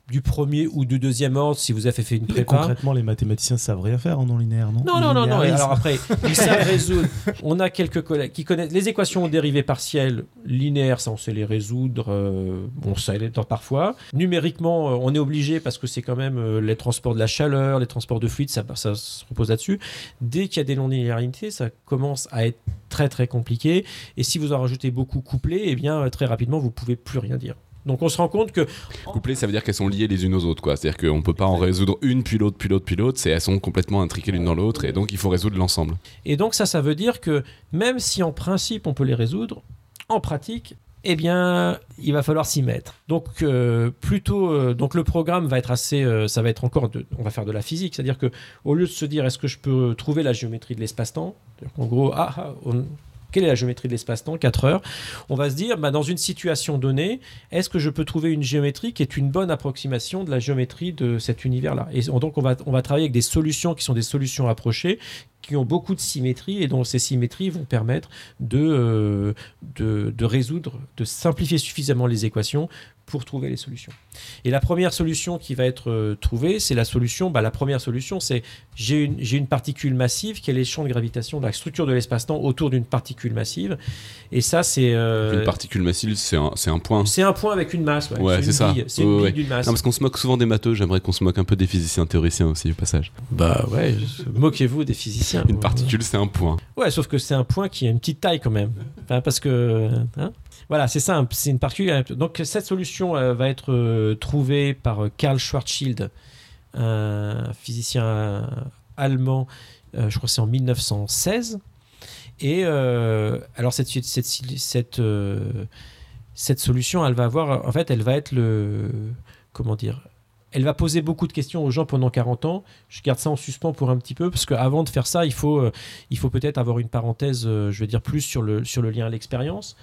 du premier ou du deuxième ordre, si vous avez fait une prépa. Concrètement, les mathématiciens savent rien faire en non-linéaire, non ? Non. Alors après, ils savent résoudre. On a quelques collègues qui connaissent les équations aux dérivées partielles linéaires, ça on sait les résoudre, on sait les temps parfois. Numériquement, on est obligé parce que c'est quand même les transports de la chaleur, les transports de fluides, ça se repose là-dessus. Dès qu'il y a des non-linéarités, ça commence à être très très compliqué. Et si vous en rajoutez beaucoup couplés, eh bien très rapidement, vous pouvez plus rien dire. Donc on se rend compte que... Couplées, ça veut dire qu'elles sont liées les unes aux autres, quoi. C'est-à-dire qu'on ne peut pas en résoudre une, puis l'autre. Elles sont complètement intriquées l'une dans l'autre, et donc il faut résoudre l'ensemble. Et donc ça veut dire que même si en principe on peut les résoudre, en pratique, eh bien, il va falloir s'y mettre. Donc donc le programme va être assez... ça va être encore... on va faire de la physique, c'est-à-dire qu'au lieu de se dire est-ce que je peux trouver la géométrie de l'espace-temps, en gros, quelle est la géométrie de l'espace-temps, 4 heures. On va se dire, dans une situation donnée, est-ce que je peux trouver une géométrie qui est une bonne approximation de la géométrie de cet univers-là ? Et donc, on va travailler avec des solutions qui sont des solutions approchées, qui ont beaucoup de symétrie et dont ces symétries vont permettre de simplifier suffisamment les équations pour trouver les solutions. Et la première solution qui va être trouvée, c'est la solution. La première solution, c'est j'ai une particule massive qui est les champs de gravitation de la structure de l'espace-temps autour d'une particule massive. Et ça, c'est une particule massive, c'est un point. C'est un point avec une masse. Ouais, c'est ça. C'est une bille d'une masse. Non, parce qu'on se moque souvent des matheux. J'aimerais qu'on se moque un peu des physiciens théoriciens aussi au passage. Ouais, moquez-vous des physiciens. Une particule, c'est un point. Ouais, sauf que c'est un point qui a une petite taille quand même, parce que. Voilà, c'est ça, c'est une particule. Donc cette solution va être trouvée par Karl Schwarzschild, un physicien allemand, je crois que c'est en 1916. Et alors cette solution, elle va avoir, en fait, elle va être le, comment dire, elle va poser beaucoup de questions aux gens pendant 40 ans. Je garde ça en suspens pour un petit peu, parce qu'avant de faire ça, il faut peut-être avoir une parenthèse, je veux dire, plus sur le lien à l'expérience.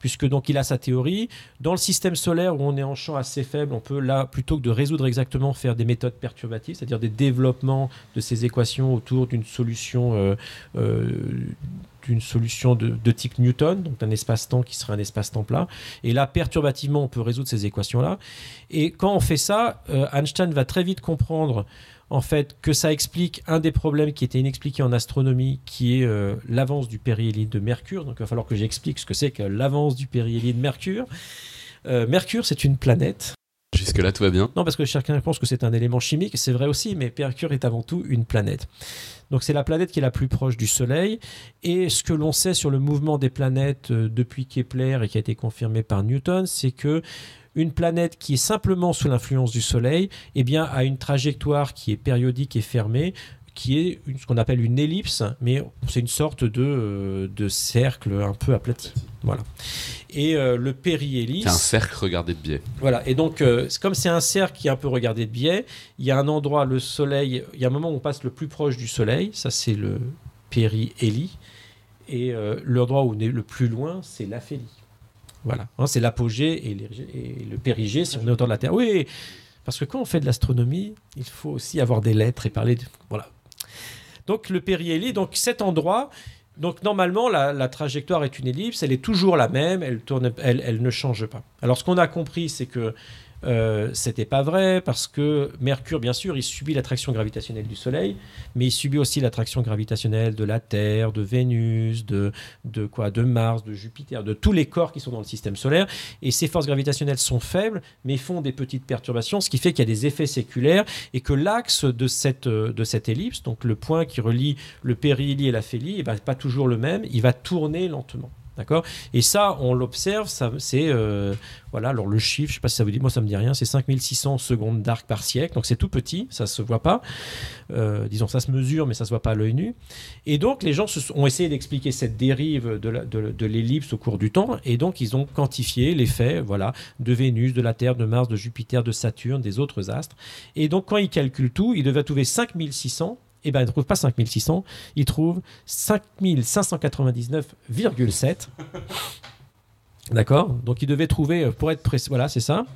Puisque donc il a sa théorie. Dans le système solaire où on est en champ assez faible, on peut là, plutôt que de résoudre exactement, faire des méthodes perturbatives, c'est-à-dire des développements de ces équations autour d'une solution de type Newton, donc d'un espace-temps qui serait un espace-temps plat. Et là, perturbativement, on peut résoudre ces équations-là. Et quand on fait ça, Einstein va très vite comprendre en fait que ça explique un des problèmes qui était inexpliqué en astronomie, qui est l'avance du périhélium de Mercure. Donc il va falloir que j'explique ce que c'est que l'avance du périhélium de Mercure. Mercure, c'est une planète. Jusque-là, tout va bien. Non, parce que chacun pense que c'est un élément chimique, c'est vrai aussi, mais Mercure est avant tout une planète. Donc c'est la planète qui est la plus proche du Soleil, et ce que l'on sait sur le mouvement des planètes depuis Kepler et qui a été confirmé par Newton, c'est que une planète qui est simplement sous l'influence du Soleil, eh bien, a une trajectoire qui est périodique et fermée, qui est ce qu'on appelle une ellipse, mais c'est une sorte de cercle un peu aplati. Voilà. Et le périhélice... C'est un cercle regardé de biais. Voilà. Et donc, comme c'est un cercle qui est un peu regardé de biais, il y a un endroit, le Soleil... Il y a un moment où on passe le plus proche du Soleil, ça c'est le périhélie, et l'endroit où on est le plus loin, c'est l'aphélie. Voilà, hein, c'est l'apogée et le périgée si on est autour de la Terre. Oui, parce que quand on fait de l'astronomie, il faut aussi avoir des lettres et parler de... Voilà. Donc le périhélie, donc cet endroit... Donc normalement, la trajectoire est une ellipse, elle est toujours la même, elle ne change pas. Alors ce qu'on a compris, c'est que c'était pas vrai, parce que Mercure, bien sûr, il subit l'attraction gravitationnelle du Soleil, mais il subit aussi l'attraction gravitationnelle de la Terre, de Vénus, de Mars, de Jupiter, de tous les corps qui sont dans le système solaire. Et ces forces gravitationnelles sont faibles, mais font des petites perturbations, ce qui fait qu'il y a des effets séculaires et que l'axe de cette ellipse, donc le point qui relie le périhélie et la phélie, n'est pas toujours le même, il va tourner lentement. D'accord ? Et ça, on l'observe, ça, c'est... voilà, alors le chiffre, je ne sais pas si ça vous dit, moi ça ne me dit rien, c'est 5600 secondes d'arc par siècle, donc c'est tout petit, ça ne se voit pas. Disons, ça se mesure, mais ça ne se voit pas à l'œil nu. Et donc, les gens ont essayé d'expliquer cette dérive de l'ellipse au cours du temps, et donc ils ont quantifié l'effet de Vénus, de la Terre, de Mars, de Jupiter, de Saturne, des autres astres. Et donc, quand ils calculent tout, ils devaient trouver 5600, et bien, ils ne trouvent pas 5600, ils trouvent 5599,7. D'accord ? Donc, ils devaient trouver, pour être précis, voilà, c'est ça.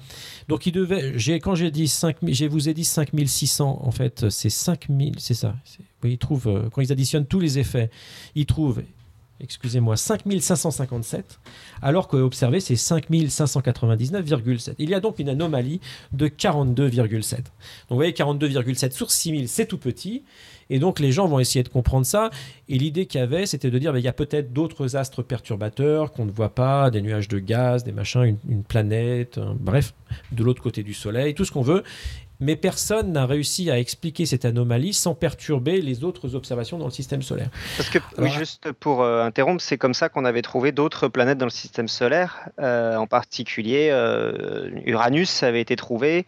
Donc, ils devaient, je vous ai dit 5600, en fait, c'est 5000, c'est ça. Oui, ils trouvent, quand ils additionnent tous les effets, ils trouvent, excusez-moi, 5557, alors que, observez, c'est 5599,7. Il y a donc une anomalie de 42,7. Donc, vous voyez, 42,7 sur 6000, c'est tout petit. Et donc, les gens vont essayer de comprendre ça. Et l'idée qu'il y avait, c'était de dire, il y a peut-être d'autres astres perturbateurs qu'on ne voit pas, des nuages de gaz, des machins, une planète, bref, de l'autre côté du Soleil, tout ce qu'on veut. Mais personne n'a réussi à expliquer cette anomalie sans perturber les autres observations dans le système solaire. Parce que, alors, oui, juste pour interrompre, c'est comme ça qu'on avait trouvé d'autres planètes dans le système solaire. En particulier, Uranus avait été trouvé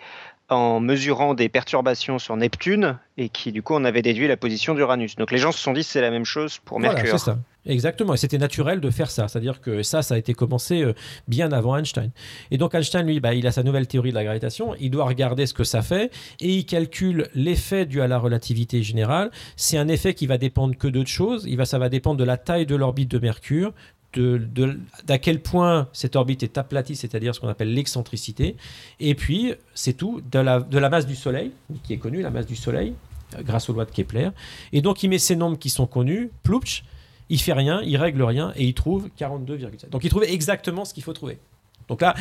en mesurant des perturbations sur Neptune et qui, du coup, on avait déduit la position d'Uranus. Donc, les gens se sont dit que c'est la même chose pour Mercure. Voilà, c'est ça. Exactement, et c'était naturel de faire ça, c'est-à-dire que ça a été commencé bien avant Einstein. Et donc Einstein, lui, il a sa nouvelle théorie de la gravitation, il doit regarder ce que ça fait, et il calcule l'effet dû à la relativité générale. C'est un effet qui va dépendre que d'autres choses, ça va dépendre de la taille de l'orbite de Mercure, d'à quel point cette orbite est aplatie, c'est-à-dire ce qu'on appelle l'excentricité, et puis, c'est tout, de la masse du Soleil, qui est connue, la masse du Soleil, grâce aux lois de Kepler. Et donc il met ces nombres qui sont connus, ploupch, il fait rien, il règle rien et il trouve 42,7. Donc il trouve exactement ce qu'il faut trouver. Donc là...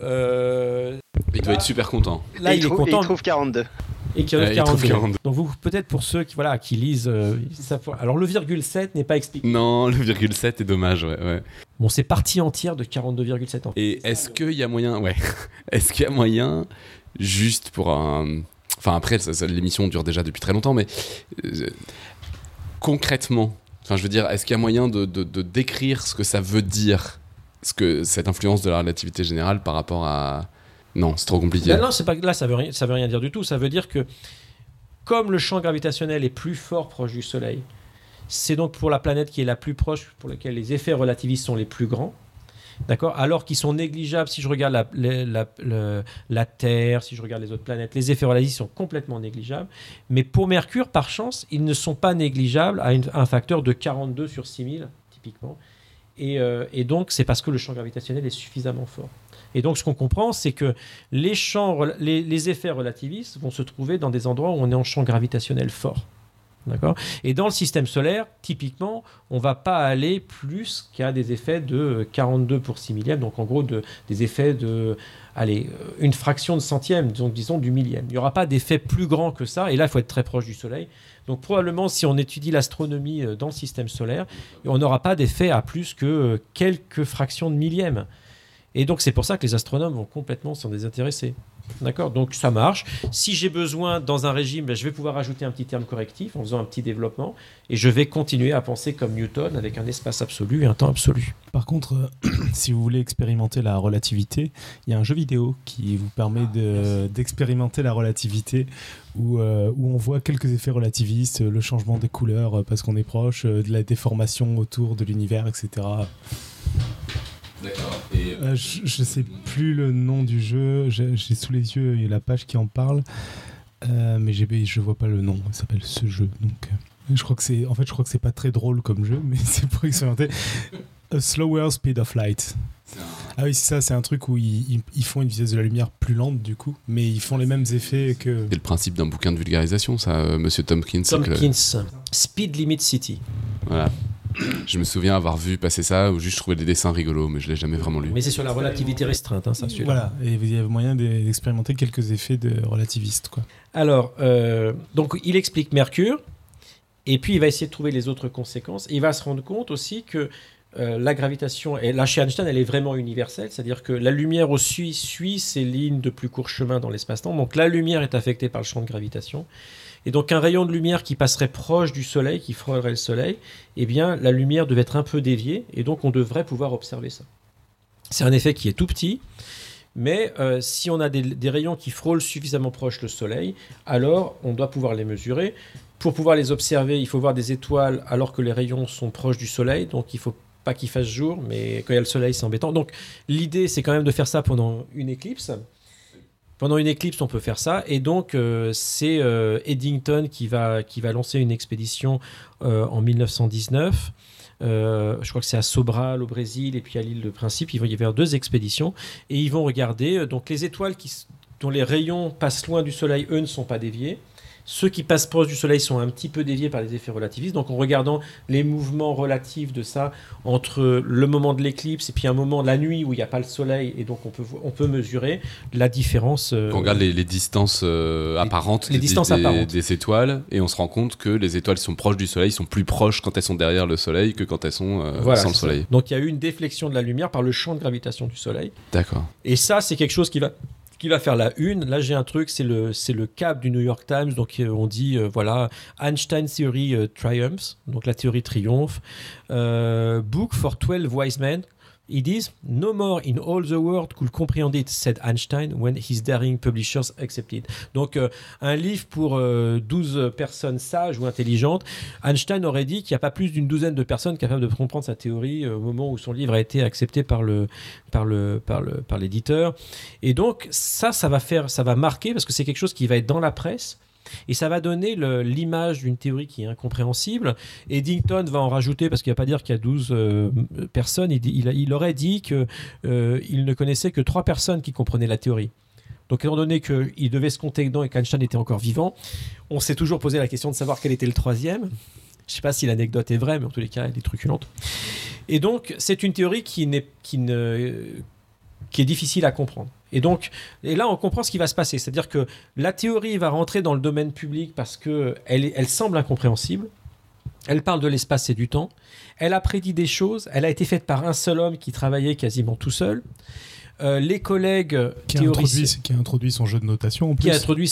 il doit être super content. Là, il est content. Il trouve 42. Et qui arrive 42. Donc vous, peut-être pour ceux qui lisent... alors le 0,7 n'est pas expliqué. Non, le 0,7 est dommage, ouais. Bon, c'est partie entière de 42,7 en fait. Et qu'il y a moyen... Ouais. Est-ce qu'il y a moyen, juste pour un... Enfin après, l'émission dure déjà depuis très longtemps, mais concrètement... Enfin, je veux dire, est-ce qu'il y a moyen de décrire ce que ça veut dire, cette influence de la relativité générale par rapport à... Non, c'est trop compliqué. Ben non, c'est pas, là, ça veut rien dire du tout. Ça veut dire que, comme le champ gravitationnel est plus fort proche du Soleil, c'est donc pour la planète qui est la plus proche, pour laquelle les effets relativistes sont les plus grands, d'accord, alors qu'ils sont négligeables. Si je regarde la Terre, si je regarde les autres planètes, les effets relativistes sont complètement négligeables. Mais pour Mercure, par chance, ils ne sont pas négligeables à un facteur de 42 sur 6000, typiquement. Et donc, c'est parce que le champ gravitationnel est suffisamment fort. Et donc, ce qu'on comprend, c'est que les effets relativistes vont se trouver dans des endroits où on est en champ gravitationnel fort. D'accord ? Et dans le système solaire, typiquement, on ne va pas aller plus qu'à des effets de 42 pour 6 millièmes, donc en gros des effets de une fraction de centième, donc disons du millième. Il n'y aura pas d'effet plus grand que ça, et là, il faut être très proche du Soleil. Donc probablement, si on étudie l'astronomie dans le système solaire, on n'aura pas d'effet à plus que quelques fractions de millième. Et donc, c'est pour ça que les astronomes vont complètement s'en désintéresser. D'accord ? Donc, ça marche. Si j'ai besoin, dans un régime, je vais pouvoir ajouter un petit terme correctif en faisant un petit développement et je vais continuer à penser comme Newton avec un espace absolu et un temps absolu. Par contre, si vous voulez expérimenter la relativité, il y a un jeu vidéo qui vous permet d'expérimenter la relativité où on voit quelques effets relativistes, le changement des couleurs parce qu'on est proche, de la déformation autour de l'univers, etc. D'accord. Et je sais plus le nom du jeu, j'ai sous les yeux la page qui en parle, mais je vois pas le nom. Il s'appelle ce jeu. Donc, je crois que c'est pas très drôle comme jeu, mais c'est pour expérimenter. A Slower Speed of Light. Ah oui, c'est ça, c'est un truc où ils font une vitesse de la lumière plus lente du coup, mais ils font les mêmes effets que... C'est le principe d'un bouquin de vulgarisation, ça, monsieur Tompkins. Speed Limit City. Voilà. Je me souviens avoir vu passer ça ou juste trouver des dessins rigolos, mais je l'ai jamais vraiment lu. Mais c'est sur la relativité restreinte, hein, ça. Voilà, et il y a moyen d'expérimenter quelques effets de relativistes, quoi. Alors, donc il explique Mercure, et puis il va essayer de trouver les autres conséquences. Et il va se rendre compte aussi que la gravitation, et là chez Einstein, elle est vraiment universelle, c'est-à-dire que la lumière aussi suit ses lignes de plus court chemin dans l'espace-temps. Donc la lumière est affectée par le champ de gravitation. Et donc un rayon de lumière qui passerait proche du Soleil, qui frôlerait le Soleil, eh bien la lumière devait être un peu déviée, et donc on devrait pouvoir observer ça. C'est un effet qui est tout petit, mais si on a des rayons qui frôlent suffisamment proche le Soleil, alors on doit pouvoir les mesurer. Pour pouvoir les observer, il faut voir des étoiles alors que les rayons sont proches du Soleil, donc il faut pas qu'il fasse jour, mais quand il y a le Soleil, c'est embêtant. Donc l'idée, c'est quand même de faire ça pendant une éclipse. Pendant une éclipse, on peut faire ça. Et donc, c'est Eddington qui va lancer une expédition en 1919. Je crois que c'est à Sobral, au Brésil, et puis à l'île de Principe. Il va y avoir deux expéditions. Et ils vont regarder. Donc, les étoiles dont les rayons passent loin du Soleil, eux, ne sont pas déviés. Ceux qui passent proche du Soleil sont un petit peu déviés par les effets relativistes. Donc, en regardant les mouvements relatifs de ça, entre le moment de l'éclipse et puis un moment de la nuit où il n'y a pas le Soleil, et donc on peut mesurer la différence. On regarde les distances apparentes des étoiles, et on se rend compte que les étoiles sont proches du Soleil, sont plus proches quand elles sont derrière le Soleil que quand elles sont sans le Soleil. Ça. Donc, il y a eu une déflexion de la lumière par le champ de gravitation du Soleil. D'accord. Et ça, c'est quelque chose qui va faire la une. Là, j'ai un truc, c'est le cap du New York Times. Donc, on dit, voilà, Einstein Theory Triumphs, donc la théorie triomphe. Book for 12 Wise Men. Ils disent, no more in all the world could comprehend it, said Einstein, when his daring publishers accepted. Donc, un livre pour 12 personnes sages ou intelligentes. Einstein aurait dit qu'il n'y a pas plus d'une douzaine de personnes capables de comprendre sa théorie au moment où son livre a été accepté par l'éditeur. Et donc, ça va marquer, parce que c'est quelque chose qui va être dans la presse. Et ça va donner l'image d'une théorie qui est incompréhensible. Eddington va en rajouter, parce qu'il ne va pas dire qu'il y a 12 personnes. Il aurait dit qu'il ne connaissait que 3 personnes qui comprenaient la théorie. Donc, étant donné qu'il devait se compter dedans et qu'Einstein était encore vivant, on s'est toujours posé la question de savoir quel était le troisième. Je ne sais pas si l'anecdote est vraie, mais en tous les cas, elle est truculente. Et donc, c'est une théorie qui est difficile à comprendre. Et là, on comprend ce qui va se passer. C'est-à-dire que la théorie va rentrer dans le domaine public parce qu'elle semble incompréhensible. Elle parle de l'espace et du temps. Elle a prédit des choses. Elle a été faite par un seul homme qui travaillait quasiment tout seul. Les collègues théoriciens... Qui a introduit son jeu de notation, en plus. Qui a introduit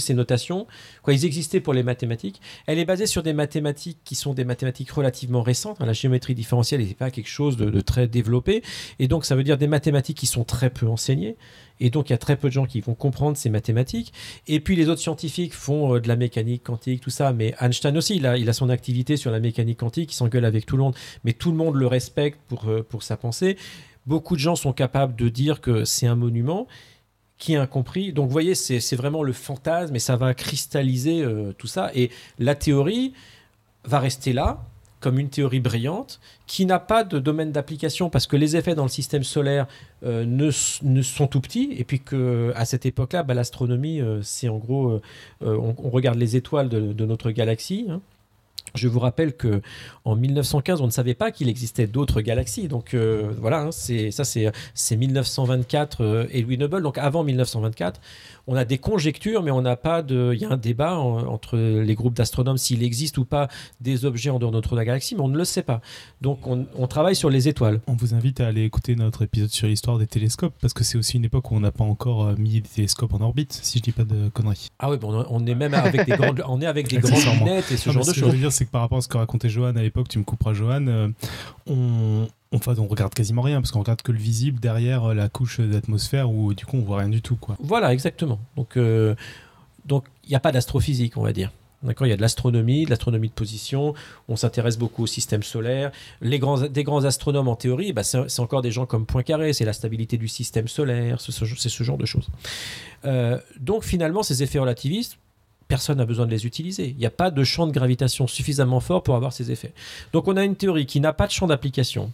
ses notations. Quoi, ils existaient pour les mathématiques. Elle est basée sur des mathématiques qui sont des mathématiques relativement récentes. La géométrie différentielle n'est pas quelque chose de très développé. Et donc, ça veut dire des mathématiques qui sont très peu enseignées. Et donc, il y a très peu de gens qui vont comprendre ces mathématiques. Et puis, les autres scientifiques font de la mécanique quantique, tout ça. Mais Einstein aussi, il a son activité sur la mécanique quantique. Il s'engueule avec tout le monde. Mais tout le monde le respecte pour sa pensée. Beaucoup de gens sont capables de dire que c'est un monument qui est incompris. Donc, vous voyez, c'est vraiment le fantasme et ça va cristalliser tout ça. Et la théorie va rester là, comme une théorie brillante, qui n'a pas de domaine d'application parce que les effets dans le système solaire ne sont tout petits. Et puis qu'à cette époque-là, l'astronomie, c'est en gros... on regarde les étoiles de notre galaxie, hein. Je vous rappelle qu'en 1915, on ne savait pas qu'il existait d'autres galaxies. Donc voilà, hein, c'est 1924 Edwin Hubble. Donc avant 1924, on a des conjectures, mais on n'a pas de. Il y a un débat entre les groupes d'astronomes s'il existe ou pas des objets en dehors de notre galaxie, mais on ne le sait pas. Donc on travaille sur les étoiles. On vous invite à aller écouter notre épisode sur l'histoire des télescopes, parce que c'est aussi une époque où on n'a pas encore mis des télescopes en orbite, si je ne dis pas de conneries. Ah oui, on est même avec des grandes, lunettes et ce genre de choses. C'est que par rapport à ce que racontait Johan à l'époque, tu me couperas Johan, on regarde quasiment rien parce qu'on regarde que le visible derrière la couche d'atmosphère où du coup on voit rien du tout, quoi. Voilà, exactement. Donc il n'y a pas d'astrophysique, on va dire. D'accord, il y a de l'astronomie de position, on s'intéresse beaucoup au système solaire. Des grands astronomes en théorie, c'est encore des gens comme Poincaré, c'est la stabilité du système solaire, c'est ce genre de choses. Donc finalement, ces effets relativistes, personne n'a besoin de les utiliser. Il n'y a pas de champ de gravitation suffisamment fort pour avoir ces effets. Donc on a une théorie qui n'a pas de champ d'application,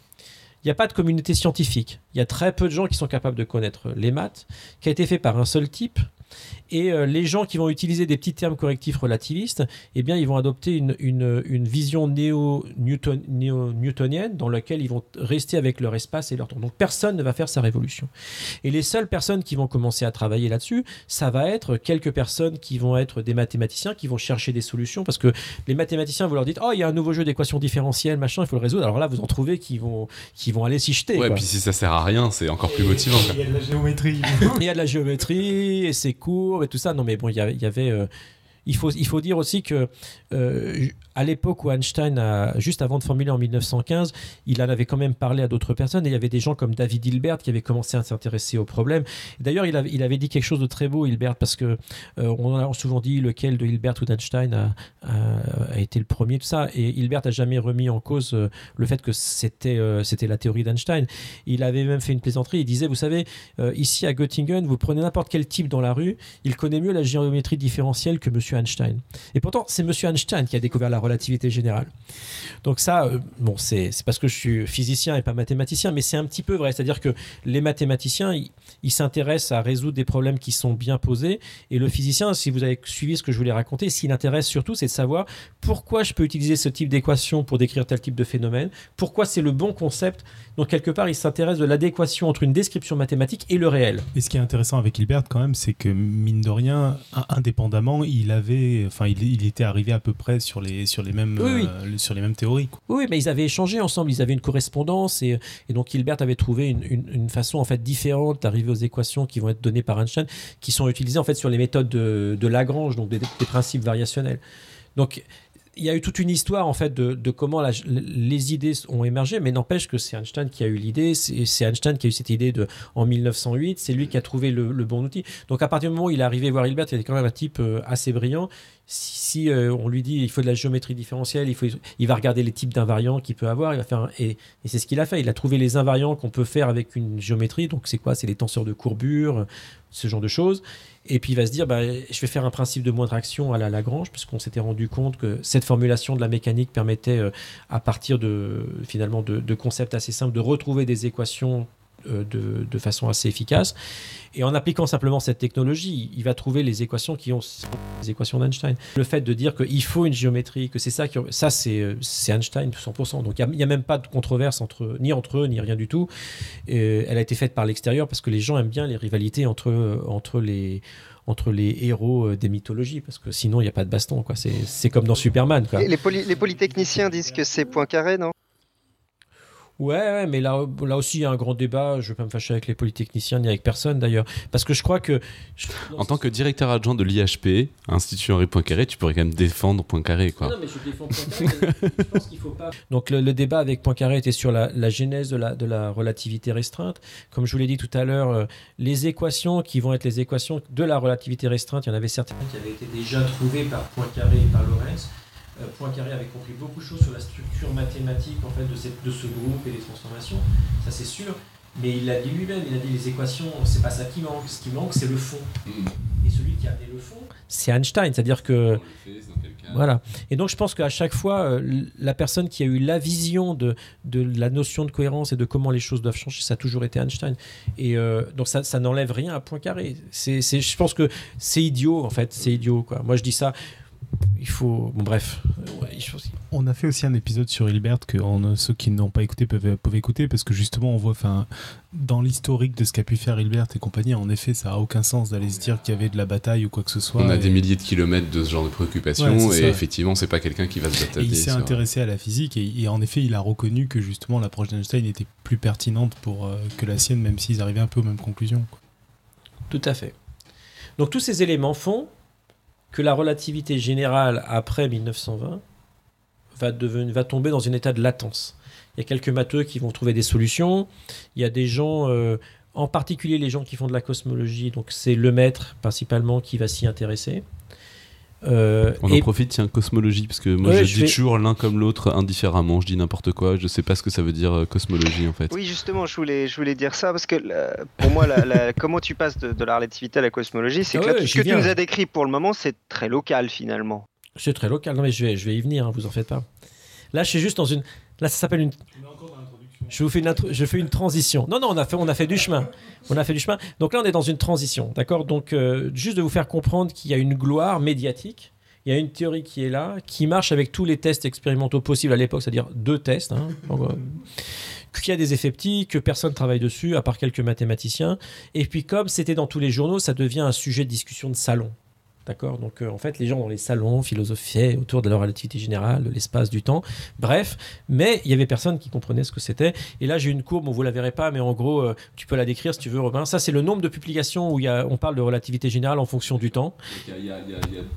il n'y a pas de communauté scientifique. Il y a très peu de gens qui sont capables de connaître les maths, qui a été fait par un seul type. Et les gens qui vont utiliser des petits termes correctifs relativistes, eh bien, ils vont adopter une vision néo-newtonienne dans laquelle ils vont rester avec leur espace et leur temps. Donc, personne ne va faire sa révolution. Et les seules personnes qui vont commencer à travailler là-dessus, ça va être quelques personnes qui vont être des mathématiciens, qui vont chercher des solutions, parce que les mathématiciens, vous leur dites « Oh, il y a un nouveau jeu d'équations différentielles, machin, il faut le résoudre. » Alors là, vous en trouvez qui vont aller s'y jeter. Ouais, quoi. Puis si ça sert à rien, c'est encore plus motivant. Il y a de la géométrie. Il y a de la géométrie, et c'est courbes et tout ça. Non, mais bon, il y avait il faut dire aussi que à l'époque où Einstein juste avant de formuler en 1915, il en avait quand même parlé à d'autres personnes, et il y avait des gens comme David Hilbert qui avaient commencé à s'intéresser au problème. D'ailleurs, il avait dit quelque chose de très beau, Hilbert, parce que on a souvent dit lequel de Hilbert ou d'Einstein a été le premier, tout ça, et Hilbert n'a jamais remis en cause le fait que c'était la théorie d'Einstein. Il avait même fait une plaisanterie, il disait, vous savez, ici à Göttingen, vous prenez n'importe quel type dans la rue, il connaît mieux la géométrie différentielle que monsieur Einstein. Et pourtant, c'est monsieur Einstein qui a découvert la relativité générale. Donc ça, bon, c'est parce que je suis physicien et pas mathématicien, mais c'est un petit peu vrai. C'est-à-dire que les mathématiciens, ils s'intéressent à résoudre des problèmes qui sont bien posés, et le physicien, si vous avez suivi ce que je voulais raconter, ce qui l'intéresse surtout, c'est de savoir pourquoi je peux utiliser ce type d'équation pour décrire tel type de phénomène, pourquoi c'est le bon concept. Donc quelque part, il s'intéresse de l'adéquation entre une description mathématique et le réel. Et ce qui est intéressant avec Hilbert quand même, c'est que mine de rien, indépendamment, il était arrivé à peu près sur les mêmes, oui. Sur les mêmes théories. Quoi. Oui, mais ils avaient échangé ensemble, ils avaient une correspondance, et donc Hilbert avait trouvé une façon en fait différente d'arriver aux équations qui vont être données par Einstein, qui sont utilisées en fait sur les méthodes de Lagrange, donc des principes variationnels. Donc il y a eu toute une histoire en fait de comment les idées ont émergé, mais n'empêche que c'est Einstein qui a eu l'idée, c'est Einstein qui a eu cette idée en 1908, c'est lui qui a trouvé le bon outil. Donc à partir du moment où il est arrivé voir Hilbert, il était quand même un type assez brillant. Si on lui dit il faut de la géométrie différentielle, il va regarder les types d'invariants qu'il peut avoir, il va faire et c'est ce qu'il a fait. Il a trouvé les invariants qu'on peut faire avec une géométrie. Donc c'est quoi ? C'est les tenseurs de courbure, ce genre de choses. Et puis il va se dire je vais faire un principe de moindre action à la Lagrange, puisqu'on s'était rendu compte que cette formulation de la mécanique permettait à partir de concepts assez simples de retrouver des équations de façon assez efficace. Et en appliquant simplement cette technologie, il va trouver les équations qui ont les équations d'Einstein. Le fait de dire qu'il faut une géométrie, que c'est ça qui... Ça, c'est Einstein 100%. Donc, il n'y a même pas de controverse entre eux, ni rien du tout. Elle a été faite par l'extérieur parce que les gens aiment bien les rivalités entre les héros des mythologies, parce que sinon, il n'y a pas de baston. Quoi. C'est comme dans Superman. Quoi. Les polytechniciens disent que c'est Poincaré, non ? Ouais, mais là aussi, il y a un grand débat. Je ne vais pas me fâcher avec les polytechniciens ni avec personne, d'ailleurs. Parce que je crois que... En tant que directeur adjoint de l'IHP, Institut Henri Poincaré, tu pourrais quand même défendre Poincaré, quoi. Non, mais je défends Poincaré. Je pense qu'il faut pas... Donc, le débat avec Poincaré était sur la genèse de la relativité restreinte. Comme je vous l'ai dit tout à l'heure, les équations qui vont être les équations de la relativité restreinte, il y en avait certaines qui avaient été déjà trouvées par Poincaré et par Lorentz. Poincaré avait compris beaucoup de choses sur la structure mathématique en fait, de ce groupe et des transformations, ça c'est sûr, mais il l'a dit lui-même, il a dit les équations, c'est pas ça qui manque, ce qui manque c'est le fond. Et celui qui a amené le fond, c'est Einstein, c'est-à-dire que... Voilà. Et donc je pense qu'à chaque fois, la personne qui a eu la vision de la notion de cohérence et de comment les choses doivent changer, ça a toujours été Einstein. Et donc ça n'enlève rien à Poincaré. Je pense que c'est idiot, en fait, c'est idiot, quoi. Moi je dis ça... Il faut... Bon, bref. Ouais, on a fait aussi un épisode sur Hilbert que ceux qui n'ont pas écouté peuvent écouter, parce que justement, on voit dans l'historique de ce qu'a pu faire Hilbert et compagnie, en effet, ça n'a aucun sens d'aller se dire qu'il y avait de la bataille ou quoi que ce soit. On a des milliers de kilomètres de ce genre de préoccupations, ouais, et ça. Effectivement, c'est pas quelqu'un qui va se batailler. Et il s'est intéressé à la physique et en effet, il a reconnu que justement, l'approche d'Einstein était plus pertinente que la sienne, même s'ils arrivaient un peu aux mêmes conclusions. Quoi. Tout à fait. Donc, tous ces éléments font que la relativité générale, après 1920, va tomber dans un état de latence. Il y a quelques matheux qui vont trouver des solutions. Il y a des gens, en particulier les gens qui font de la cosmologie, donc c'est Lemaître principalement qui va s'y intéresser. On en profite, tiens, cosmologie, parce que moi je dis toujours l'un comme l'autre indifféremment, je dis n'importe quoi, je sais pas ce que ça veut dire cosmologie en fait. Oui, justement, je voulais dire ça, parce que pour moi, comment tu passes de la relativité à la cosmologie, c'est que ce que tu nous as décrit pour le moment, c'est très local finalement. C'est très local, non mais je vais y venir, hein, vous en faites pas. Là, je suis juste dans une... Là, ça s'appelle une... On est encore dans l'introduction. Je fais une transition. Non, on a fait du chemin. On a fait du chemin. Donc là, on est dans une transition, d'accord ? Donc, juste de vous faire comprendre qu'il y a une gloire médiatique. Il y a une théorie qui est là, qui marche avec tous les tests expérimentaux possibles à l'époque, c'est-à-dire 2 tests. Hein, qu'il y a des effets petits, que personne ne travaille dessus, à part quelques mathématiciens. Et puis, comme c'était dans tous les journaux, ça devient un sujet de discussion de salon. D'accord ? Donc, en fait, les gens dans les salons philosophaient autour de la relativité générale, de l'espace, du temps, bref. Mais il n'y avait personne qui comprenait ce que c'était. Et là, j'ai une courbe, bon, vous ne la verrez pas, mais en gros, tu peux la décrire si tu veux, Robin. Ça, c'est le nombre de publications où on parle de relativité générale en fonction du temps. Il y a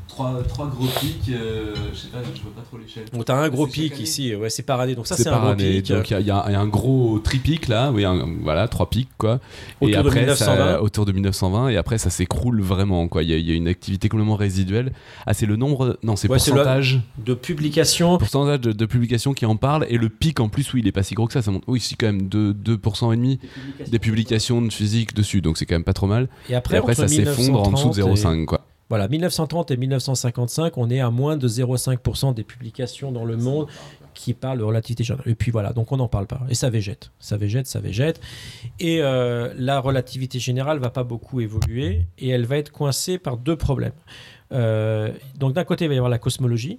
3 gros pics, je ne vois pas trop l'échelle. Donc, tu as un gros pic ici, ouais, c'est par année. Donc, ça, c'est un gros pic. Donc, il y a un gros tripic là, oui, voilà, 3 pics, quoi. Autour de 1920. Autour de 1920, et après, ça s'écroule vraiment, quoi. Il y a une activité complètement résiduel. Ah, c'est le nombre... Non, c'est pourcentage. C'est de publications. Pourcentage de publications qui en parlent. Et le pic, en plus, oui, il n'est pas si gros que ça. Ça monte, oui, c'est quand même 2% et demi des publications de physique dessus. Donc, c'est quand même pas trop mal. Et après ça s'effondre en dessous de 0,5, quoi. Voilà, 1930 et 1955, on est à moins de 0,5% des publications dans le monde qui parlent de relativité générale. Et puis voilà, donc on n'en parle pas. Et ça végète. Et la relativité générale ne va pas beaucoup évoluer et elle va être coincée par 2 problèmes. Donc d'un côté, il va y avoir la cosmologie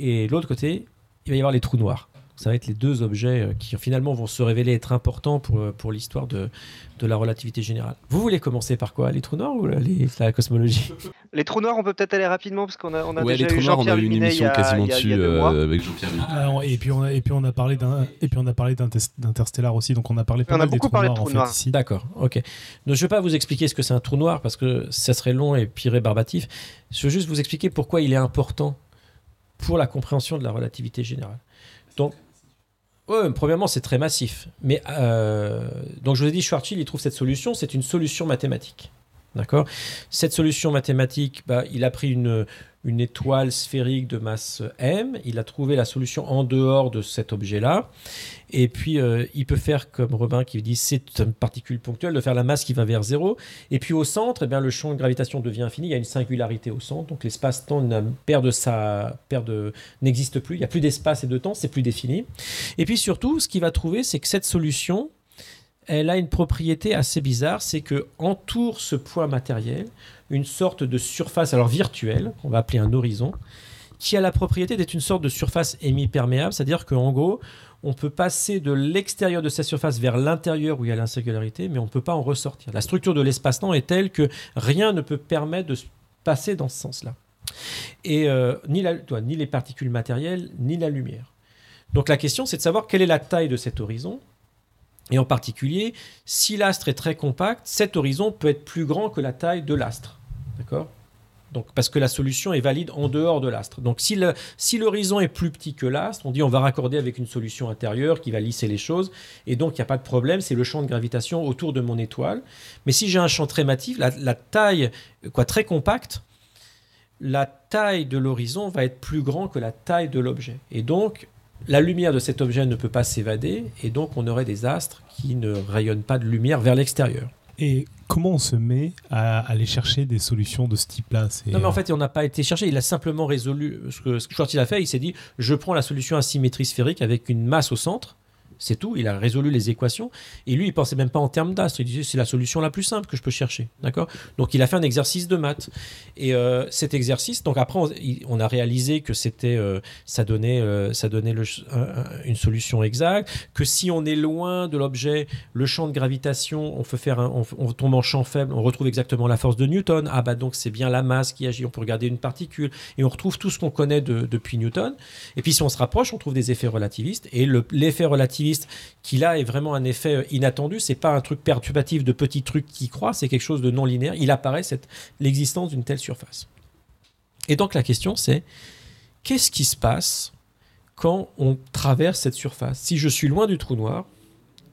et l'autre côté, il va y avoir les trous noirs. Ça va être les 2 objets qui finalement vont se révéler être importants pour l'histoire de la relativité générale. Vous voulez commencer par quoi ? Les trous noirs ou la cosmologie ? Les trous noirs, on peut peut-être aller rapidement parce qu'on a déjà eu Jean-Pierre Luminet il y a 2 mois. Avec Jean-Pierre Luminet. Alors, et puis on a parlé d'Interstellar aussi, donc on a parlé beaucoup des trous noirs. Ici. D'accord, ok. Donc, je ne vais pas vous expliquer ce que c'est un trou noir parce que ça serait long et puis rébarbatif. Je veux juste vous expliquer pourquoi il est important pour la compréhension de la relativité générale. Donc, ouais, premièrement, c'est très massif. Mais donc, je vous ai dit, Schwarzschild, il trouve cette solution. C'est une solution mathématique. D'accord ? Cette solution mathématique, il a pris une étoile sphérique de masse M. Il a trouvé la solution en dehors de cet objet-là. Et puis, il peut faire, comme Robin qui dit, c'est une particule ponctuelle, de faire la masse qui va vers 0. Et puis, au centre, le champ de gravitation devient infini. Il y a une singularité au centre. Donc, l'espace-temps n'existe plus. Il n'y a plus d'espace et de temps. C'est plus défini. Et puis, surtout, ce qu'il va trouver, c'est que cette solution... elle a une propriété assez bizarre, c'est qu'entoure ce point matériel une sorte de surface, alors virtuelle, qu'on va appeler un horizon, qui a la propriété d'être une sorte de surface hémiperméable, c'est-à-dire qu'en gros, on peut passer de l'extérieur de sa surface vers l'intérieur où il y a l'insingularité, mais on ne peut pas en ressortir. La structure de l'espace-temps est telle que rien ne peut permettre de passer dans ce sens-là. Et ni les particules matérielles, ni la lumière. Donc la question, c'est de savoir quelle est la taille de cet horizon. Et en particulier, si l'astre est très compact, cet horizon peut être plus grand que la taille de l'astre. D'accord ? Donc, parce que la solution est valide en dehors de l'astre. Donc, si l'horizon est plus petit que l'astre, on dit on va raccorder avec une solution intérieure qui va lisser les choses. Et donc, il n'y a pas de problème, c'est le champ de gravitation autour de mon étoile. Mais si j'ai un champ très massif, la taille très compacte, la taille de l'horizon va être plus grande que la taille de l'objet. Et donc... la lumière de cet objet ne peut pas s'évader et donc on aurait des astres qui ne rayonnent pas de lumière vers l'extérieur. Et comment on se met à aller chercher des solutions de ce type-là ? Non, mais en fait, on n'a pas été chercher. Il a simplement résolu ce que Schwarzschild a fait. Il s'est dit, je prends la solution à symétrie sphérique avec une masse au centre. C'est tout, il a résolu les équations. Et lui, il ne pensait même pas en termes d'astres. Il disait, c'est la solution la plus simple que je peux chercher. D'accord ? Donc, il a fait un exercice de maths. Et cet exercice, donc après, on a réalisé que ça donnait une solution exacte, que si on est loin de l'objet, le champ de gravitation, on tombe en champ faible, on retrouve exactement la force de Newton. Ah bah donc, c'est bien la masse qui agit. On peut regarder une particule. Et on retrouve tout ce qu'on connaît depuis Newton. Et puis, si on se rapproche, on trouve des effets relativistes. Et l'effet relativiste, qui là est vraiment un effet inattendu, c'est pas un truc perturbatif de petits trucs qui croient, c'est quelque chose de non linéaire. Il apparaît l'existence d'une telle surface. Et donc la question c'est, qu'est-ce qui se passe quand on traverse cette surface ? Si je suis loin du trou noir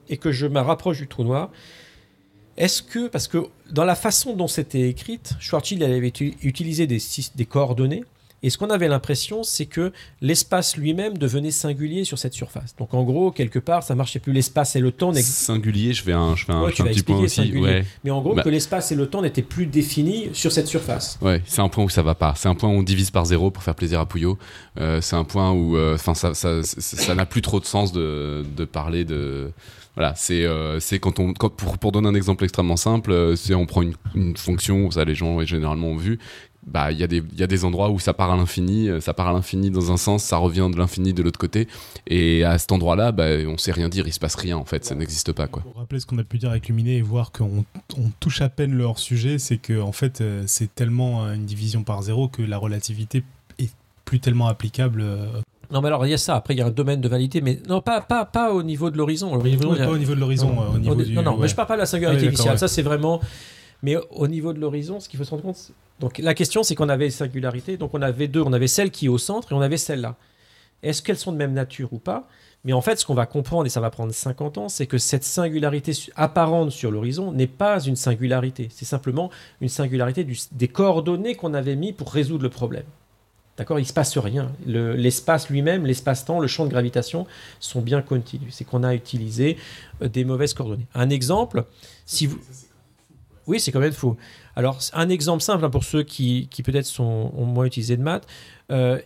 et que je me rapproche du trou noir, parce que dans la façon dont c'était écrite, Schwarzschild avait utilisé des coordonnées Et ce qu'on avait l'impression, c'est que l'espace lui-même devenait singulier sur cette surface. Donc en gros, quelque part, ça ne marchait plus. L'espace et le temps... Singulier, je fais un petit point aussi. Ouais. Mais en gros, que l'espace et le temps n'étaient plus définis sur cette surface. Ouais, c'est un point où ça ne va pas. C'est un point où on divise par zéro pour faire plaisir à Pouillot. C'est un point où ça n'a plus trop de sens de parler de... Voilà, c'est quand pour donner un exemple extrêmement simple, c'est on prend une fonction, ça les gens généralement ont vu, il y a des endroits où ça part à l'infini dans un sens, ça revient de l'infini de l'autre côté, et à cet endroit-là, on sait rien dire, il se passe rien en fait, ça n'existe pas quoi. Pour rappeler ce qu'on a pu dire avec Luminé et voir qu'on touche à peine le hors-sujet, c'est que en fait c'est tellement une division par zéro que la relativité est plus tellement applicable. Non mais alors il y a ça, après il y a un domaine de validité, mais non pas au niveau de l'horizon. Mais je parle pas de la singularité initiale, ouais. Ça c'est vraiment... Mais au niveau de l'horizon, ce qu'il faut se rendre compte... Donc la question c'est qu'on avait singularité, donc on avait deux, on avait celle qui est au centre et on avait celle-là. Est-ce qu'elles sont de même nature ou pas ? Mais en fait ce qu'on va comprendre, et ça va prendre 50 ans, c'est que cette singularité apparente sur l'horizon n'est pas une singularité, c'est simplement une singularité des coordonnées qu'on avait mis pour résoudre le problème. D'accord, il ne se passe rien. L'espace lui-même, l'espace-temps, le champ de gravitation sont bien continus. C'est qu'on a utilisé des mauvaises coordonnées. Un exemple, si vous... Oui, c'est quand même fou. Alors, un exemple simple pour ceux qui peut-être ont moins utilisé de maths.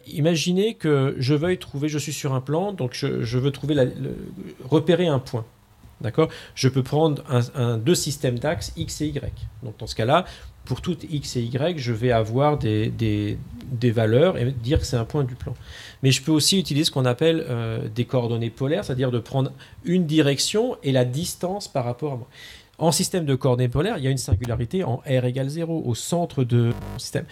Imaginez que je suis sur un plan, donc je veux trouver repérer un point. D'accord ? Je peux prendre deux systèmes d'axes, X et Y. Donc, dans ce cas-là, pour toutes X et Y, je vais avoir des valeurs et dire que c'est un point du plan. Mais je peux aussi utiliser ce qu'on appelle des coordonnées polaires, c'est-à-dire de prendre une direction et la distance par rapport à moi. En système de coordonnées polaires, il y a une singularité en R égale 0, au centre de système.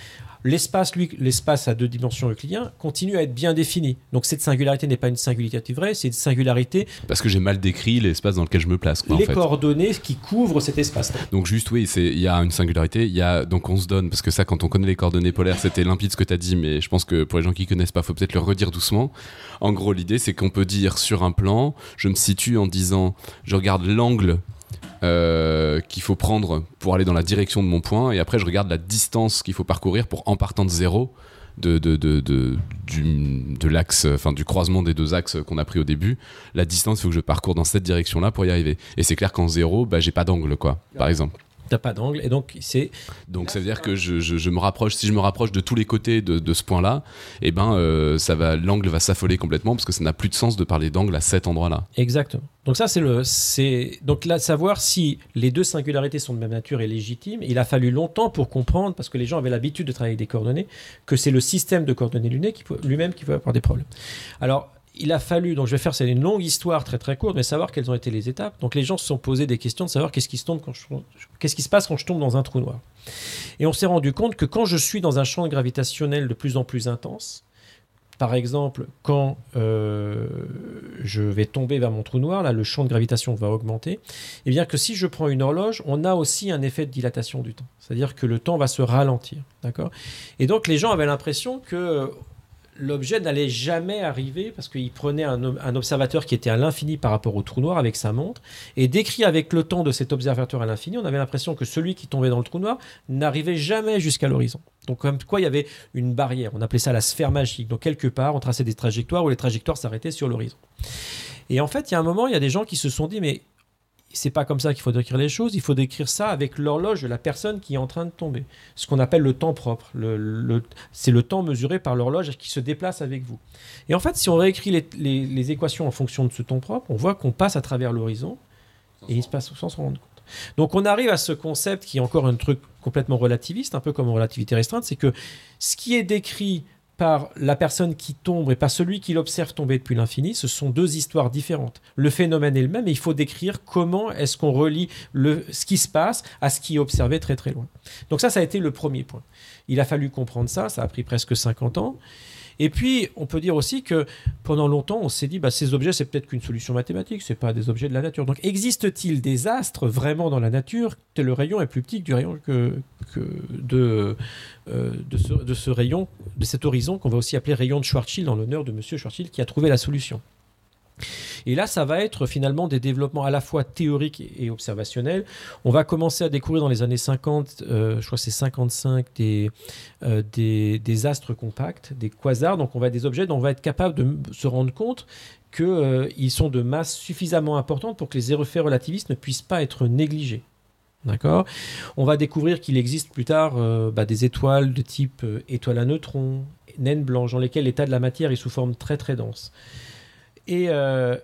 L'espace à deux dimensions euclidien continue à être bien défini. Donc cette singularité n'est pas une singularité vraie, c'est une singularité... Parce que j'ai mal décrit l'espace dans lequel je me place. Les coordonnées qui couvrent cet espace. Donc juste, oui, il y a une singularité, donc on se donne, parce que ça, quand on connaît les coordonnées polaires, c'était limpide ce que tu as dit, mais je pense que pour les gens qui ne connaissent pas, il faut peut-être le redire doucement. En gros, l'idée, c'est qu'on peut dire sur un plan, je me situe en disant, je regarde l'angle qu'il faut prendre pour aller dans la direction de mon point, et après je regarde la distance qu'il faut parcourir pour, en partant de zéro de l'axe, enfin du croisement des deux axes qu'on a pris au début, la distance il faut que je parcours dans cette direction là pour y arriver, et c'est clair qu'en zéro j'ai pas d'angle quoi, par exemple. T'as pas d'angle, et donc c'est... Donc ça veut dire que je me rapproche, si je me rapproche de tous les côtés de ce point-là, et l'angle va s'affoler complètement, parce que ça n'a plus de sens de parler d'angle à cet endroit-là. Exactement. Donc ça, donc là, savoir si les deux singularités sont de même nature est légitime. Il a fallu longtemps pour comprendre, parce que les gens avaient l'habitude de travailler avec des coordonnées, que c'est le système de coordonnées lui-même qui peut avoir des problèmes. Alors... Il a fallu, donc je vais faire, c'est une longue histoire très très courte, mais savoir quelles ont été les étapes. Donc les gens se sont posés des questions de savoir qu'est-ce qui se passe quand je tombe dans un trou noir. Et on s'est rendu compte que quand je suis dans un champ gravitationnel de plus en plus intense, par exemple quand je vais tomber vers mon trou noir, là le champ de gravitation va augmenter, et bien que si je prends une horloge, on a aussi un effet de dilatation du temps. C'est-à-dire que le temps va se ralentir. D'accord ? Et donc les gens avaient l'impression que... L'objet n'allait jamais arriver parce qu'il prenait un observateur qui était à l'infini par rapport au trou noir avec sa montre et décrit avec le temps de cet observateur à l'infini, on avait l'impression que celui qui tombait dans le trou noir n'arrivait jamais jusqu'à l'horizon. Donc comme quoi il y avait une barrière, on appelait ça la sphère magique. Donc quelque part on traçait des trajectoires où les trajectoires s'arrêtaient sur l'horizon. Et en fait il y a un moment, il y a des gens qui se sont dit mais c'est pas comme ça qu'il faut décrire les choses, il faut décrire ça avec l'horloge de la personne qui est en train de tomber. Ce qu'on appelle le temps propre. C'est le temps mesuré par l'horloge qui se déplace avec vous. Et en fait, si on réécrit les équations en fonction de ce temps propre, on voit qu'on passe à travers l'horizon et il se passe sans s'en rendre compte. Donc on arrive à ce concept qui est encore un truc complètement relativiste, un peu comme en relativité restreinte, c'est que ce qui est décrit par la personne qui tombe et par celui qui l'observe tomber depuis l'infini, ce sont deux histoires différentes. Le phénomène est le même et il faut décrire comment est-ce qu'on relie ce qui se passe à ce qui est observé très très loin. Donc ça a été le premier point. Il a fallu comprendre ça, ça a pris presque 50 ans. Et puis, on peut dire aussi que pendant longtemps, on s'est dit ces objets, c'est peut-être qu'une solution mathématique, c'est pas des objets de la nature. Donc, existe-t-il des astres vraiment dans la nature ? Le rayon est plus petit que du rayon de ce rayon, de cet horizon qu'on va aussi appeler rayon de Schwarzschild en l'honneur de Monsieur Schwarzschild qui a trouvé la solution. Et là, ça va être finalement des développements à la fois théoriques et observationnels. On va commencer à découvrir dans les années 50, je crois que c'est 55, des astres compacts, des quasars. Donc, on va être des objets dont on va être capable de se rendre compte qu'ils sont de masse suffisamment importante pour que les effets relativistes ne puissent pas être négligés. D'accord. On va découvrir qu'il existe plus tard des étoiles de type étoile à neutrons, naines blanches, dans lesquelles l'état de la matière est sous forme très très dense. Et il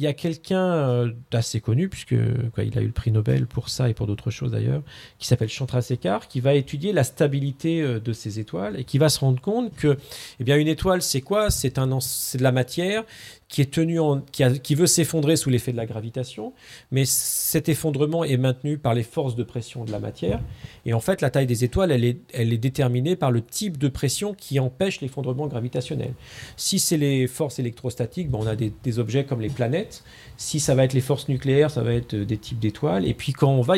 y a quelqu'un d'assez connu, puisqu'il a eu le prix Nobel pour ça et pour d'autres choses d'ailleurs, qui s'appelle Chandrasekhar, qui va étudier la stabilité de ces étoiles et qui va se rendre compte que, eh bien, une étoile, c'est quoi ? C'est de la matière qui est qui veut s'effondrer sous l'effet de la gravitation, mais cet effondrement est maintenu par les forces de pression de la matière. Et en fait, la taille des étoiles, elle est déterminée par le type de pression qui empêche l'effondrement gravitationnel. Si c'est les forces électrostatiques, on a des objets comme les planètes. Si ça va être les forces nucléaires, ça va être des types d'étoiles. Et puis quand on va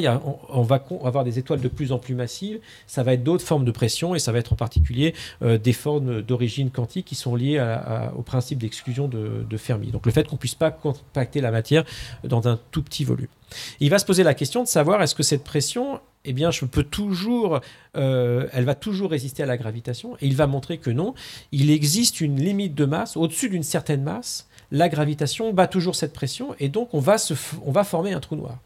avoir des étoiles de plus en plus massives, ça va être d'autres formes de pression, et ça va être en particulier des formes d'origine quantique qui sont liées au principe d'exclusion de Fermi. Donc le fait qu'on ne puisse pas compacter la matière dans un tout petit volume. Il va se poser la question de savoir est-ce que cette pression, elle va toujours résister à la gravitation, et il va montrer que non. Il existe une limite de masse, au-dessus d'une certaine masse, la gravitation bat toujours cette pression, et donc on va former un trou noir.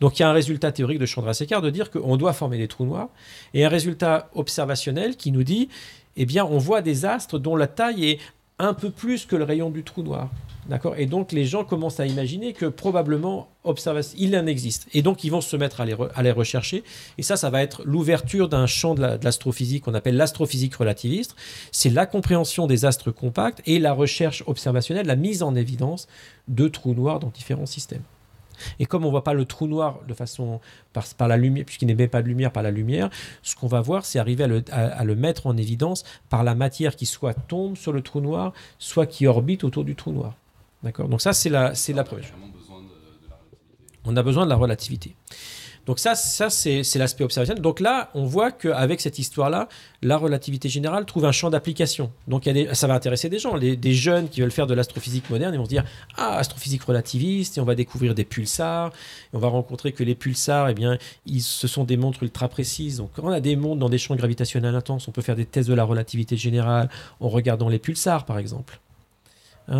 Donc il y a un résultat théorique de Chandrasekhar de dire qu'on doit former des trous noirs, et un résultat observationnel qui nous dit, on voit des astres dont la taille est un peu plus que le rayon du trou noir. D'accord ? Et donc, les gens commencent à imaginer que probablement, il en existe. Et donc, ils vont se mettre à les rechercher. Et ça va être l'ouverture d'un champ de l'astrophysique qu'on appelle l'astrophysique relativiste. C'est la compréhension des astres compacts et la recherche observationnelle, la mise en évidence de trous noirs dans différents systèmes. Et comme on ne voit pas le trou noir de façon par la lumière, puisqu'il n'émet pas de lumière par la lumière, ce qu'on va voir, c'est arriver à le mettre en évidence par la matière qui soit tombe sur le trou noir, soit qui orbite autour du trou noir. D'accord ? Donc ça, c'est la première chose. On a besoin de la relativité. Donc ça c'est l'aspect observationnel. Donc là, on voit qu'avec cette histoire-là, la relativité générale trouve un champ d'application. Donc ça va intéresser des gens, des jeunes qui veulent faire de l'astrophysique moderne. Ils vont se dire « Ah, astrophysique relativiste !» et on va découvrir des pulsars. Et on va rencontrer que les pulsars, ce sont des montres ultra précises. Donc quand on a des montres dans des champs gravitationnels intenses, on peut faire des tests de la relativité générale en regardant les pulsars, par exemple.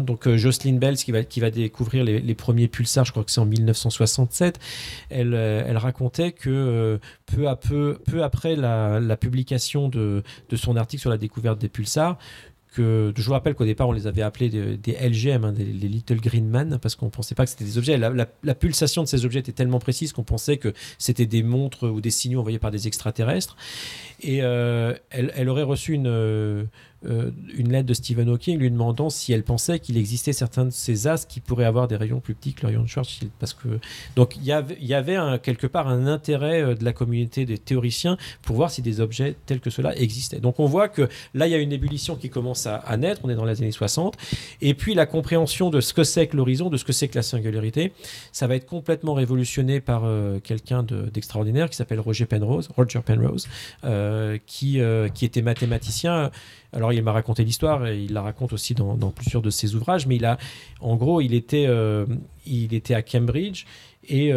Donc Jocelyn Bell, qui va découvrir les premiers pulsars, je crois que c'est en 1967, elle racontait que peu après la publication de son article sur la découverte des pulsars, que je vous rappelle qu'au départ on les avait appelés des LGM, des Little Green Man, parce qu'on ne pensait pas que c'était des objets. La pulsation de ces objets était tellement précise qu'on pensait que c'était des montres ou des signaux envoyés par des extraterrestres. Et elle aurait reçu une lettre de Stephen Hawking lui demandant si elle pensait qu'il existait certains de ces astres qui pourraient avoir des rayons plus petits que le rayon de Schwarzschild. Donc il y avait quelque part un intérêt de la communauté des théoriciens pour voir si des objets tels que ceux-là existaient. Donc on voit que là, il y a une ébullition qui commence à naître, on est dans les années 60, et puis la compréhension de ce que c'est que l'horizon, de ce que c'est que la singularité, ça va être complètement révolutionné par quelqu'un d'extraordinaire qui s'appelle Roger Penrose, qui était mathématicien. Alors, il m'a raconté l'histoire et il la raconte aussi dans plusieurs de ses ouvrages, mais il était à Cambridge et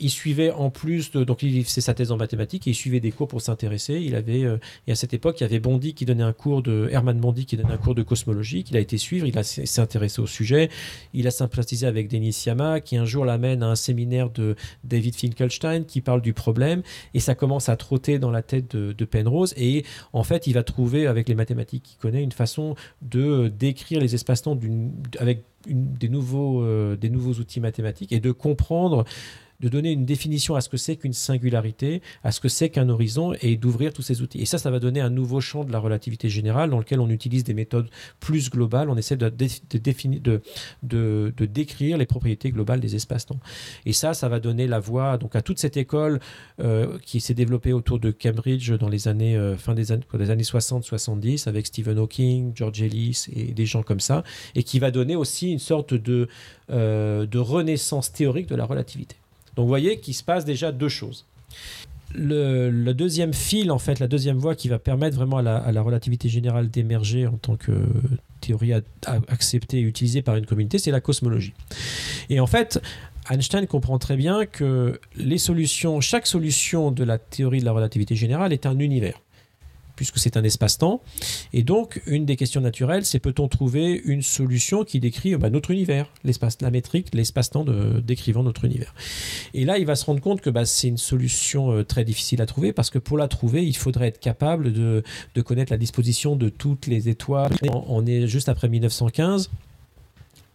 il suivait en plus donc il faisait sa thèse en mathématiques et il suivait des cours pour s'intéresser. Et à cette époque, il y avait Herman Bondy qui donnait un cours de cosmologie, qu'il a été suivre, il s'est intéressé au sujet, il a sympathisé avec Denis Sciamma qui un jour l'amène à un séminaire de David Finkelstein qui parle du problème, et ça commence à trotter dans la tête de Penrose, et en fait, il va trouver avec les mathématiques qu'il connaît une façon de décrire les espaces-temps avec des nouveaux outils mathématiques et de comprendre, de donner une définition à ce que c'est qu'une singularité, à ce que c'est qu'un horizon, et d'ouvrir tous ces outils. Et ça va donner un nouveau champ de la relativité générale dans lequel on utilise des méthodes plus globales, on essaie de décrire les propriétés globales des espaces-temps. Et ça va donner la voie donc à toute cette école qui s'est développée autour de Cambridge dans les années fin des années 60-70 avec Stephen Hawking, George Ellis et des gens comme ça, et qui va donner aussi une sorte de renaissance théorique de la relativité. Donc, vous voyez qu'il se passe déjà deux choses. Le deuxième fil, en fait, la deuxième voie qui va permettre vraiment à la relativité générale d'émerger en tant que théorie acceptée et utilisée par une communauté, c'est la cosmologie. Et en fait, Einstein comprend très bien que les solutions, chaque solution de la théorie de la relativité générale est un univers, puisque c'est un espace-temps. Et donc, une des questions naturelles, c'est peut-on trouver une solution qui décrit notre univers, l'espace, la métrique, l'espace-temps décrivant notre univers. Et là, il va se rendre compte que c'est une solution très difficile à trouver, parce que pour la trouver, il faudrait être capable de connaître la disposition de toutes les étoiles. On est juste après 1915.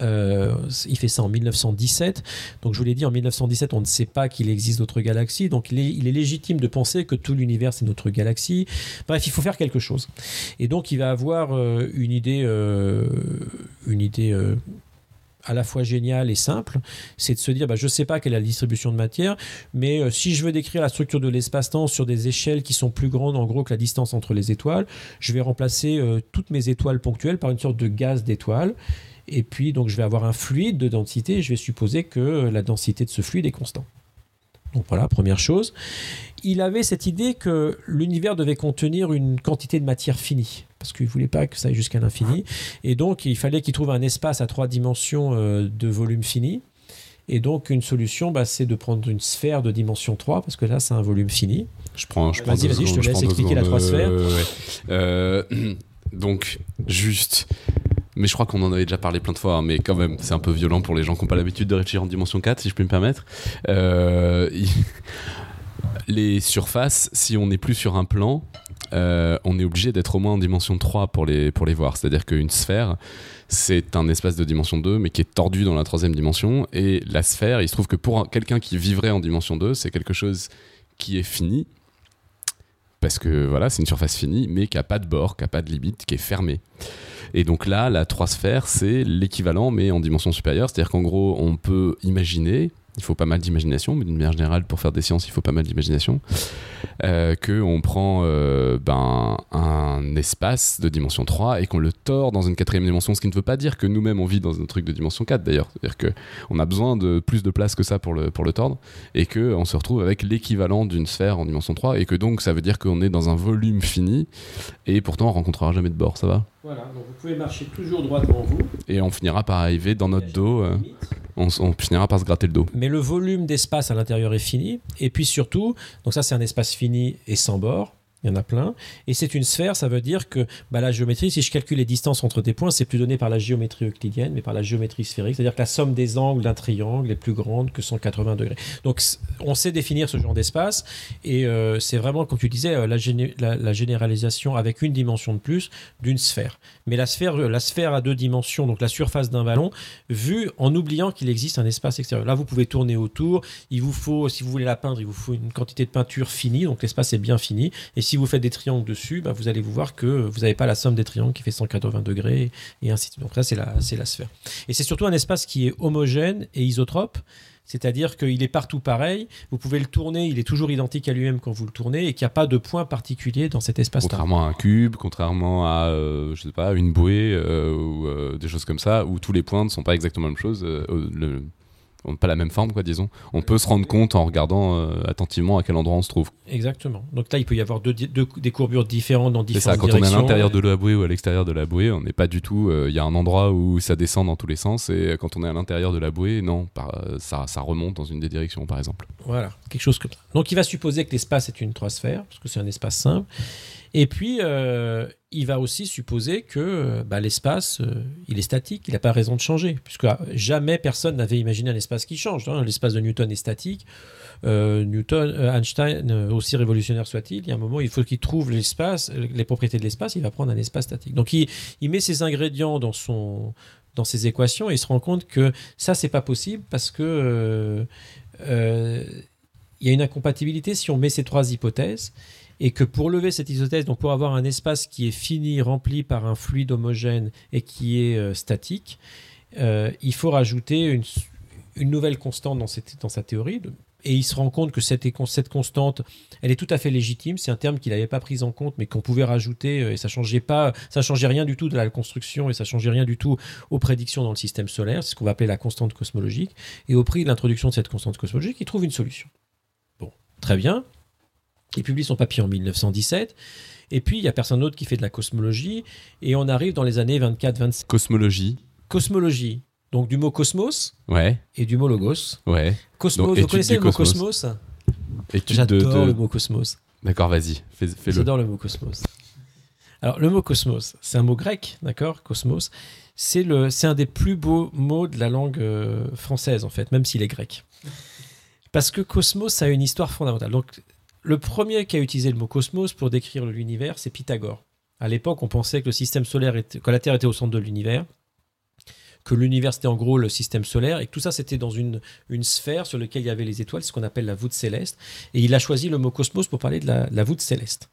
Il fait ça en 1917. Donc, je vous l'ai dit, en 1917, on ne sait pas qu'il existe d'autres galaxies. Donc, il est légitime de penser que tout l'univers, c'est notre galaxie. Bref, il faut faire quelque chose. Et donc, il va avoir une idée à la fois géniale et simple. C'est de se dire, je ne sais pas quelle est la distribution de matière, mais si je veux décrire la structure de l'espace-temps sur des échelles qui sont plus grandes, en gros, que la distance entre les étoiles, je vais remplacer toutes mes étoiles ponctuelles par une sorte de gaz d'étoiles. Et puis, donc, je vais avoir un fluide de densité et je vais supposer que la densité de ce fluide est constante. Donc voilà, première chose. Il avait cette idée que l'univers devait contenir une quantité de matière finie, parce qu'il ne voulait pas que ça aille jusqu'à l'infini. Et donc, il fallait qu'il trouve un espace à 3 dimensions de volume fini. Et donc, une solution, c'est de prendre une sphère de dimension 3, parce que là, c'est un volume fini. Je te laisse expliquer la 3 sphères. Donc, juste... Mais je crois qu'on en avait déjà parlé plein de fois, hein, mais quand même, c'est un peu violent pour les gens qui n'ont pas l'habitude de réfléchir en dimension 4, si je peux me permettre. Les surfaces, si on n'est plus sur un plan, on est obligé d'être au moins en dimension 3 pour les voir. C'est-à-dire qu'une sphère, c'est un espace de dimension 2, mais qui est tordu dans la 3e dimension. Et la sphère, il se trouve que pour quelqu'un qui vivrait en dimension 2, c'est quelque chose qui est fini, parce que voilà, c'est une surface finie, mais qui n'a pas de bord, qui n'a pas de limite, qui est fermée. Et donc là, la 3 sphères, c'est l'équivalent, mais en dimension supérieure. C'est-à-dire qu'en gros, on peut imaginer, il faut pas mal d'imagination, mais d'une manière générale, pour faire des sciences, il faut pas mal d'imagination, qu'on prend un espace de dimension 3 et qu'on le tord dans une 4e dimension, ce qui ne veut pas dire que nous-mêmes, on vit dans un truc de dimension 4, d'ailleurs. C'est-à-dire qu'on a besoin de plus de place que ça pour le tordre, et qu'on se retrouve avec l'équivalent d'une sphère en dimension 3, et que donc, ça veut dire qu'on est dans un volume fini, et pourtant, on ne rencontrera jamais de bord, ça va ? Voilà, donc vous pouvez marcher toujours droit devant vous. Et on finira par arriver dans notre dos, on finira par se gratter le dos. Mais le volume d'espace à l'intérieur est fini. Et puis surtout, donc ça c'est un espace fini et sans bord, il y en a plein. Et c'est une sphère, ça veut dire que la géométrie, si je calcule les distances entre des points, c'est plus donné par la géométrie euclidienne, mais par la géométrie sphérique. C'est-à-dire que la somme des angles d'un triangle est plus grande que 180 degrés. Donc on sait définir ce genre d'espace. Et c'est vraiment, comme tu disais, la généralisation avec une dimension de plus d'une sphère. Mais la sphère à 2 dimensions, donc la surface d'un ballon, vue en oubliant qu'il existe un espace extérieur. Là, vous pouvez tourner autour. Il vous faut, si vous voulez la peindre, il vous faut une quantité de peinture finie. Donc l'espace est bien fini. Et si vous faites des triangles dessus, vous allez vous voir que vous n'avez pas la somme des triangles qui fait 180 degrés et ainsi de suite. Donc là, c'est la sphère. Et c'est surtout un espace qui est homogène et isotrope, c'est-à-dire qu'il est partout pareil. Vous pouvez le tourner, il est toujours identique à lui-même quand vous le tournez et qu'il n'y a pas de point particulier dans cet espace-là. Contrairement à un cube, contrairement à une bouée ou des choses comme ça, où tous les points ne sont pas exactement la même chose. Pas la même forme, disons. On peut se rendre compte en regardant attentivement à quel endroit on se trouve. Exactement. Donc là, il peut y avoir des courbures différentes dans différentes directions. C'est ça, quand on est à l'intérieur de la bouée ou à l'extérieur de la bouée, on n'est pas du tout... Il y a un endroit où ça descend dans tous les sens, et quand on est à l'intérieur de la bouée, non, ça remonte dans une des directions, par exemple. Voilà, quelque chose comme ça. Donc il va supposer que l'espace est une 3 sphères, parce que c'est un espace simple. Et puis, il va aussi supposer que l'espace, il est statique, il n'a pas raison de changer, puisque jamais personne n'avait imaginé un espace qui change. Hein. L'espace de Newton est statique. Einstein, aussi révolutionnaire soit-il, il y a un moment, il faut qu'il trouve l'espace, les propriétés de l'espace, il va prendre un espace statique. Donc, il met ses ingrédients dans ses équations et il se rend compte que ça, c'est pas possible parce que il y a une incompatibilité si on met ces 3 hypothèses. Et que pour lever cette hypothèse, donc pour avoir un espace qui est fini, rempli par un fluide homogène et qui est statique, il faut rajouter une nouvelle constante dans sa théorie. Et il se rend compte que cette constante, elle est tout à fait légitime. C'est un terme qu'il n'avait pas pris en compte, mais qu'on pouvait rajouter, et ça changeait rien du tout de la construction, et ça changeait rien du tout aux prédictions dans le système solaire. C'est ce qu'on va appeler la constante cosmologique. Et au prix de l'introduction de cette constante cosmologique, il trouve une solution. Bon, très bien. Il publie son papier en 1917. Et puis, il n'y a personne d'autre qui fait de la cosmologie. Et on arrive dans les années 24-25. Cosmologie. Donc, du mot cosmos et du mot logos. Ouais. Cosmos. Donc, vous connaissez le mot cosmos ? J'adore le mot cosmos. D'accord, vas-y, fais-le. J'adore le mot cosmos. Alors, le mot cosmos, c'est un mot grec, d'accord ? Cosmos. C'est un des plus beaux mots de la langue française, en fait, même s'il est grec. Parce que cosmos a une histoire fondamentale. Donc, le premier qui a utilisé le mot cosmos pour décrire l'univers, c'est Pythagore. À l'époque, on pensait que le système solaire que la Terre était au centre de l'univers, que l'univers c'était en gros le système solaire, et que tout ça c'était dans une sphère sur laquelle il y avait les étoiles, ce qu'on appelle la voûte céleste. Et il a choisi le mot cosmos pour parler de la voûte céleste.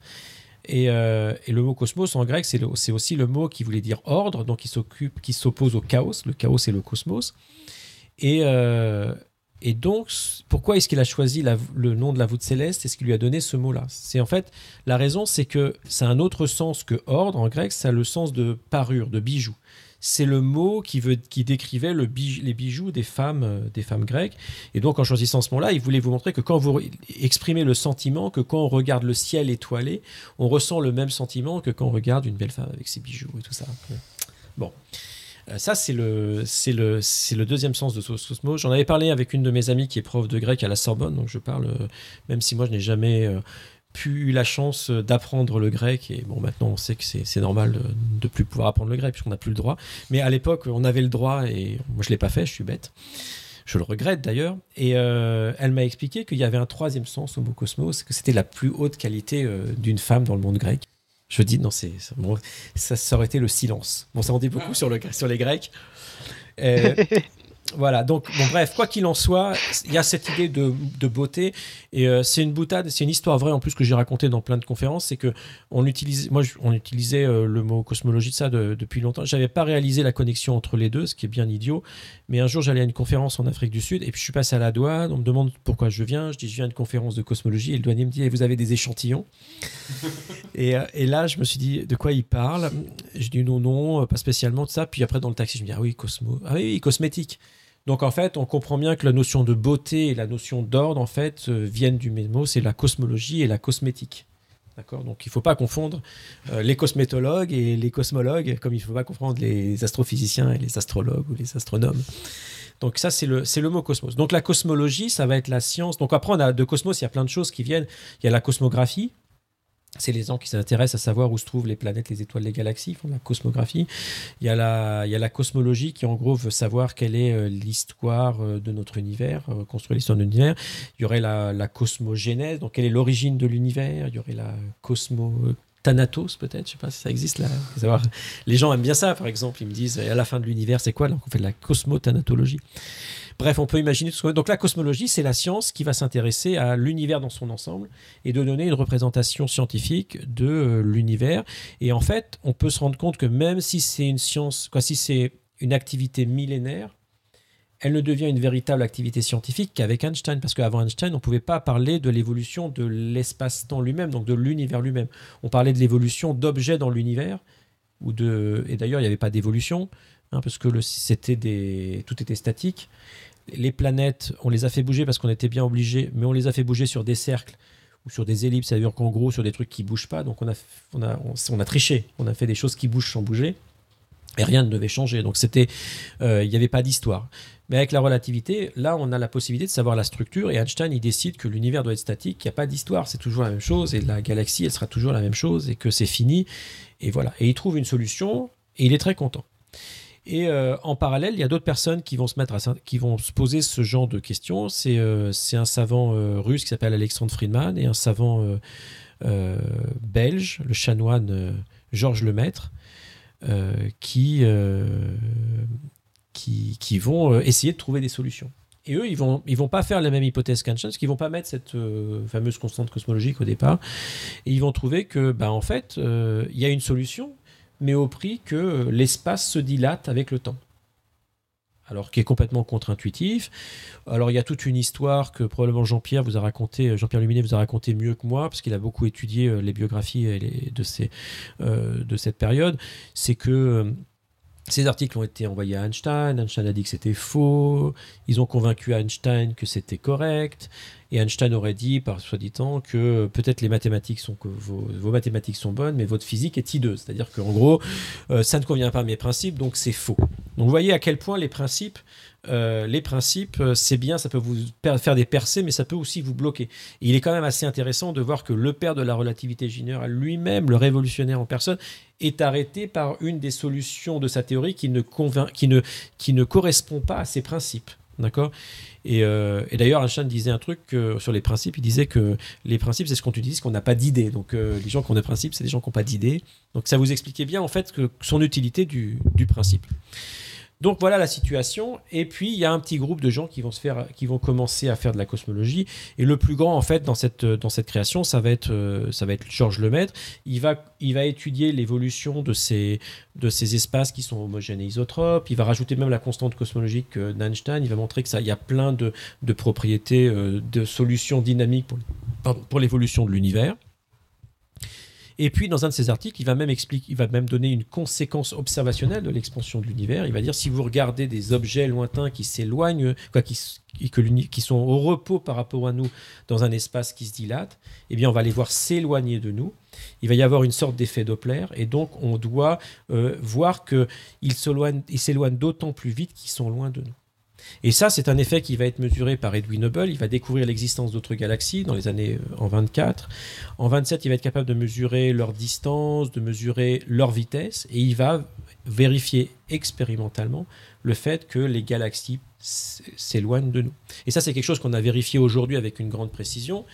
Et le mot cosmos en grec, c'est aussi le mot qui voulait dire ordre, donc qui s'oppose au chaos. Le chaos, c'est le cosmos. Et donc, pourquoi est-ce qu'il a choisi le nom de la voûte céleste? Est-ce qu'il lui a donné ce mot-là? C'est en fait, la raison, c'est que ça a un autre sens que ordre en grec, ça a le sens de parure, de bijou. C'est le mot qui décrivait les bijoux des femmes grecques. Et donc, en choisissant ce mot-là, il voulait vous montrer que quand vous exprimez le sentiment, que quand on regarde le ciel étoilé, on ressent le même sentiment que quand on regarde une belle femme avec ses bijoux et tout ça. Bon. Ça, c'est le deuxième sens de cosmos. J'en avais parlé avec une de mes amies qui est prof de grec à la Sorbonne, donc je parle, même si moi je n'ai jamais eu la chance d'apprendre le grec, et bon, maintenant on sait que c'est normal de ne plus pouvoir apprendre le grec, puisqu'on n'a plus le droit. Mais à l'époque, on avait le droit, et moi je ne l'ai pas fait, je suis bête. Je le regrette d'ailleurs. Et elle m'a expliqué qu'il y avait un troisième sens au mot cosmos, que c'était la plus haute qualité d'une femme dans le monde grec. Je dis, non, bon, ça aurait été le silence. Bon, ça en dit beaucoup sur les Grecs. Voilà, donc, bon, bref, quoi qu'il en soit, il y a cette idée de beauté. Et c'est une boutade, c'est une histoire vraie en plus que j'ai racontée dans plein de conférences. C'est qu'on utilisait, le mot cosmologie depuis longtemps. Je n'avais pas réalisé la connexion entre les deux, ce qui est bien idiot. Mais un jour, j'allais à une conférence en Afrique du Sud et puis je suis passé à la douane. On me demande pourquoi je viens. Je dis, je viens à une conférence de cosmologie. Et le douanier me dit, vous avez des échantillons? Et là, je me suis dit, de quoi il parle? Je dis, non, pas spécialement de ça. Puis après, dans le taxi, je me dis, ah oui, cosmétique. Donc, en fait, on comprend bien que la notion de beauté et la notion d'ordre, en fait, viennent du même mot, c'est la cosmologie et la cosmétique. D'accord ? Donc, il ne faut pas confondre les cosmétologues et les cosmologues, comme il ne faut pas confondre les astrophysiciens et les astrologues ou les astronomes. Donc, ça, c'est le mot cosmos. Donc, la cosmologie, ça va être la science. Donc, après, de cosmos, il y a plein de choses qui viennent. Il y a la cosmographie. C'est les gens qui s'intéressent à savoir où se trouvent les planètes, les étoiles, les galaxies, font de la cosmographie. Il y a la cosmologie qui, en gros, veut savoir quelle est l'histoire de notre univers, construire l'histoire de l'univers. Il y aurait la cosmogénèse, donc quelle est l'origine de l'univers. Il y aurait la cosmo-thanatos, peut-être, je ne sais pas si ça existe. Là. Savoir. Les gens aiment bien ça, par exemple. Ils me disent, à la fin de l'univers, c'est quoi? Donc, on fait de la cosmo-thanatologie. Bref, on peut imaginer tout ce qu'on veut. Donc la cosmologie, c'est la science qui va s'intéresser à l'univers dans son ensemble et de donner une représentation scientifique de l'univers. Et en fait, on peut se rendre compte que même si c'est une science, si c'est une activité millénaire, elle ne devient une véritable activité scientifique qu'avec Einstein, parce qu'avant Einstein, on ne pouvait pas parler de l'évolution de l'espace-temps lui-même, donc de l'univers lui-même. On parlait de l'évolution d'objets dans l'univers, et d'ailleurs, il n'y avait pas d'évolution, hein, parce que tout était statique. Les planètes, on les a fait bouger parce qu'on était bien obligés, mais on les a fait bouger sur des cercles ou sur des ellipses, c'est-à-dire qu'en gros, sur des trucs qui ne bougent pas. Donc, on a triché. On a fait des choses qui bougent sans bouger et rien ne devait changer. Donc, il n'y avait pas d'histoire. Mais avec la relativité, là, on a la possibilité de savoir la structure et Einstein, il décide que l'univers doit être statique, qu'il n'y a pas d'histoire. C'est toujours la même chose et la galaxie, elle sera toujours la même chose et que c'est fini. Et voilà. Et il trouve une solution et il est très content. Et en parallèle, il y a d'autres personnes qui vont se poser ce genre de questions. C'est un savant russe qui s'appelle Alexandre Friedman et un savant belge, le chanoine Georges Lemaître, qui vont essayer de trouver des solutions. Et eux, ils vont pas faire la même hypothèse qu'Einstein, parce qu'ils vont pas mettre cette fameuse constante cosmologique au départ. Et ils vont trouver que, en fait, il y a une solution, mais au prix que l'espace se dilate avec le temps. Alors, qui est complètement contre-intuitif. Alors, il y a toute une histoire que probablement Jean-Pierre Luminet vous a raconté mieux que moi, parce qu'il a beaucoup étudié les biographies de cette période. C'est que Ces articles ont été envoyés à Einstein. Einstein a dit que c'était faux. Ils ont convaincu Einstein que c'était correct. Et Einstein aurait dit, par soi-disant, que peut-être les mathématiques sont, que vos mathématiques sont bonnes, mais votre physique est hideuse. C'est-à-dire qu'en gros, ça ne convient pas à mes principes, donc c'est faux. Donc vous voyez à quel point les principes, c'est bien, ça peut vous faire des percées, mais ça peut aussi vous bloquer. Et il est quand même assez intéressant de voir que le père de la relativité générale lui-même, le révolutionnaire en personne, est arrêté par une des solutions de sa théorie qui ne correspond pas à ses principes. D'accord. Et d'ailleurs, Einstein disait un truc sur les principes. Il disait que les principes, c'est ce qu'on utilise qu'on n'a pas d'idée. Donc, les gens qui ont des principes, c'est des gens qui n'ont pas d'idée. Donc, ça vous expliquait bien, en fait, que son utilité du principe. Donc, voilà la situation. Et puis, il y a un petit groupe de gens qui vont commencer à faire de la cosmologie. Et le plus grand, en fait, dans cette création, ça va être Georges Lemaître. Il va étudier l'évolution de ces espaces qui sont homogènes et isotropes. Il va rajouter même la constante cosmologique d'Einstein. Il va montrer que ça, il y a plein de propriétés, de solutions dynamiques pour l'évolution de l'univers. Et puis, dans un de ses articles, il va même donner une conséquence observationnelle de l'expansion de l'univers. Il va dire, si vous regardez des objets lointains qui s'éloignent, qui sont au repos par rapport à nous dans un espace qui se dilate, eh bien, on va les voir s'éloigner de nous. Il va y avoir une sorte d'effet Doppler. Et donc, on doit voir qu'ils s'éloignent d'autant plus vite qu'ils sont loin de nous. Et ça, c'est un effet qui va être mesuré par Edwin Hubble. Il va découvrir l'existence d'autres galaxies dans les années en 24. En 27, il va être capable de mesurer leur distance, de mesurer leur vitesse, et il va vérifier expérimentalement le fait que les galaxies s'éloignent de nous. Et ça, c'est quelque chose qu'on a vérifié aujourd'hui avec une grande précision.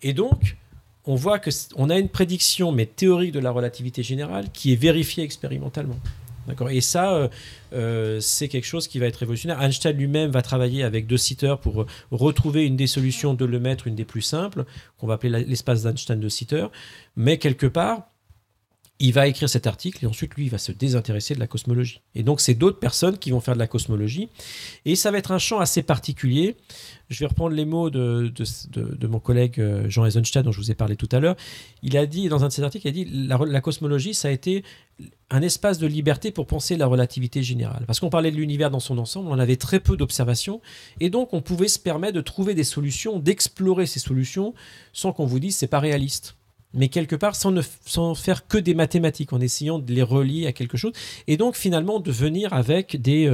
Et donc, on voit qu'on a une prédiction, mais théorique, de la relativité générale qui est vérifiée expérimentalement. D'accord. Et ça, c'est quelque chose qui va être révolutionnaire. Einstein lui-même va travailler avec deux sitters pour retrouver une des solutions de Lemaître, une des plus simples, qu'on va appeler l'espace d'Einstein de sitter. Mais quelque part, il va écrire cet article et ensuite, lui, il va se désintéresser de la cosmologie. Et donc, c'est d'autres personnes qui vont faire de la cosmologie. Et ça va être un champ assez particulier. Je vais reprendre les mots de mon collègue Jean Eisenstaedt, dont je vous ai parlé tout à l'heure. Il a dit, dans un de ses articles, la cosmologie, ça a été un espace de liberté pour penser la relativité générale. Parce qu'on parlait de l'univers dans son ensemble, on avait très peu d'observations, et donc on pouvait se permettre de trouver des solutions, d'explorer ces solutions, sans qu'on vous dise c'est pas réaliste. Mais quelque part, sans faire que des mathématiques, en essayant de les relier à quelque chose, et donc finalement de venir avec des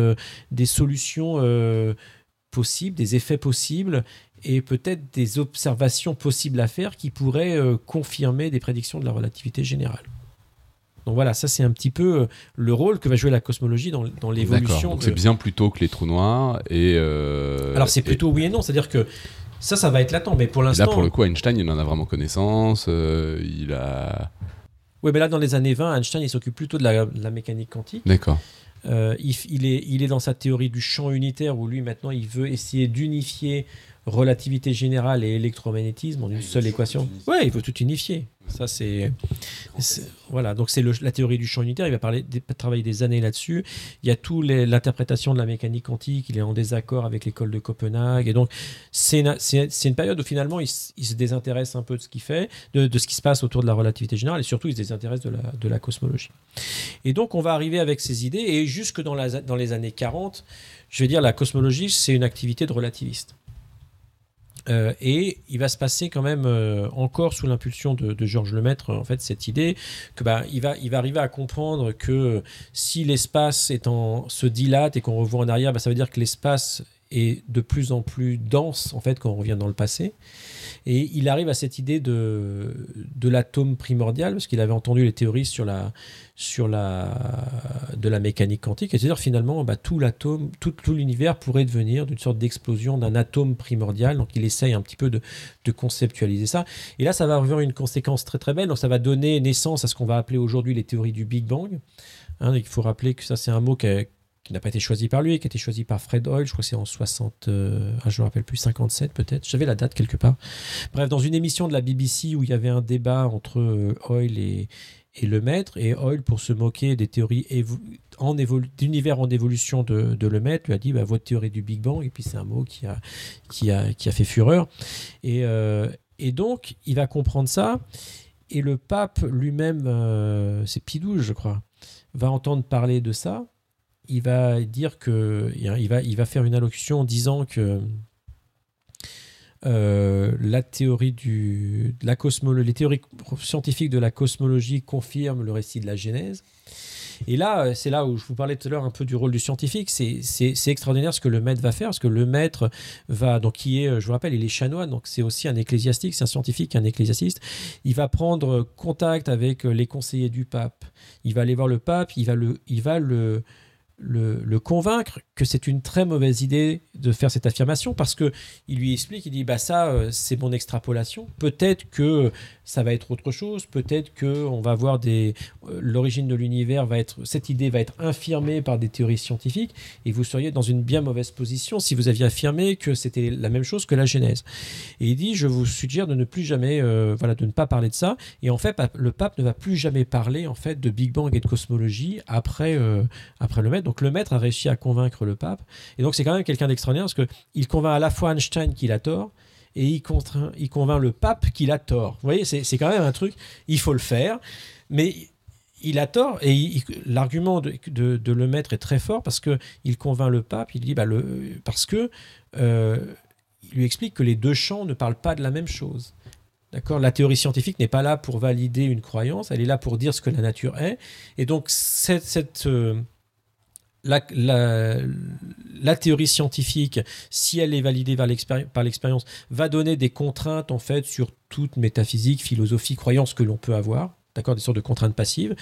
solutions possibles, des effets possibles, et peut-être des observations possibles à faire qui pourraient confirmer des prédictions de la relativité générale. Donc voilà, ça c'est un petit peu le rôle que va jouer la cosmologie dans l'évolution. D'accord, donc c'est bien plutôt que les trous noirs et... Alors c'est plutôt oui et non, c'est-à-dire que ça va être latent, mais pour l'instant... Là pour le coup, Einstein, il en a vraiment connaissance, il a... Oui, mais là dans les années 20, Einstein il s'occupe plutôt de la mécanique quantique. D'accord. Il est dans sa théorie du champ unitaire où lui maintenant il veut essayer d'unifier relativité générale et électromagnétisme en une seule équation. Oui, il veut tout unifier. Ça, c'est voilà. Donc, c'est la théorie du champ unitaire. Il va travailler des années là-dessus. Il y a l'interprétation de la mécanique quantique. Il est en désaccord avec l'école de Copenhague. Et donc, c'est une période où finalement, il se désintéresse un peu de ce qu'il fait, de ce qui se passe autour de la relativité générale. Et surtout, il se désintéresse de la cosmologie. Et donc, on va arriver avec ces idées. Et jusque dans les années 40, je vais dire, la cosmologie, c'est une activité de relativiste. Et il va se passer quand même encore sous l'impulsion de Georges Lemaître, en fait, cette idée que il va arriver à comprendre que si l'espace se dilate et qu'on revoit en arrière, ça veut dire que l'espace est de plus en plus dense, en fait, quand on revient dans le passé. Et il arrive à cette idée de l'atome primordial, parce qu'il avait entendu les théories de la mécanique quantique, et c'est-à-dire finalement tout l'atome, tout l'univers pourrait devenir d'une sorte d'explosion d'un atome primordial. Donc il essaye un petit peu de conceptualiser ça, et là ça va avoir une conséquence très très belle. Donc ça va donner naissance à ce qu'on va appeler aujourd'hui les théories du Big Bang, hein. Il faut rappeler que ça, c'est un mot qui n'a pas été choisi par lui, qui a été choisi par Fred Hoyle, je crois que c'est en 57 peut-être, j'avais la date quelque part. Bref, dans une émission de la BBC où il y avait un débat entre Hoyle et Lemaître, et Hoyle, pour se moquer des théories d'univers en évolution de Lemaître, lui a dit votre théorie du Big Bang, et puis c'est un mot qui a fait fureur. Et donc, il va comprendre ça, et le pape lui-même, c'est Pie XII, je crois, va entendre parler de ça, il va dire que il va faire une allocution en disant que la théorie de la cosmologie, les théories scientifiques de la cosmologie confirment le récit de la Genèse. Et là, c'est là où je vous parlais tout à l'heure un peu du rôle du scientifique. C'est extraordinaire ce que le maître va faire, parce que le maître va, donc qui est, je vous rappelle, il est chanoine, donc c'est aussi un ecclésiastique, c'est un scientifique, un ecclésiaste. Il va prendre contact avec les conseillers du pape. Il va aller voir le pape, il va le convaincre que c'est une très mauvaise idée de faire cette affirmation, parce que il lui explique, il dit bah ça c'est mon extrapolation, peut-être que ça va être autre chose, peut-être que on va voir des l'origine de l'univers va être, cette idée va être infirmée par des théories scientifiques, et vous seriez dans une bien mauvaise position si vous aviez affirmé que c'était la même chose que la Genèse. Et il dit je vous suggère de ne plus jamais de ne pas parler de ça. Et en fait le pape ne va plus jamais parler en fait de Big Bang et de cosmologie après le maître. Donc le maître a réussi à convaincre le pape, et donc c'est quand même quelqu'un d'extraordinaire, parce qu'il convainc à la fois Einstein qu'il a tort, et il convainc le pape qu'il a tort. Vous voyez, c'est quand même un truc, il faut le faire, mais il a tort, et l'argument de le maître est très fort, parce qu'il convainc le pape, il dit il lui explique que les deux champs ne parlent pas de la même chose. D'accord, la théorie scientifique n'est pas là pour valider une croyance, elle est là pour dire ce que la nature est, et donc la théorie scientifique, si elle est validée par l'expérience, va donner des contraintes en fait sur toute métaphysique, philosophie, croyance que l'on peut avoir, d'accord, des sortes de contraintes passives.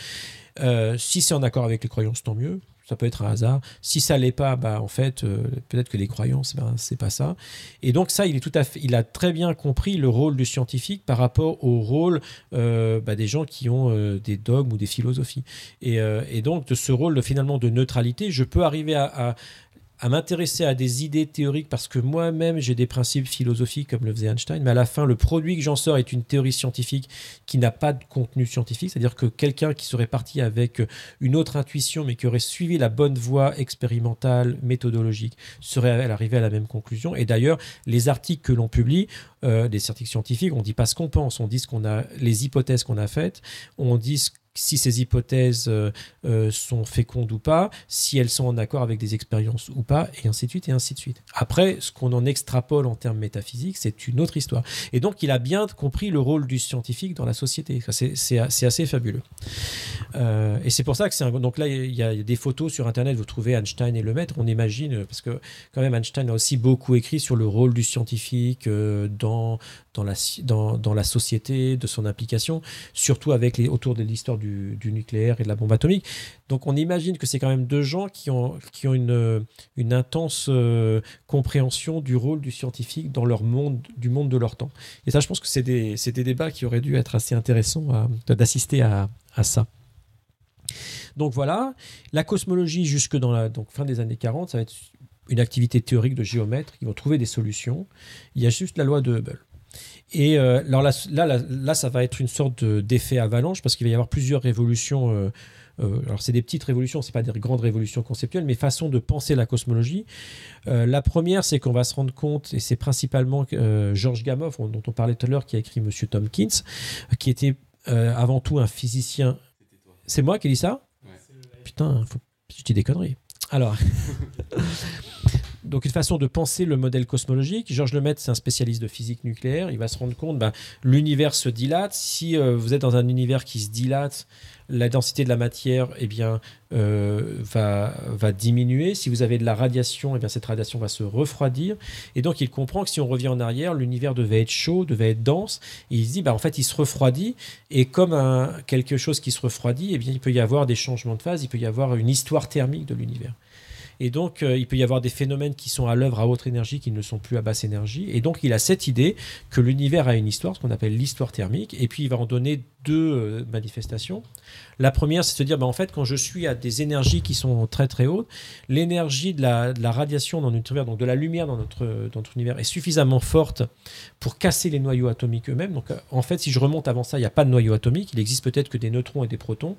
Si c'est en accord avec les croyances, tant mieux. Ça peut être un hasard. Si ça l'est pas, peut-être que les croyances, c'est pas ça. Et donc ça, il a très bien compris le rôle du scientifique par rapport au rôle des gens qui ont des dogmes ou des philosophies. Et donc de ce rôle finalement de neutralité, je peux arriver à m'intéresser à des idées théoriques parce que moi-même j'ai des principes philosophiques comme le faisait Einstein, mais à la fin le produit que j'en sors est une théorie scientifique qui n'a pas de contenu scientifique, c'est-à-dire que quelqu'un qui serait parti avec une autre intuition mais qui aurait suivi la bonne voie expérimentale, méthodologique, serait arrivé à la même conclusion. Et d'ailleurs les articles que l'on publie, des articles scientifiques, on ne dit pas ce qu'on pense, on dit ce qu'on a, les hypothèses qu'on a faites, on dit si ces hypothèses sont fécondes ou pas, si elles sont en accord avec des expériences ou pas, et ainsi de suite, et ainsi de suite. Après, ce qu'on en extrapole en termes métaphysiques, c'est une autre histoire. Et donc, il a bien compris le rôle du scientifique dans la société. C'est assez fabuleux. Et c'est pour ça que donc là, il y a des photos sur Internet, vous trouvez Einstein et Lemaître, on imagine, parce que quand même, Einstein a aussi beaucoup écrit sur le rôle du scientifique dans la société, de son implication, surtout autour de l'histoire du nucléaire et de la bombe atomique. Donc on imagine que c'est quand même deux gens qui ont une intense compréhension du rôle du scientifique dans leur monde, du monde de leur temps. Et ça, je pense que c'est des débats qui auraient dû être assez intéressants d'assister à ça. Donc voilà, la cosmologie jusque dans la fin des années 40, ça va être une activité théorique de géomètres qui vont trouver des solutions. Il y a juste la loi de Hubble. Et alors là, ça va être une sorte d'effet avalanche, parce qu'il va y avoir plusieurs révolutions. Alors c'est des petites révolutions, c'est pas des grandes révolutions conceptuelles, mais façon de penser la cosmologie. La première, c'est qu'on va se rendre compte, et c'est principalement Georges Gamow, dont on parlait tout à l'heure, qui a écrit Monsieur Tompkins, qui était avant tout un physicien. C'est moi qui ai dit ça ? Ouais. Putain, je dis des conneries. Alors... Donc une façon de penser le modèle cosmologique. Georges Lemaître, c'est un spécialiste de physique nucléaire. Il va se rendre compte que l'univers se dilate. Si vous êtes dans un univers qui se dilate, la densité de la matière va diminuer. Si vous avez de la radiation, cette radiation va se refroidir. Et donc, il comprend que si on revient en arrière, l'univers devait être chaud, devait être dense. Et il se dit, il se refroidit. Et comme quelque chose qui se refroidit, il peut y avoir des changements de phase, il peut y avoir une histoire thermique de l'univers. Et donc, il peut y avoir des phénomènes qui sont à l'œuvre à haute énergie, qui ne sont plus à basse énergie. Et donc, il a cette idée que l'univers a une histoire, ce qu'on appelle l'histoire thermique. Et puis, il va en donner deux manifestations. La première, c'est de se dire, quand je suis à des énergies qui sont très, très hautes, l'énergie de la radiation dans notre univers, donc de la lumière dans notre univers, est suffisamment forte pour casser les noyaux atomiques eux-mêmes. Donc, en fait, si je remonte avant ça, il n'y a pas de noyaux atomiques. Il existe peut-être que des neutrons et des protons.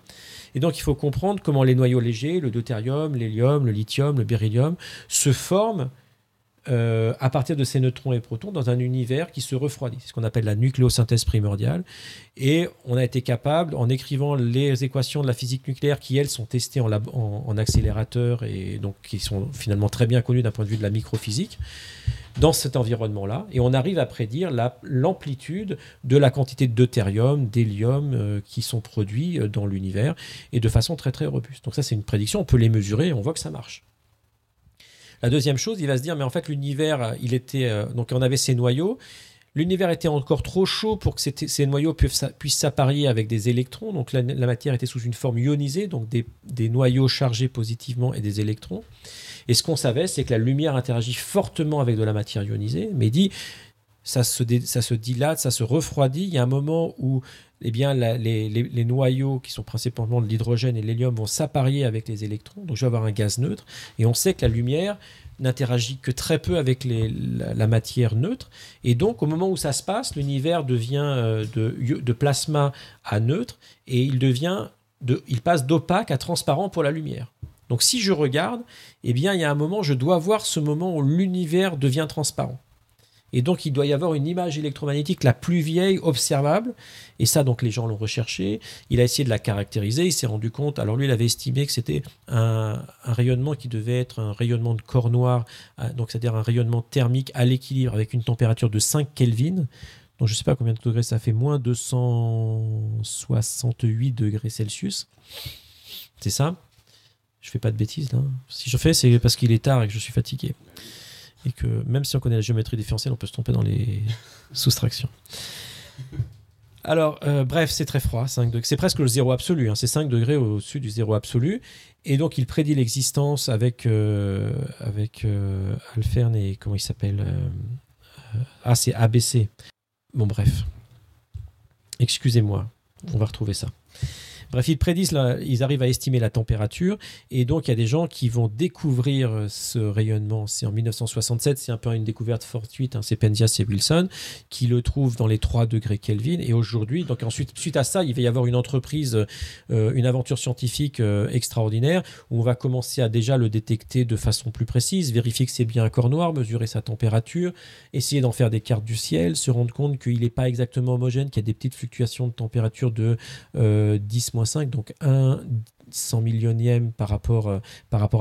Et donc, il faut comprendre comment les noyaux légers, le deutérium, l'hélium, le lithium, le beryllium, se forment à partir de ces neutrons et protons dans un univers qui se refroidit. C'est ce qu'on appelle la nucléosynthèse primordiale. Et on a été capable, en écrivant les équations de la physique nucléaire qui, elles, sont testées en accélérateur et donc qui sont finalement très bien connues d'un point de vue de la microphysique, dans cet environnement-là, et on arrive à prédire l'amplitude de la quantité de deutérium, d'hélium qui sont produits dans l'univers, et de façon très très robuste. Donc ça, c'est une prédiction, on peut les mesurer et on voit que ça marche. La deuxième chose, il va se dire, mais en fait l'univers, il était, donc on avait ces noyaux, l'univers était encore trop chaud pour que ces noyaux puissent s'apparier avec des électrons, donc la matière était sous une forme ionisée, donc des noyaux chargés positivement et des électrons. Et ce qu'on savait, c'est que la lumière interagit fortement avec de la matière ionisée, mais dit, ça se dilate, ça se refroidit. Il y a un moment où les noyaux, qui sont principalement de l'hydrogène et de l'hélium, vont s'apparier avec les électrons. Donc je vais avoir un gaz neutre. Et on sait que la lumière n'interagit que très peu avec la matière neutre. Et donc, au moment où ça se passe, l'univers devient de plasma à neutre, et il passe d'opaque à transparent pour la lumière. Donc si je regarde, eh bien, il y a un moment, je dois voir ce moment où l'univers devient transparent. Et donc, il doit y avoir une image électromagnétique la plus vieille observable. Et ça, donc, les gens l'ont recherché. Il a essayé de la caractériser. Il s'est rendu compte. Alors, lui, il avait estimé que c'était un rayonnement qui devait être un rayonnement de corps noir, donc, c'est-à-dire un rayonnement thermique à l'équilibre avec une température de 5 Kelvin. Donc, je ne sais pas combien de degrés ça fait, moins 268 degrés Celsius. C'est ça. Je ne fais pas de bêtises, là. Si je fais, c'est parce qu'il est tard et que je suis fatigué. Et que même si on connaît la géométrie différentielle, on peut se tromper dans les soustractions. Alors, bref, c'est très froid, 5 degrés. C'est presque le zéro absolu, hein. C'est 5 degrés au-dessus du zéro absolu. Et donc, il prédit l'existence avec Alfvén et... Comment il s'appelle ? Ah, c'est ABC. Bon, bref. Excusez-moi, on va retrouver ça. Bref, ils prédisent, ils arrivent à estimer la température, et donc il y a des gens qui vont découvrir ce rayonnement. C'est en 1967, c'est un peu une découverte fortuite, hein, c'est Penzias et Wilson, qui le trouvent dans les 3 degrés Kelvin, et aujourd'hui, donc ensuite, suite à ça, il va y avoir une entreprise, une aventure scientifique extraordinaire, où on va commencer à déjà le détecter de façon plus précise, vérifier que c'est bien un corps noir, mesurer sa température, essayer d'en faire des cartes du ciel, se rendre compte qu'il n'est pas exactement homogène, qu'il y a des petites fluctuations de température de 10-5, donc 1/100 millionième par rapport à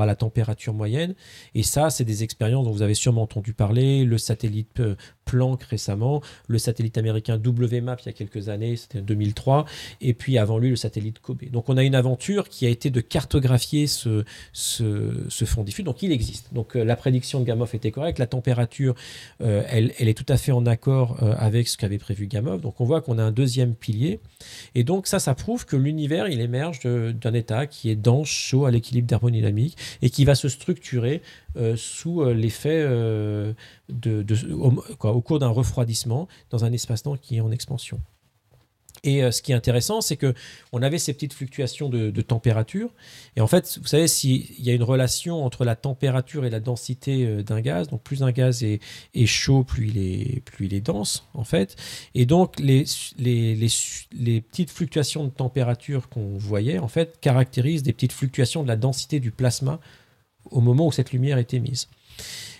la température moyenne. Et ça, c'est des expériences dont vous avez sûrement entendu parler. Le satellite Planck récemment, le satellite américain WMAP il y a quelques années, c'était 2003, et puis avant lui, le satellite Kobe. Donc on a une aventure qui a été de cartographier ce fond diffus. Donc il existe. Donc la prédiction de Gamow était correcte. La température, elle est tout à fait en accord avec ce qu'avait prévu Gamow. Donc on voit qu'on a un deuxième pilier. Et donc ça prouve que l'univers, il émerge d'un état qui est dense, chaud, à l'équilibre thermodynamique et qui va se structurer sous l'effet au cours d'un refroidissement dans un espace-temps qui est en expansion. Et ce qui est intéressant, c'est qu'on avait ces petites fluctuations de température. Et en fait, vous savez, s'il y a une relation entre la température et la densité d'un gaz, donc plus un gaz est chaud, plus il est dense, en fait. Et donc, les petites fluctuations de température qu'on voyait, en fait, caractérisent des petites fluctuations de la densité du plasma au moment où cette lumière est émise.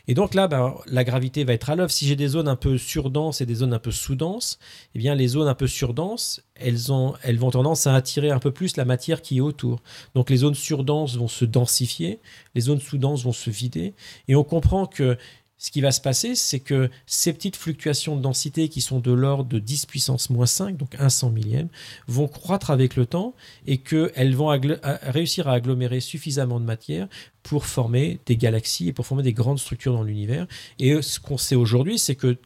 Et donc là, la gravité va être à l'œuvre. Si j'ai des zones un peu surdenses et des zones un peu sous-denses, eh bien, les zones un peu surdenses, elles vont tendance à attirer un peu plus la matière qui est autour. Donc les zones surdenses vont se densifier, les zones sous-denses vont se vider. Et on comprend que ce qui va se passer, c'est que ces petites fluctuations de densité qui sont de l'ordre de 10⁻⁻5, donc 1/100 millième, vont croître avec le temps et qu'elles vont réussir à agglomérer suffisamment de matière pour former des galaxies et pour former des grandes structures dans l'univers. Et ce qu'on sait aujourd'hui, c'est que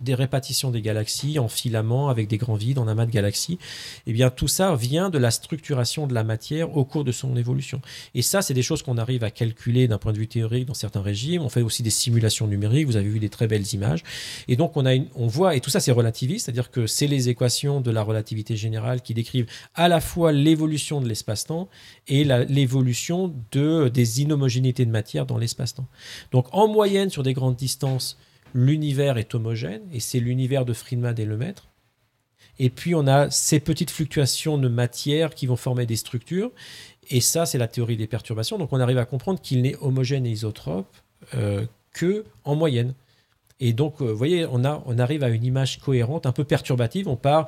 des répartitions des galaxies en filaments avec des grands vides, en amas de galaxies, eh bien, tout ça vient de la structuration de la matière au cours de son évolution. Et ça, c'est des choses qu'on arrive à calculer d'un point de vue théorique dans certains régimes. On fait aussi des simulations numérique, vous avez vu des très belles images, et donc on voit, et tout ça c'est relativiste, c'est-à-dire que c'est les équations de la relativité générale qui décrivent à la fois l'évolution de l'espace-temps et l'évolution des inhomogénéités de matière dans l'espace-temps. Donc en moyenne, sur des grandes distances, l'univers est homogène, et c'est l'univers de Friedman et Lemaître. Et puis on a ces petites fluctuations de matière qui vont former des structures, et ça c'est la théorie des perturbations. Donc on arrive à comprendre qu'il n'est homogène et isotrope qu'en moyenne. Et donc, vous voyez, on arrive à une image cohérente, un peu perturbative. On part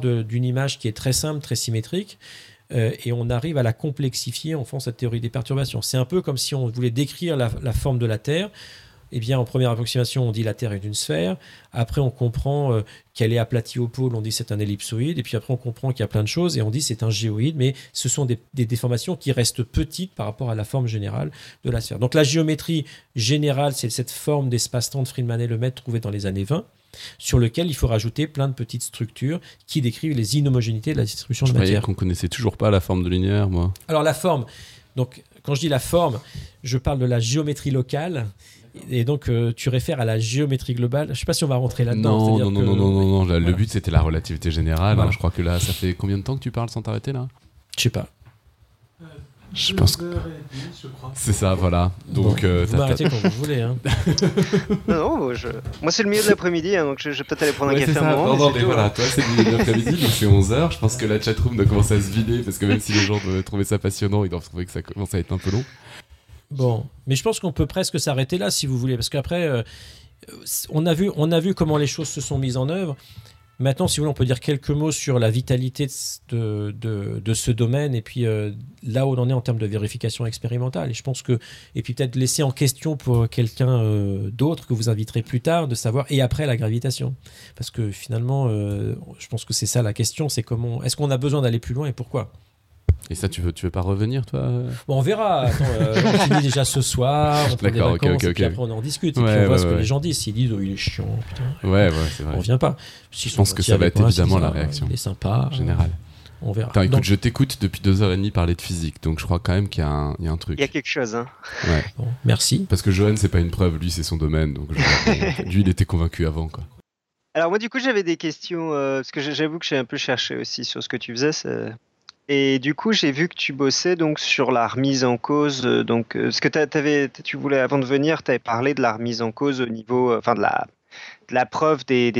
d'une image qui est très simple, très symétrique, et on arrive à la complexifier en faisant cette théorie des perturbations. C'est un peu comme si on voulait décrire la forme de la Terre. Eh bien, en première approximation, on dit la Terre est une sphère. Après, on comprend qu'elle est aplatie au pôle. On dit c'est un ellipsoïde. Et puis après, on comprend qu'il y a plein de choses et on dit c'est un géoïde. Mais ce sont des déformations qui restent petites par rapport à la forme générale de la sphère. Donc, la géométrie générale, c'est cette forme d'espace-temps de Friedman et Lemaître trouvée dans les années 20, sur lequel il faut rajouter plein de petites structures qui décrivent les inhomogénéités de la distribution de matière. Je croyais qu'on ne connaissait toujours pas la forme de linéaire, moi. Alors, la forme. Donc, quand je dis la forme, je parle de la géométrie locale. Et donc, tu réfères à la géométrie globale. Je ne sais pas si on va rentrer là-dedans. Non. Le but, c'était la relativité générale. Voilà. Hein, je crois que là, ça fait combien de temps que tu parles sans t'arrêter, là ? Je ne sais pas. Je pense que... 2h30, je crois. C'est ça, voilà. Donc, vous m'arrêtez quand vous voulez. Hein. Moi, c'est le milieu de l'après-midi, hein, donc je vais peut-être aller prendre un café à un moment. Non, mais voilà, toi, c'est le milieu de l'après-midi, donc c'est 11h. Je pense que la chatroom doit commencer à se vider, parce que même si les gens doivent trouver ça passionnant, ils doivent trouver que ça commence à être un peu long. Bon, mais je pense qu'on peut presque s'arrêter là si vous voulez, parce qu'après, on a vu comment les choses se sont mises en œuvre. Maintenant, si vous voulez, on peut dire quelques mots sur la vitalité de ce domaine et puis là où on en est en termes de vérification expérimentale. Et je pense que, et puis peut-être laisser en question pour quelqu'un d'autre que vous inviterez plus tard de savoir, et après la gravitation. Parce que finalement, je pense que c'est ça la question, c'est comment, est-ce qu'on a besoin d'aller plus loin et pourquoi ? Et ça, tu veux pas revenir, toi ? Bon, on verra. Attends, on finit déjà ce soir, on prend des vacances, okay. Et puis après on en discute, et puis on voit ce que les gens disent. S'ils disent, oh, il est chiant, putain, c'est vrai. On revient pas. Si je pense que ça va être évidemment la réaction. C'est sympa. En général. On verra. Attends, écoute, je t'écoute depuis 2h30 parler de physique, donc je crois quand même qu'il y a un truc. Il y a quelque chose, hein. Ouais. Bon, merci. Parce que Johan, c'est pas une preuve, lui, c'est son domaine, donc lui, il était convaincu avant, quoi. Alors moi, du coup, j'avais des questions, parce que j'avoue que j'ai un peu cherché aussi sur ce que tu faisais. Et du coup, j'ai vu que tu bossais donc sur la remise en cause. Donc, ce que tu voulais avant de venir, tu avais parlé de la remise en cause au niveau, de la preuve des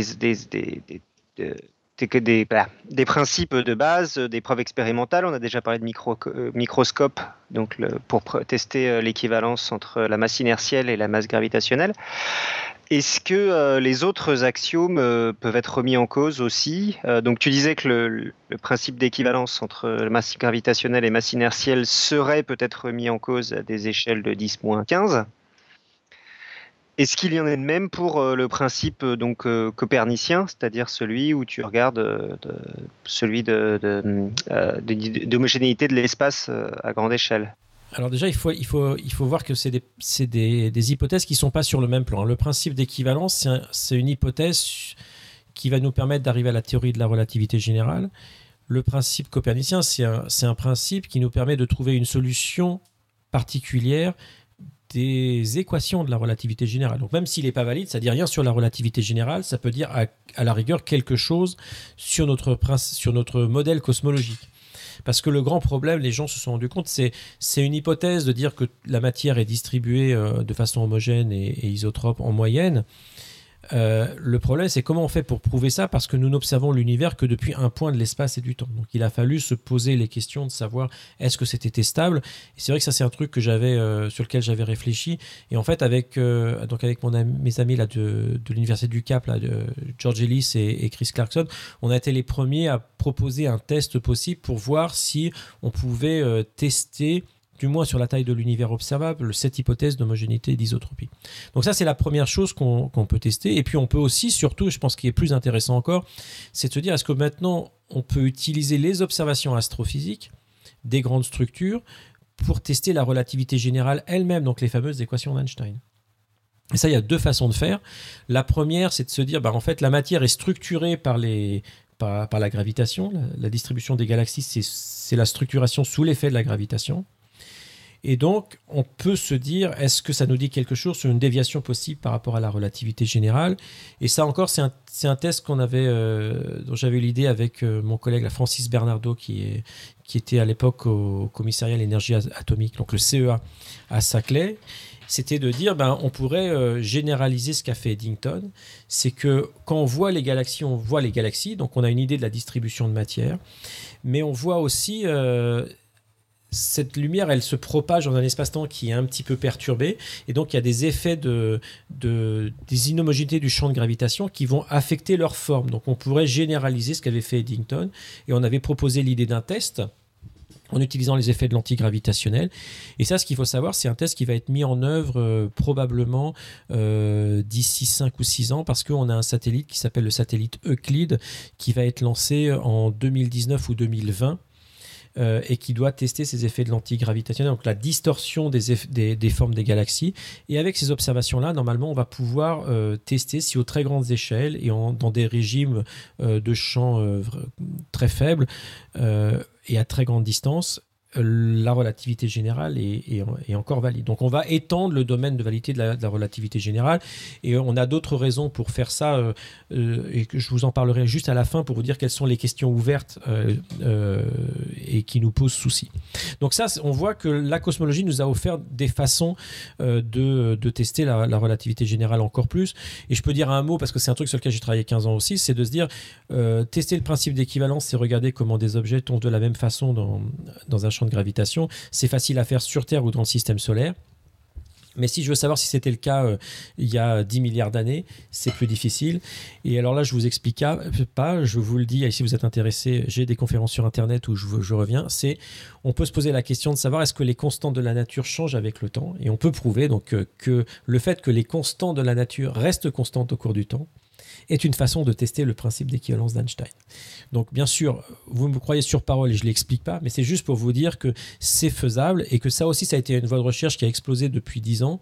principes de base, des preuves expérimentales. On a déjà parlé de microscope, donc pour tester l'équivalence entre la masse inertielle et la masse gravitationnelle. Est-ce que les autres axiomes peuvent être remis en cause aussi ? Donc tu disais que le principe d'équivalence entre masse gravitationnelle et masse inertielle serait peut-être remis en cause à des échelles de 10-15. Est-ce qu'il y en a de même pour le principe copernicien, c'est-à-dire celui où tu regardes celui d'homogénéité de l'espace à grande échelle ? Alors déjà, il faut voir que c'est des hypothèses qui ne sont pas sur le même plan. Le principe d'équivalence, c'est une hypothèse qui va nous permettre d'arriver à la théorie de la relativité générale. Le principe copernicien, c'est un principe qui nous permet de trouver une solution particulière des équations de la relativité générale. Donc même s'il n'est pas valide, ça ne dit rien sur la relativité générale, ça peut dire à la rigueur quelque chose sur notre modèle cosmologique. Parce que le grand problème, les gens se sont rendus compte, c'est une hypothèse de dire que la matière est distribuée de façon homogène et isotrope en moyenne. Le problème, c'est comment on fait pour prouver ça, parce que nous n'observons l'univers que depuis un point de l'espace et du temps. Donc il a fallu se poser les questions de savoir est-ce que c'était testable. Et c'est vrai que ça, c'est un truc que sur lequel j'avais réfléchi. Et en fait, avec mes amis là, de l'Université du Cap, là, de George Ellis et Chris Clarkson, on a été les premiers à proposer un test possible pour voir si on pouvait tester, du moins sur la taille de l'univers observable, cette hypothèse d'homogénéité et d'isotropie. Donc ça, c'est la première chose qu'on peut tester. Et puis on peut aussi, surtout, je pense qu'il est plus intéressant encore, c'est de se dire, est-ce que maintenant, on peut utiliser les observations astrophysiques des grandes structures pour tester la relativité générale elle-même, donc les fameuses équations d'Einstein. Et ça, il y a deux façons de faire. La première, c'est de se dire, en fait, la matière est structurée par la gravitation. La distribution des galaxies, c'est la structuration sous l'effet de la gravitation. Et donc, on peut se dire, est-ce que ça nous dit quelque chose sur une déviation possible par rapport à la relativité générale ? Et ça encore, c'est un test dont j'avais eu l'idée avec mon collègue là, Francis Bernardo, qui était à l'époque au commissariat à l'énergie atomique, donc le CEA à Saclay. C'était de dire, on pourrait généraliser ce qu'a fait Eddington. C'est que quand on voit les galaxies, donc on a une idée de la distribution de matière, mais on voit aussi cette lumière, elle se propage dans un espace-temps qui est un petit peu perturbé, et donc il y a des effets des inhomogénéités du champ de gravitation qui vont affecter leur forme. Donc on pourrait généraliser ce qu'avait fait Eddington, et on avait proposé l'idée d'un test en utilisant les effets de l'antigravitationnel. Et ça, ce qu'il faut savoir, c'est un test qui va être mis en œuvre probablement d'ici 5 ou 6 ans, parce qu'on a un satellite qui s'appelle le satellite Euclide, qui va être lancé en 2019 ou 2020. Et qui doit tester ces effets de l'antigravitationnel, donc la distorsion des formes des galaxies. Et avec ces observations-là, normalement, on va pouvoir tester si aux très grandes échelles et dans des régimes de champs très faibles et à très grande distance, la relativité générale est encore valide. Donc on va étendre le domaine de validité de la relativité générale, et on a d'autres raisons pour faire ça, et que je vous en parlerai juste à la fin pour vous dire quelles sont les questions ouvertes et qui nous posent souci. Donc ça, on voit que la cosmologie nous a offert des façons de tester la relativité générale encore plus. Et je peux dire un mot, parce que c'est un truc sur lequel j'ai travaillé 15 ans aussi, c'est de se dire tester le principe d'équivalence, c'est regarder comment des objets tombent de la même façon dans un champ de gravitation. C'est facile à faire sur Terre ou dans le système solaire, mais si je veux savoir si c'était le cas il y a 10 milliards d'années, c'est plus difficile. Et alors là, je vous explique pas, je vous le dis, et si vous êtes intéressé, j'ai des conférences sur internet où je reviens, on peut se poser la question de savoir est-ce que les constantes de la nature changent avec le temps, et on peut prouver donc que le fait que les constantes de la nature restent constantes au cours du temps est une façon de tester le principe d'équivalence d'Einstein. Donc bien sûr, vous me croyez sur parole et je ne l'explique pas, mais c'est juste pour vous dire que c'est faisable, et que ça aussi, ça a été une voie de recherche qui a explosé depuis 10 ans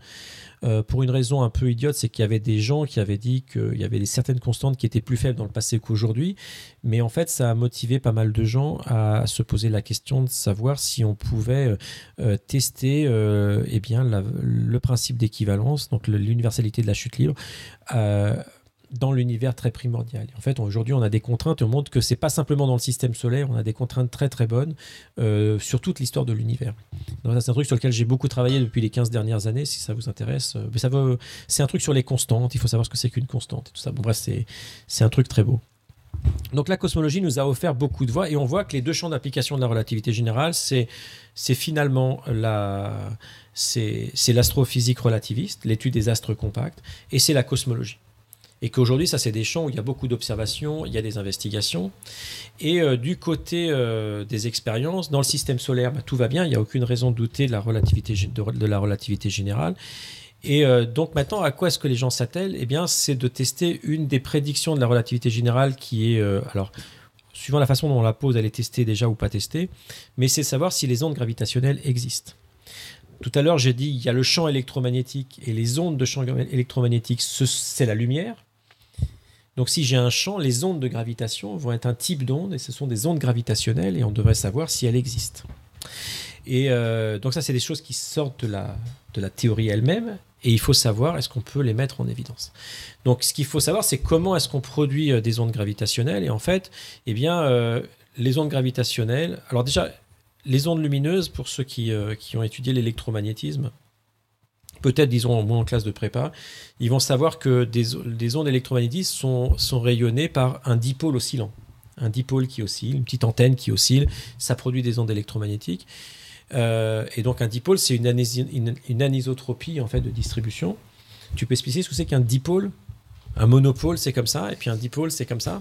pour une raison un peu idiote, c'est qu'il y avait des gens qui avaient dit qu'il y avait certaines constantes qui étaient plus faibles dans le passé qu'aujourd'hui, mais en fait, ça a motivé pas mal de gens à se poser la question de savoir si on pouvait tester le principe d'équivalence, donc l'universalité de la chute libre, dans l'univers très primordial. En fait, aujourd'hui, on a des contraintes, et on montre que c'est pas simplement dans le système solaire, on a des contraintes très très bonnes sur toute l'histoire de l'univers. Donc, c'est un truc sur lequel j'ai beaucoup travaillé depuis les 15 dernières années, si ça vous intéresse. Mais c'est un truc sur les constantes, il faut savoir ce que c'est qu'une constante, et tout ça. Bon, bref, c'est un truc très beau. Donc la cosmologie nous a offert beaucoup de voies, et on voit que les deux champs d'application de la relativité générale, c'est finalement c'est l'astrophysique relativiste, l'étude des astres compacts, et c'est la cosmologie. Et qu'aujourd'hui, ça, c'est des champs où il y a beaucoup d'observations, il y a des investigations. Et du côté des expériences, dans le système solaire, tout va bien, il n'y a aucune raison de douter de la relativité générale. Et donc maintenant, à quoi est-ce que les gens s'attellent ? Eh bien, c'est de tester une des prédictions de la relativité générale qui est... alors, suivant la façon dont on la pose, elle est testée déjà ou pas testée, mais c'est savoir si les ondes gravitationnelles existent. Tout à l'heure, j'ai dit il y a le champ électromagnétique, et les ondes de champ électromagnétique, c'est la lumière. Donc si j'ai un champ, les ondes de gravitation vont être un type d'onde, et ce sont des ondes gravitationnelles, et on devrait savoir si elles existent. Et donc ça, c'est des choses qui sortent de la théorie elle-même, et il faut savoir est-ce qu'on peut les mettre en évidence. Donc ce qu'il faut savoir, c'est comment est-ce qu'on produit des ondes gravitationnelles, et en fait, les ondes gravitationnelles... Alors déjà, les ondes lumineuses, pour ceux qui ont étudié l'électromagnétisme, peut-être, disons, au moins en classe de prépa, ils vont savoir que des ondes électromagnétiques sont rayonnées par un dipôle oscillant. Un dipôle qui oscille, une petite antenne qui oscille, ça produit des ondes électromagnétiques. Et donc, un dipôle, c'est une anisotropie, en fait, de distribution. Tu peux spécifier ce que c'est qu'un dipôle ? Un monopôle, c'est comme ça, et puis un dipôle, c'est comme ça.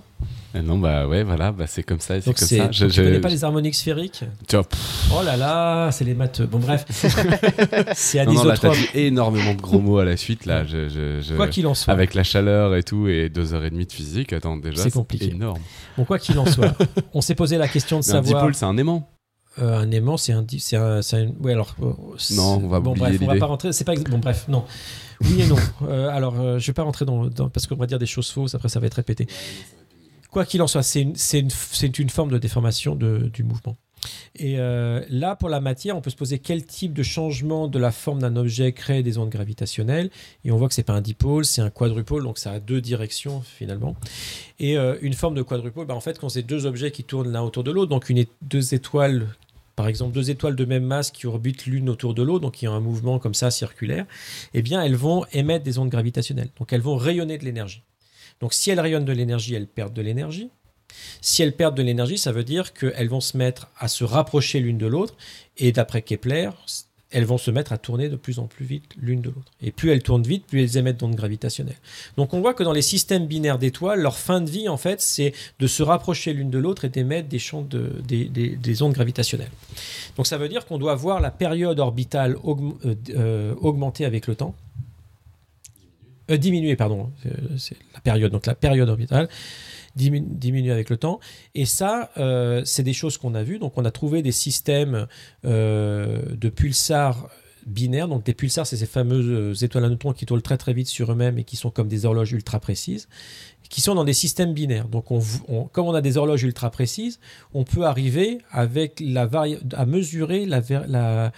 Non, bah ouais, voilà, bah c'est comme ça, et donc c'est comme ça. Tu connais pas les harmoniques sphériques ? Oh là là, c'est les maths. Bon, bref. C'est anisotrope. Non, là, t'as dit énormément de gros mots à la suite, là. Quoi qu'il en soit. Avec la chaleur et tout, et 2h30 de physique, attends, déjà, c'est compliqué. Énorme. Bon, quoi qu'il en soit, on s'est posé la question de savoir... Un dipôle, c'est un aimant. Un aimant, c'est un... Ouais, alors... Non, on va bon, oublier bref, l'idée. On va pas rentrer... C'est pas... Bon, bref, non. Oui et non. Je vais pas rentrer parce qu'on va dire des choses fausses, après ça va être répété. Quoi qu'il en soit, c'est une forme de déformation du mouvement. Et là, pour la matière, on peut se poser quel type de changement de la forme d'un objet crée des ondes gravitationnelles. Et on voit que c'est pas un dipôle, c'est un quadrupôle, donc ça a deux directions finalement. Et une forme de quadrupôle, en fait, quand c'est deux objets qui tournent l'un autour de l'autre, donc deux étoiles, par exemple deux étoiles de même masse qui orbitent l'une autour de l'autre, donc qui ont un mouvement comme ça circulaire, eh bien elles vont émettre des ondes gravitationnelles. Donc elles vont rayonner de l'énergie. Donc si elles rayonnent de l'énergie, elles perdent de l'énergie. Si elles perdent de l'énergie, ça veut dire qu'elles vont se mettre à se rapprocher l'une de l'autre, et d'après Kepler, elles vont se mettre à tourner de plus en plus vite l'une de l'autre. Et plus elles tournent vite, plus elles émettent d'ondes gravitationnelles. Donc on voit que dans les systèmes binaires d'étoiles, leur fin de vie, en fait, c'est de se rapprocher l'une de l'autre et d'émettre des champs des ondes gravitationnelles. Donc ça veut dire qu'on doit voir la période orbitale augmenter avec le temps. Diminuer, pardon. C'est la période, donc la période orbitale. Diminue avec le temps, et ça c'est des choses qu'on a vues. Donc on a trouvé des systèmes de pulsars binaires. Donc des pulsars, c'est ces fameuses étoiles à neutrons qui tournent très très vite sur eux-mêmes et qui sont comme des horloges ultra précises, qui sont dans des systèmes binaires. Donc comme on a des horloges ultra précises, on peut arriver à mesurer la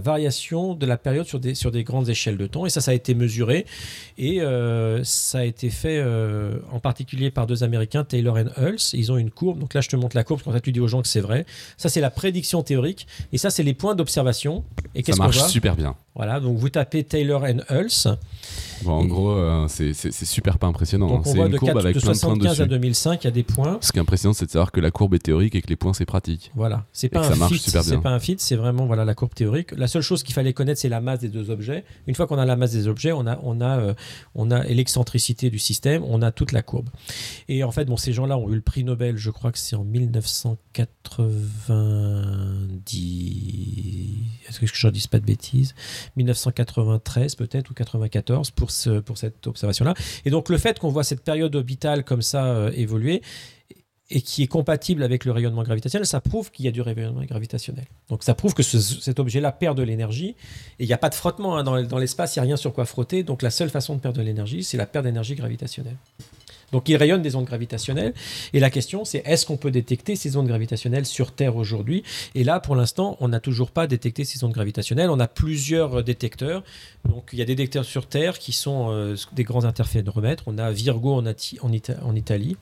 variation de la période sur des grandes échelles de temps. Et ça a été mesuré, et ça a été fait en particulier par deux Américains, Taylor et Hulls. Ils ont une courbe, donc là je te montre la courbe, parce qu'en fait tu dis aux gens que c'est vrai. Ça c'est la prédiction théorique, et ça c'est les points d'observation. Et qu'est-ce qu'on voit ? Ça marche super bien. Voilà, donc vous tapez Taylor et Hulls. Bon, en gros, c'est super pas impressionnant. Donc on voit une courbe avec plein de points dessus. De 75 à 2005, il y a des points. Ce qui est impressionnant, c'est de savoir que la courbe est théorique et que les points, c'est pratique. Voilà, c'est pas un fit, c'est vraiment voilà, la courbe théorique. La seule chose qu'il fallait connaître, c'est la masse des deux objets. Une fois qu'on a la masse des objets, on a l'excentricité du système, on a toute la courbe. Et en fait, bon, ces gens-là ont eu le prix Nobel, je crois que c'est en 1990... Est-ce que je ne dis pas de bêtises ? 1993 peut-être, ou 94 pour cette observation-là. Et donc le fait qu'on voit cette période orbitale comme ça évoluer, et qui est compatible avec le rayonnement gravitationnel, ça prouve qu'il y a du rayonnement gravitationnel. Donc ça prouve que cet objet-là perd de l'énergie, et il n'y a pas de frottement, hein, dans l'espace, il n'y a rien sur quoi frotter, donc la seule façon de perdre de l'énergie, c'est la perte d'énergie gravitationnelle. Donc il rayonne des ondes gravitationnelles, et la question c'est, est-ce qu'on peut détecter ces ondes gravitationnelles sur Terre aujourd'hui ? Et là pour l'instant on n'a toujours pas détecté ces ondes gravitationnelles. On a plusieurs détecteurs. Donc il y a des détecteurs sur Terre qui sont des grands interféromètres. On a Virgo en Italie,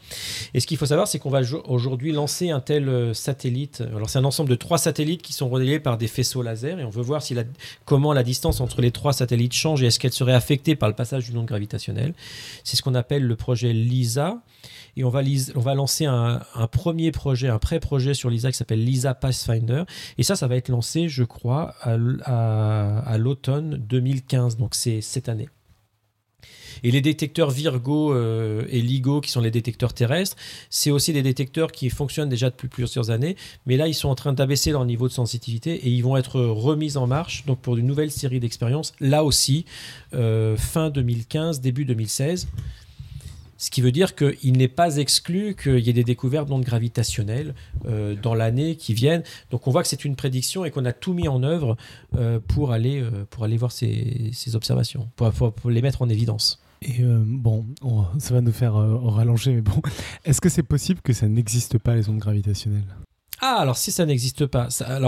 et ce qu'il faut savoir c'est qu'on va aujourd'hui lancer un tel satellite. Alors c'est un ensemble de 3 satellites qui sont relayés par des faisceaux laser, et on veut voir comment la distance entre les 3 satellites change, et est-ce qu'elle serait affectée par le passage d'une onde gravitationnelle. C'est ce qu'on appelle le projet LISA, et on va lancer un premier projet, un pré-projet sur LISA qui s'appelle LISA Pathfinder, et ça va être lancé je crois à l'automne 2015, donc c'est cette année. Et les détecteurs Virgo et LIGO, qui sont les détecteurs terrestres, c'est aussi des détecteurs qui fonctionnent déjà depuis plusieurs années, mais là ils sont en train d'abaisser leur niveau de sensitivité, et ils vont être remis en marche donc pour une nouvelle série d'expériences, là aussi fin 2015, début 2016. Ce qui veut dire qu'il n'est pas exclu qu'il y ait des découvertes d'ondes gravitationnelles dans l'année qui vienne. Donc on voit que c'est une prédiction, et qu'on a tout mis en œuvre pour aller voir ces observations, pour les mettre en évidence. Et ça va nous faire rallonger, mais bon, est-ce que c'est possible que ça n'existe pas, les ondes gravitationnelles ? Ah, alors si ça n'existe pas, ça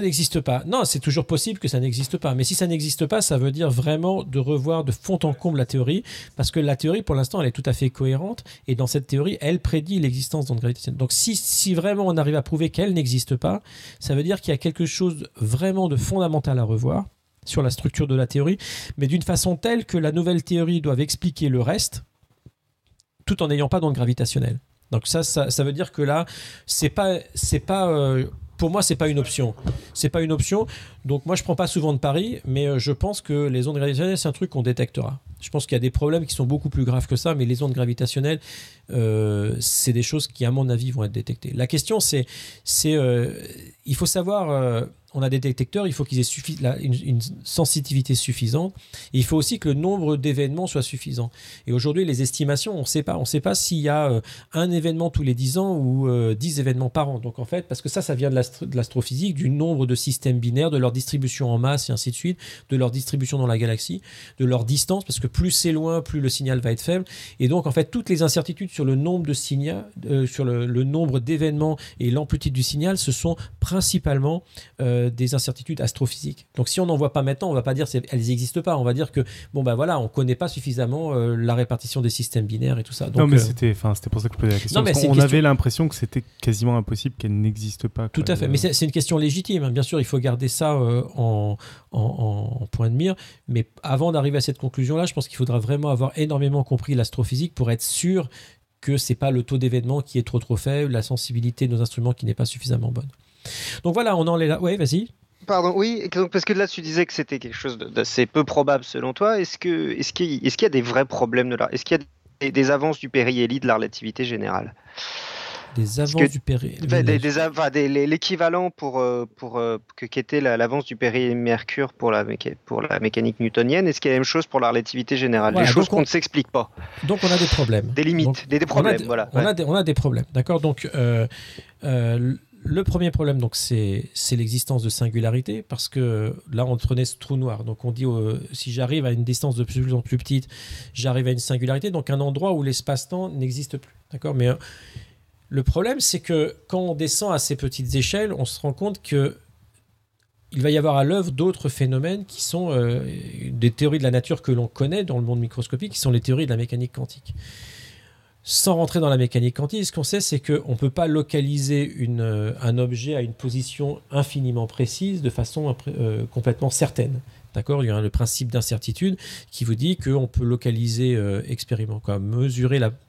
n'existe pas. Non, c'est toujours possible que ça n'existe pas. Mais si ça n'existe pas, ça veut dire vraiment de revoir de fond en comble la théorie, parce que la théorie, pour l'instant, elle est tout à fait cohérente, et dans cette théorie, elle prédit l'existence d'ondes gravitationnelles. Donc si vraiment on arrive à prouver qu'elle n'existe pas, ça veut dire qu'il y a quelque chose vraiment de fondamental à revoir sur la structure de la théorie, mais d'une façon telle que la nouvelle théorie doive expliquer le reste, tout en n'ayant pas d'ondes gravitationnelles. Donc ça veut dire que là, pour moi, c'est pas une option. C'est pas une option. Donc moi, je prends pas souvent de paris, mais je pense que les ondes gravitationnelles, c'est un truc qu'on détectera. Je pense qu'il y a des problèmes qui sont beaucoup plus graves que ça, mais les ondes gravitationnelles, c'est des choses qui, à mon avis, vont être détectées. La question, c'est il faut savoir. On a des détecteurs, il faut qu'ils aient une sensitivité suffisante. Et il faut aussi que le nombre d'événements soit suffisant. Et aujourd'hui, les estimations, on ne sait pas s'il y a un événement tous les 10 ans ou 10 événements par an. Donc en fait, parce que ça vient de l'astrophysique, du nombre de systèmes binaires, de leur distribution en masse et ainsi de suite, de leur distribution dans la galaxie, de leur distance, parce que plus c'est loin, plus le signal va être faible. Et donc en fait, toutes les incertitudes sur le nombre de signaux, sur le nombre d'événements et l'amplitude du signal, ce sont principalement des incertitudes astrophysiques. Donc si on n'en voit pas maintenant, on ne va pas dire qu'elles n'existent pas. On va dire que bon ben voilà, on ne connaît pas suffisamment la répartition des systèmes binaires et tout ça. Donc, non mais c'était pour ça que je posais la question. Non, parce qu'on avait l'impression que c'était quasiment impossible qu'elle n'existe pas. Tout à fait. Mais c'est une question légitime. Hein. Bien sûr, il faut garder ça en point de mire. Mais avant d'arriver à cette conclusion-là, je pense qu'il faudra vraiment avoir énormément compris l'astrophysique pour être sûr que c'est pas le taux d'événement qui est trop faible, la sensibilité de nos instruments qui n'est pas suffisamment bonne. Donc voilà, on en est là. Oui, vas-y. Pardon, oui, parce que là tu disais que c'était quelque chose d'assez peu probable selon toi. Est-ce qu'il y a des vrais problèmes de là ? Est-ce qu'il y a des avances du Périhélie de la relativité générale ? Des avances du Périhélie. L'équivalent qu'était l'avance du Périhélie-Mercure pour la mécanique newtonienne, est-ce qu'il y a la même chose pour la relativité générale ? Voilà, les choses qu'on ne s'explique pas. Donc on a des problèmes. Des limites, donc, des problèmes, voilà. On a des problèmes, d'accord ? Donc le premier problème, donc, c'est l'existence de singularité, parce que là, on prenait ce trou noir. Donc, on dit, si j'arrive à une distance de plus en plus petite, j'arrive à une singularité, donc un endroit où l'espace-temps n'existe plus. D'accord ? Mais le problème, c'est que quand on descend à ces petites échelles, on se rend compte que il va y avoir à l'œuvre d'autres phénomènes qui sont des théories de la nature que l'on connaît dans le monde microscopique, qui sont les théories de la mécanique quantique. Sans rentrer dans la mécanique quantique, ce qu'on sait, c'est qu'on ne peut pas localiser un objet à une position infiniment précise de façon complètement certaine. D'accord ? Il y a le principe d'incertitude qui vous dit qu'on peut localiser,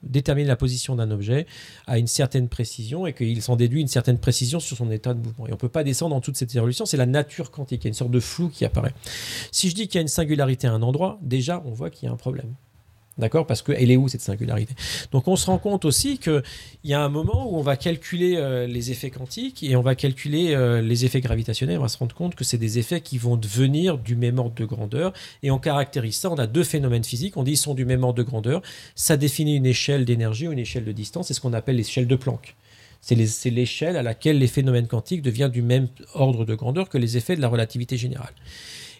déterminer la position d'un objet à une certaine précision et qu'il s'en déduit une certaine précision sur son état de mouvement. Et on ne peut pas descendre en toute cette évolution. C'est la nature quantique. Il y a une sorte de flou qui apparaît. Si je dis qu'il y a une singularité à un endroit, déjà, on voit qu'il y a un problème. D'accord ? Parce qu'elle est où, cette singularité ? Donc, on se rend compte aussi qu'il y a un moment où on va calculer les effets quantiques et on va calculer les effets gravitationnels. On va se rendre compte que c'est des effets qui vont devenir du même ordre de grandeur. Et on caractérise ça. On a deux phénomènes physiques. On dit qu'ils sont du même ordre de grandeur. Ça définit une échelle d'énergie ou une échelle de distance. C'est ce qu'on appelle l'échelle de Planck. C'est l'échelle à laquelle les phénomènes quantiques deviennent du même ordre de grandeur que les effets de la relativité générale.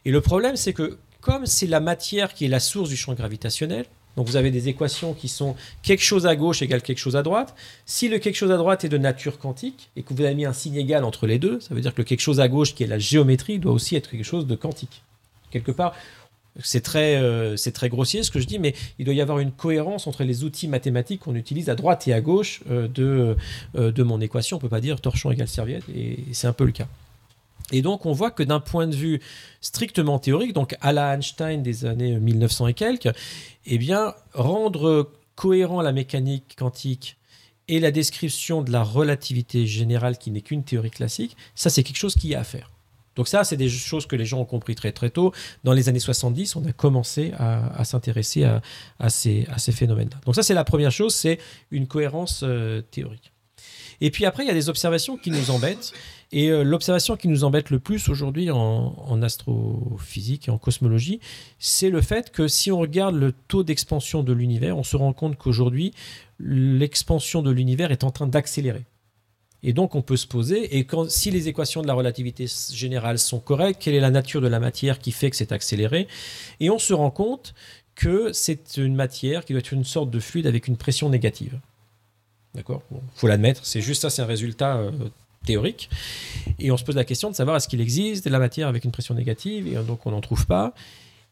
Et le problème, c'est que comme c'est la matière qui est la source du champ gravitationnel, donc vous avez des équations qui sont quelque chose à gauche égale quelque chose à droite. Si le quelque chose à droite est de nature quantique et que vous avez mis un signe égal entre les deux, ça veut dire que le quelque chose à gauche qui est la géométrie doit aussi être quelque chose de quantique. Quelque part, c'est très grossier ce que je dis, mais il doit y avoir une cohérence entre les outils mathématiques qu'on utilise à droite et à gauche de mon équation. On ne peut pas dire torchon égale serviette, et c'est un peu le cas. Et donc, on voit que d'un point de vue strictement théorique, donc à la Einstein des années 1900 et quelques, eh bien, rendre cohérent la mécanique quantique et la description de la relativité générale qui n'est qu'une théorie classique, ça, c'est quelque chose qu'il y a à faire. Donc ça, c'est des choses que les gens ont compris très très tôt. Dans les années 70, on a commencé à s'intéresser à ces phénomènes-là. Donc ça, c'est la première chose, c'est une cohérence théorique. Et puis après, il y a des observations qui nous embêtent. Et l'observation qui nous embête le plus aujourd'hui en astrophysique et en cosmologie, c'est le fait que si on regarde le taux d'expansion de l'univers, on se rend compte qu'aujourd'hui, l'expansion de l'univers est en train d'accélérer. Et donc, on peut se poser, si les équations de la relativité générale sont correctes, quelle est la nature de la matière qui fait que c'est accéléré ? Et on se rend compte que c'est une matière qui doit être une sorte de fluide avec une pression négative. D'accord ? Bon, faut l'admettre, c'est juste ça, c'est un résultat théorique. Et on se pose la question de savoir est-ce qu'il existe de la matière avec une pression négative, et donc on n'en trouve pas.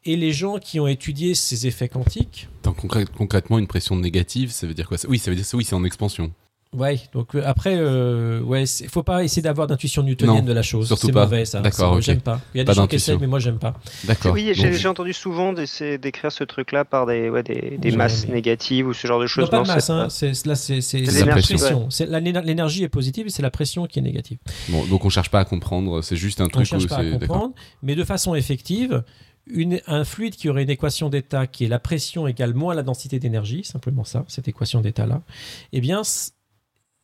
Et les gens qui ont étudié ces effets quantiques... Donc, concrètement, une pression négative, ça veut dire quoi ? Oui, ça veut dire que oui, c'est en expansion. Oui, donc après, il ne faut pas essayer d'avoir d'intuition newtonienne de la chose. C'est pas mauvais, ça. D'accord, okay. J'aime pas. Il y a des gens qui essayent, mais moi, j'aime pas. D'accord. Oui, j'ai entendu souvent décrire ce truc-là par des masses négatives ou ce genre de choses. Non, pas de masse. Hein. C'est la pression. Ouais. L'énergie est positive et c'est la pression qui est négative. Bon, donc, on ne cherche pas à comprendre. C'est juste un truc. On ne cherche pas à comprendre, mais de façon effective... Un fluide qui aurait une équation d'état qui est la pression égale moins la densité d'énergie, simplement ça, cette équation d'état-là, eh bien,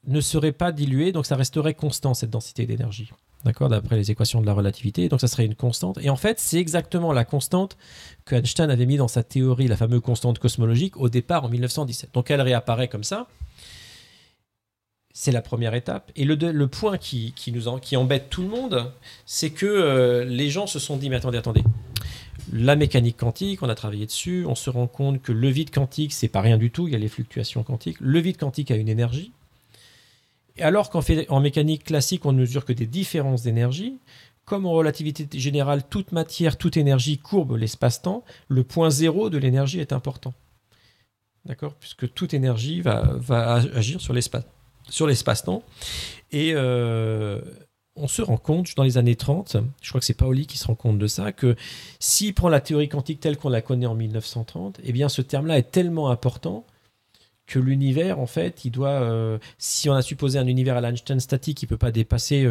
ne serait pas dilué, donc ça resterait constant, cette densité d'énergie, d'accord, d'après les équations de la relativité, donc ça serait une constante. Et en fait, c'est exactement la constante que Einstein avait mis dans sa théorie, la fameuse constante cosmologique, au départ en 1917. Donc elle réapparaît comme ça. C'est la première étape. Et le point qui embête tout le monde, c'est que les gens se sont dit « Mais attendez, la mécanique quantique, on a travaillé dessus, on se rend compte que le vide quantique, c'est pas rien du tout, il y a les fluctuations quantiques. Le vide quantique a une énergie. Et alors qu'en mécanique classique, on ne mesure que des différences d'énergie, Comme en relativité générale, toute matière, toute énergie courbe l'espace-temps, le point zéro de l'énergie est important. D'accord ? Puisque toute énergie va agir sur l'espace-temps. Et on se rend compte, dans les années 30, je crois que c'est Paoli qui se rend compte de ça, que s'il prend la théorie quantique telle qu'on la connaît en 1930, eh bien ce terme-là est tellement important que l'univers, en fait, il doit... si on a supposé un univers à l'Einstein statique, il ne peut pas dépasser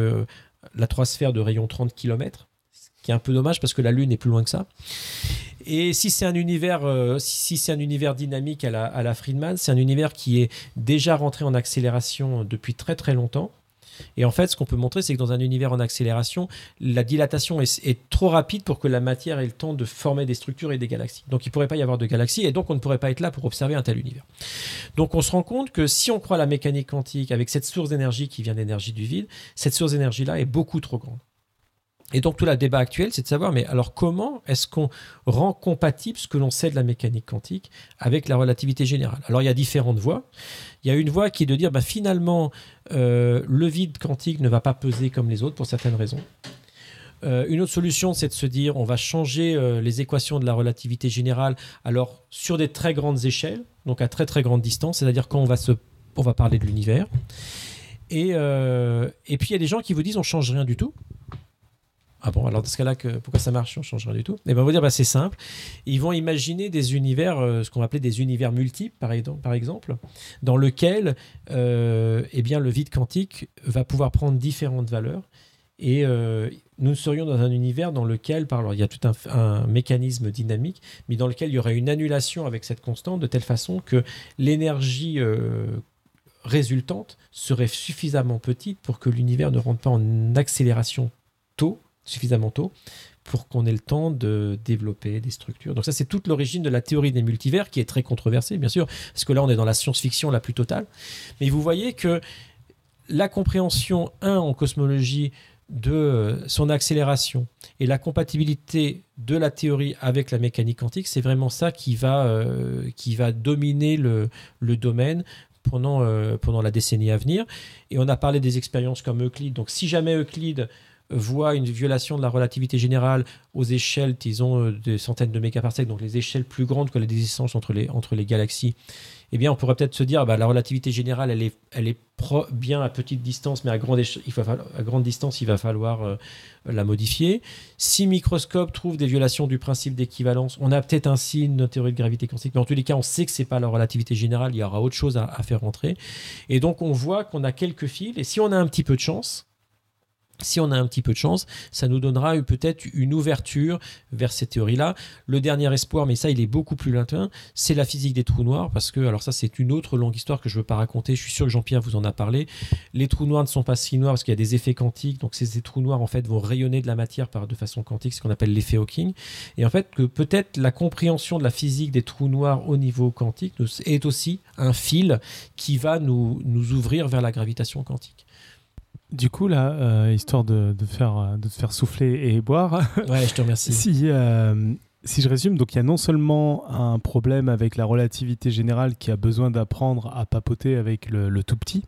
la 3 sphères de rayon 30 km, ce qui est un peu dommage parce que la Lune est plus loin que ça. Et si c'est un univers, dynamique à la Friedman, c'est un univers qui est déjà rentré en accélération depuis très très longtemps. Et en fait, ce qu'on peut montrer, c'est que dans un univers en accélération, la dilatation est trop rapide pour que la matière ait le temps de former des structures et des galaxies. Donc, il ne pourrait pas y avoir de galaxies et donc on ne pourrait pas être là pour observer un tel univers. Donc, on se rend compte que si on croit à la mécanique quantique avec cette source d'énergie qui vient d'énergie du vide, cette source d'énergie-là est beaucoup trop grande. Et donc, tout le débat actuel, c'est de savoir, mais alors comment est-ce qu'on rend compatible ce que l'on sait de la mécanique quantique avec la relativité générale ? Alors, il y a différentes voies. Il y a une voie qui est de dire, finalement, le vide quantique ne va pas peser comme les autres pour certaines raisons. Une autre solution, c'est de se dire, on va changer les équations de la relativité générale, alors sur des très grandes échelles, donc à très très grande distance, c'est-à-dire quand on va parler de l'univers. Et puis, il y a des gens qui vous disent, on ne change rien du tout. Ah bon, alors dans ce cas-là, pourquoi ça marche ? On ne change rien du tout. Eh bien, on va dire, c'est simple. Ils vont imaginer des univers, ce qu'on va appeler des univers multiples, par exemple, dans lequel le vide quantique va pouvoir prendre différentes valeurs. Et nous serions dans un univers dans lequel, il y a tout un mécanisme dynamique, mais dans lequel il y aurait une annulation avec cette constante, de telle façon que l'énergie résultante serait suffisamment petite pour que l'univers ne rentre pas en accélération suffisamment tôt pour qu'on ait le temps de développer des structures. Donc ça, c'est toute l'origine de la théorie des multivers, qui est très controversée, bien sûr, parce que là, on est dans la science-fiction la plus totale. Mais vous voyez que la compréhension, en cosmologie, de son accélération et la compatibilité de la théorie avec la mécanique quantique, c'est vraiment ça qui va dominer le domaine pendant la décennie à venir. Et on a parlé des expériences comme Euclide. Donc si jamais Euclide voit une violation de la relativité générale aux échelles, disons, des centaines de mégaparsecs, donc les échelles plus grandes que la distance entre les galaxies, eh bien, on pourrait peut-être se dire, la relativité générale, elle est bien à petite distance, mais à grande distance, il va falloir la modifier. Si microscope trouve des violations du principe d'équivalence, on a peut-être ainsi une théorie de gravité quantique, mais en tous les cas, on sait que ce n'est pas la relativité générale, il y aura autre chose à faire rentrer. Et donc, on voit qu'on a quelques fils, et si on a un petit peu de chance, ça nous donnera peut-être une ouverture vers ces théories-là. Le dernier espoir, mais ça, il est beaucoup plus lointain, c'est la physique des trous noirs, parce que, alors ça, c'est une autre longue histoire que je ne veux pas raconter, je suis sûr que Jean-Pierre vous en a parlé. Les trous noirs ne sont pas si noirs parce qu'il y a des effets quantiques, donc ces trous noirs, en fait, vont rayonner de la matière de façon quantique, ce qu'on appelle l'effet Hawking. Et en fait, que peut-être la compréhension de la physique des trous noirs au niveau quantique est aussi un fil qui va nous ouvrir vers la gravitation quantique. Du coup, là, histoire de te faire souffler et boire. Ouais, je te remercie. Si je résume, donc il y a non seulement un problème avec la relativité générale qui a besoin d'apprendre à papoter avec le tout petit,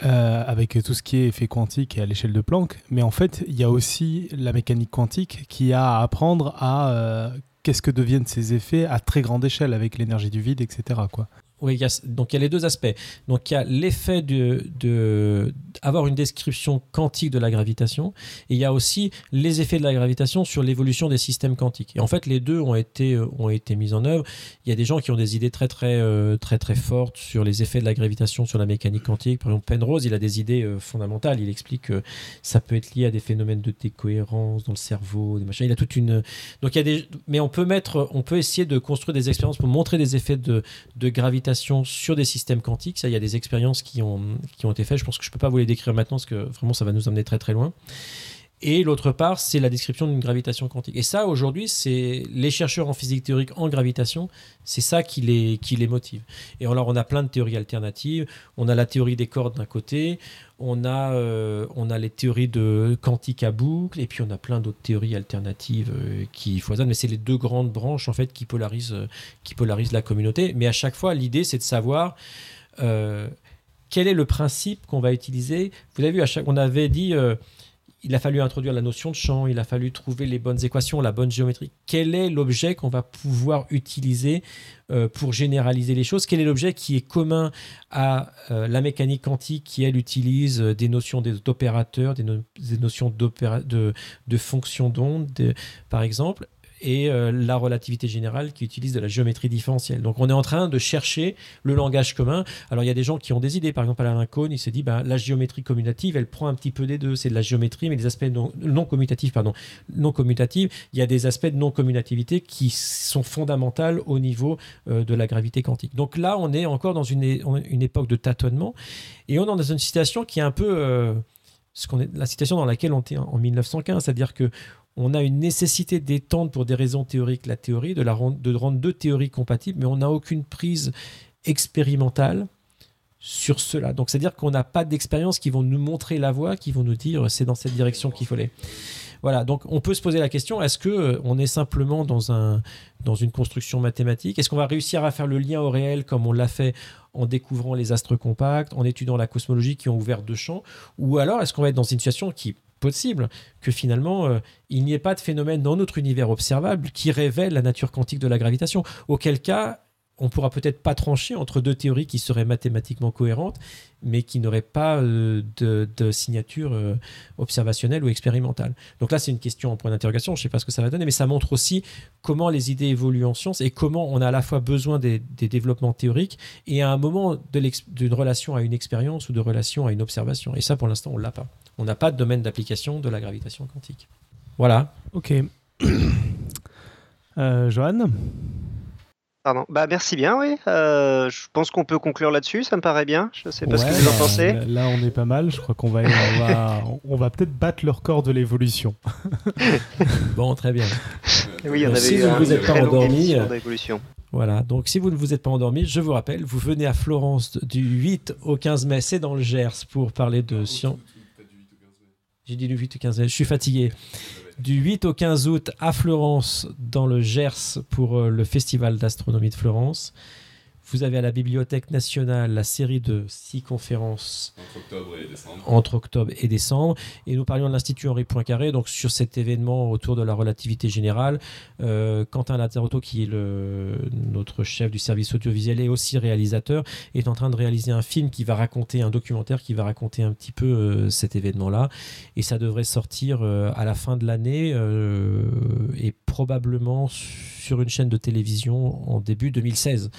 avec tout ce qui est effet quantique et à l'échelle de Planck, mais en fait, il y a aussi la mécanique quantique qui a à apprendre à qu'est-ce que deviennent ces effets à très grande échelle avec l'énergie du vide, etc., quoi. Oui, donc il y a les deux aspects. Donc il y a l'effet d'avoir une description quantique de la gravitation, et il y a aussi les effets de la gravitation sur l'évolution des systèmes quantiques. Et en fait, les deux ont été mis en œuvre. Il y a des gens qui ont des idées très très très très fortes sur les effets de la gravitation sur la mécanique quantique. Par exemple, Penrose, il a des idées fondamentales. Il explique que ça peut être lié à des phénomènes de décohérence dans le cerveau, des machins. Il a toute une. Donc il y a des. Mais on peut essayer de construire des expériences pour montrer des effets de gravitation sur des systèmes quantiques. Ça, il y a des expériences qui ont été faites. Je pense que je ne peux pas vous les décrire maintenant parce que vraiment ça va nous emmener très très loin. Et l'autre part, c'est la description d'une gravitation quantique. Et ça, aujourd'hui, c'est les chercheurs en physique théorique en gravitation, c'est ça qui les motive. Et alors, on a plein de théories alternatives. On a la théorie des cordes d'un côté, on a les théories de quantique à boucle, et puis on a plein d'autres théories alternatives qui foisonnent. Mais c'est les deux grandes branches, en fait, qui polarisent la communauté. Mais à chaque fois, l'idée, c'est de savoir... quel est le principe qu'on va utiliser ? Vous avez vu, on avait dit... il a fallu introduire la notion de champ, il a fallu trouver les bonnes équations, la bonne géométrie. Quel est l'objet qu'on va pouvoir utiliser pour généraliser les choses? Quel est l'objet qui est commun à la mécanique quantique qui, elle, utilise des notions d'opérateurs, des notions de fonctions d'onde, par exemple, et la relativité générale qui utilise de la géométrie différentielle. Donc, on est en train de chercher le langage commun. Alors, il y a des gens qui ont des idées. Par exemple, Alain Cohn, il s'est dit, la géométrie commutative, elle prend un petit peu des deux. C'est de la géométrie, mais des aspects non commutatifs. Il y a des aspects de non-commutativité qui sont fondamentaux au niveau de la gravité quantique. Donc là, on est encore dans une époque de tâtonnement. Et on est dans une situation qui est un peu... la situation dans laquelle on était en 1915. C'est-à-dire que on a une nécessité d'étendre pour des raisons théoriques la théorie, de rendre deux théories compatibles, mais on n'a aucune prise expérimentale sur cela. Donc, c'est-à-dire qu'on n'a pas d'expérience qui vont nous montrer la voie, qui vont nous dire c'est dans cette direction qu'il faut aller. Voilà, donc on peut se poser la question, est-ce qu'on est simplement dans une construction mathématique? Est-ce qu'on va réussir à faire le lien au réel comme on l'a fait en découvrant les astres compacts, en étudiant la cosmologie qui ont ouvert deux champs? Ou alors, est-ce qu'on va être dans une situation qui... possible que finalement il n'y ait pas de phénomène dans notre univers observable qui révèle la nature quantique de la gravitation, auquel cas on pourra peut-être pas trancher entre deux théories qui seraient mathématiquement cohérentes mais qui n'auraient pas de signature observationnelle ou expérimentale. Donc là, c'est une question en point d'interrogation, je ne sais pas ce que ça va donner, mais ça montre aussi comment les idées évoluent en science et comment on a à la fois besoin des développements théoriques et à un moment d'une relation à une expérience ou de relation à une observation. Et ça, pour l'instant, on ne l'a pas. On n'a pas de domaine d'application de la gravitation quantique. Voilà. Ok. Johan ? Pardon. Merci bien, oui. Je pense qu'on peut conclure là-dessus, ça me paraît bien. Je ne sais pas ce que vous en pensez. Là, on est pas mal. Je crois qu'on va, on va peut-être battre le record de l'évolution. Bon, très bien. Oui, on avait si vous ne vous êtes pas endormi. Voilà, donc si vous ne vous êtes pas endormi, je vous rappelle, vous venez à Florence du 8 au 15 mai, c'est dans le Gers, pour parler de science. J'ai dit le 8 au 15 mai, je suis fatigué. Du 8 au 15 août à Florence, dans le Gers, pour le Festival d'astronomie de Florence. Vous avez à la Bibliothèque nationale la série de 6 conférences entre octobre et décembre. Et nous parlions de l'Institut Henri Poincaré, donc sur cet événement autour de la relativité générale. Quentin Lazarotto, qui est notre chef du service audiovisuel et aussi réalisateur, est en train de réaliser un film qui va raconter, un documentaire qui va raconter un petit peu cet événement-là. Et ça devrait sortir à la fin de l'année et probablement sur une chaîne de télévision en début 2016.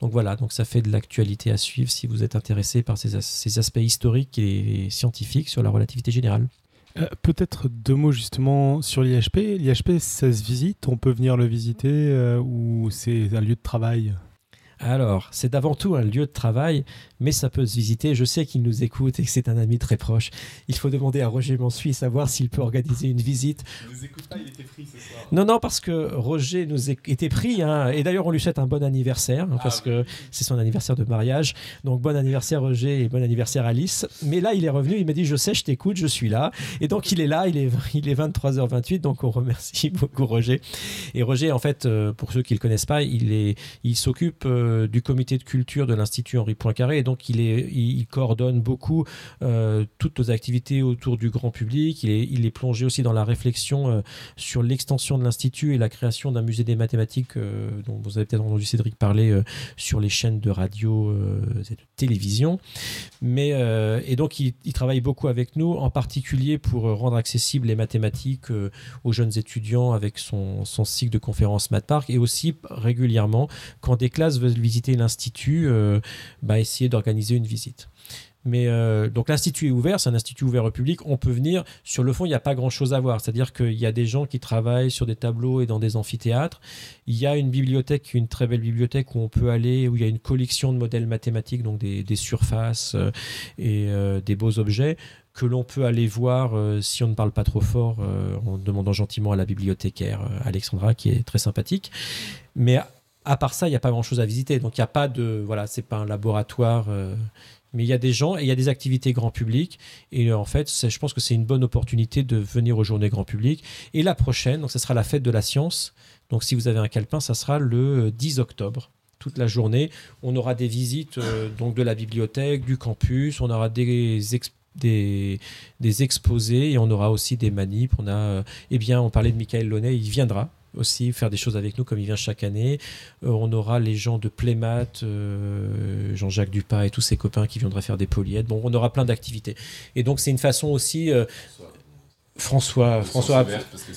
Donc voilà, donc ça fait de l'actualité à suivre si vous êtes intéressé par ces aspects historiques et scientifiques sur la relativité générale. Peut-être deux mots justement sur l'IHP. L'IHP, ça se visite, on peut venir le visiter ou c'est un lieu de travail ? Alors, c'est d'avant tout un lieu de travail, mais ça peut se visiter. Je sais qu'il nous écoute et que c'est un ami très proche. Il faut demander à Roger Mansuy savoir s'il peut organiser une visite. Il ne nous écoute pas, il était pris ce soir. Non, parce que Roger était pris. Hein, et d'ailleurs, on lui souhaite un bon anniversaire, parce que c'est son anniversaire de mariage. Donc, bon anniversaire Roger et bon anniversaire Alice. Mais là, il est revenu, il m'a dit « Je sais, je t'écoute, je suis là ». Et donc, il est là, il est 23h28. Donc, on remercie beaucoup Roger. Et Roger, en fait, pour ceux qui ne le connaissent pas, il s'occupe... du comité de culture de l'Institut Henri Poincaré, et donc il coordonne beaucoup toutes nos activités autour du grand public. Il est plongé aussi dans la réflexion sur l'extension de l'Institut et la création d'un musée des mathématiques dont vous avez peut-être entendu Cédric parler sur les chaînes de radio et de télévision. Mais, et donc il travaille beaucoup avec nous, en particulier pour rendre accessibles les mathématiques aux jeunes étudiants avec son cycle de conférences MathPark, et aussi régulièrement quand des classes veulent visiter l'Institut, essayer d'organiser une visite. Mais donc l'Institut est ouvert, c'est un institut ouvert au public, on peut venir. Sur le fond, il n'y a pas grand chose à voir, c'est-à-dire qu'il y a des gens qui travaillent sur des tableaux et dans des amphithéâtres. Il y a une bibliothèque, une très belle bibliothèque où on peut aller, où il y a une collection de modèles mathématiques, donc des surfaces et des beaux objets que l'on peut aller voir si on ne parle pas trop fort en demandant gentiment à la bibliothécaire Alexandra, qui est très sympathique. Mais à part ça, il n'y a pas grand-chose à visiter. Donc, il n'y a pas de... Voilà, ce n'est pas un laboratoire. Mais il y a des gens et il y a des activités grand public. Et en fait, je pense que c'est une bonne opportunité de venir aux journées grand public. Et la prochaine, donc, ça sera la fête de la science. Donc, si vous avez un calepin, ça sera le 10 octobre. Toute la journée, on aura des visites donc de la bibliothèque, du campus. On aura des expositions. des exposés, et on aura aussi des manips. On parlait de Michael Launay, il viendra aussi faire des choses avec nous comme il vient chaque année. On aura les gens de Playmat, Jean-Jacques Dupas et tous ses copains qui viendraient faire des polyèdes. Bon, on aura plein d'activités. Et donc, c'est une façon aussi... François... Sciences ouvertes, parce que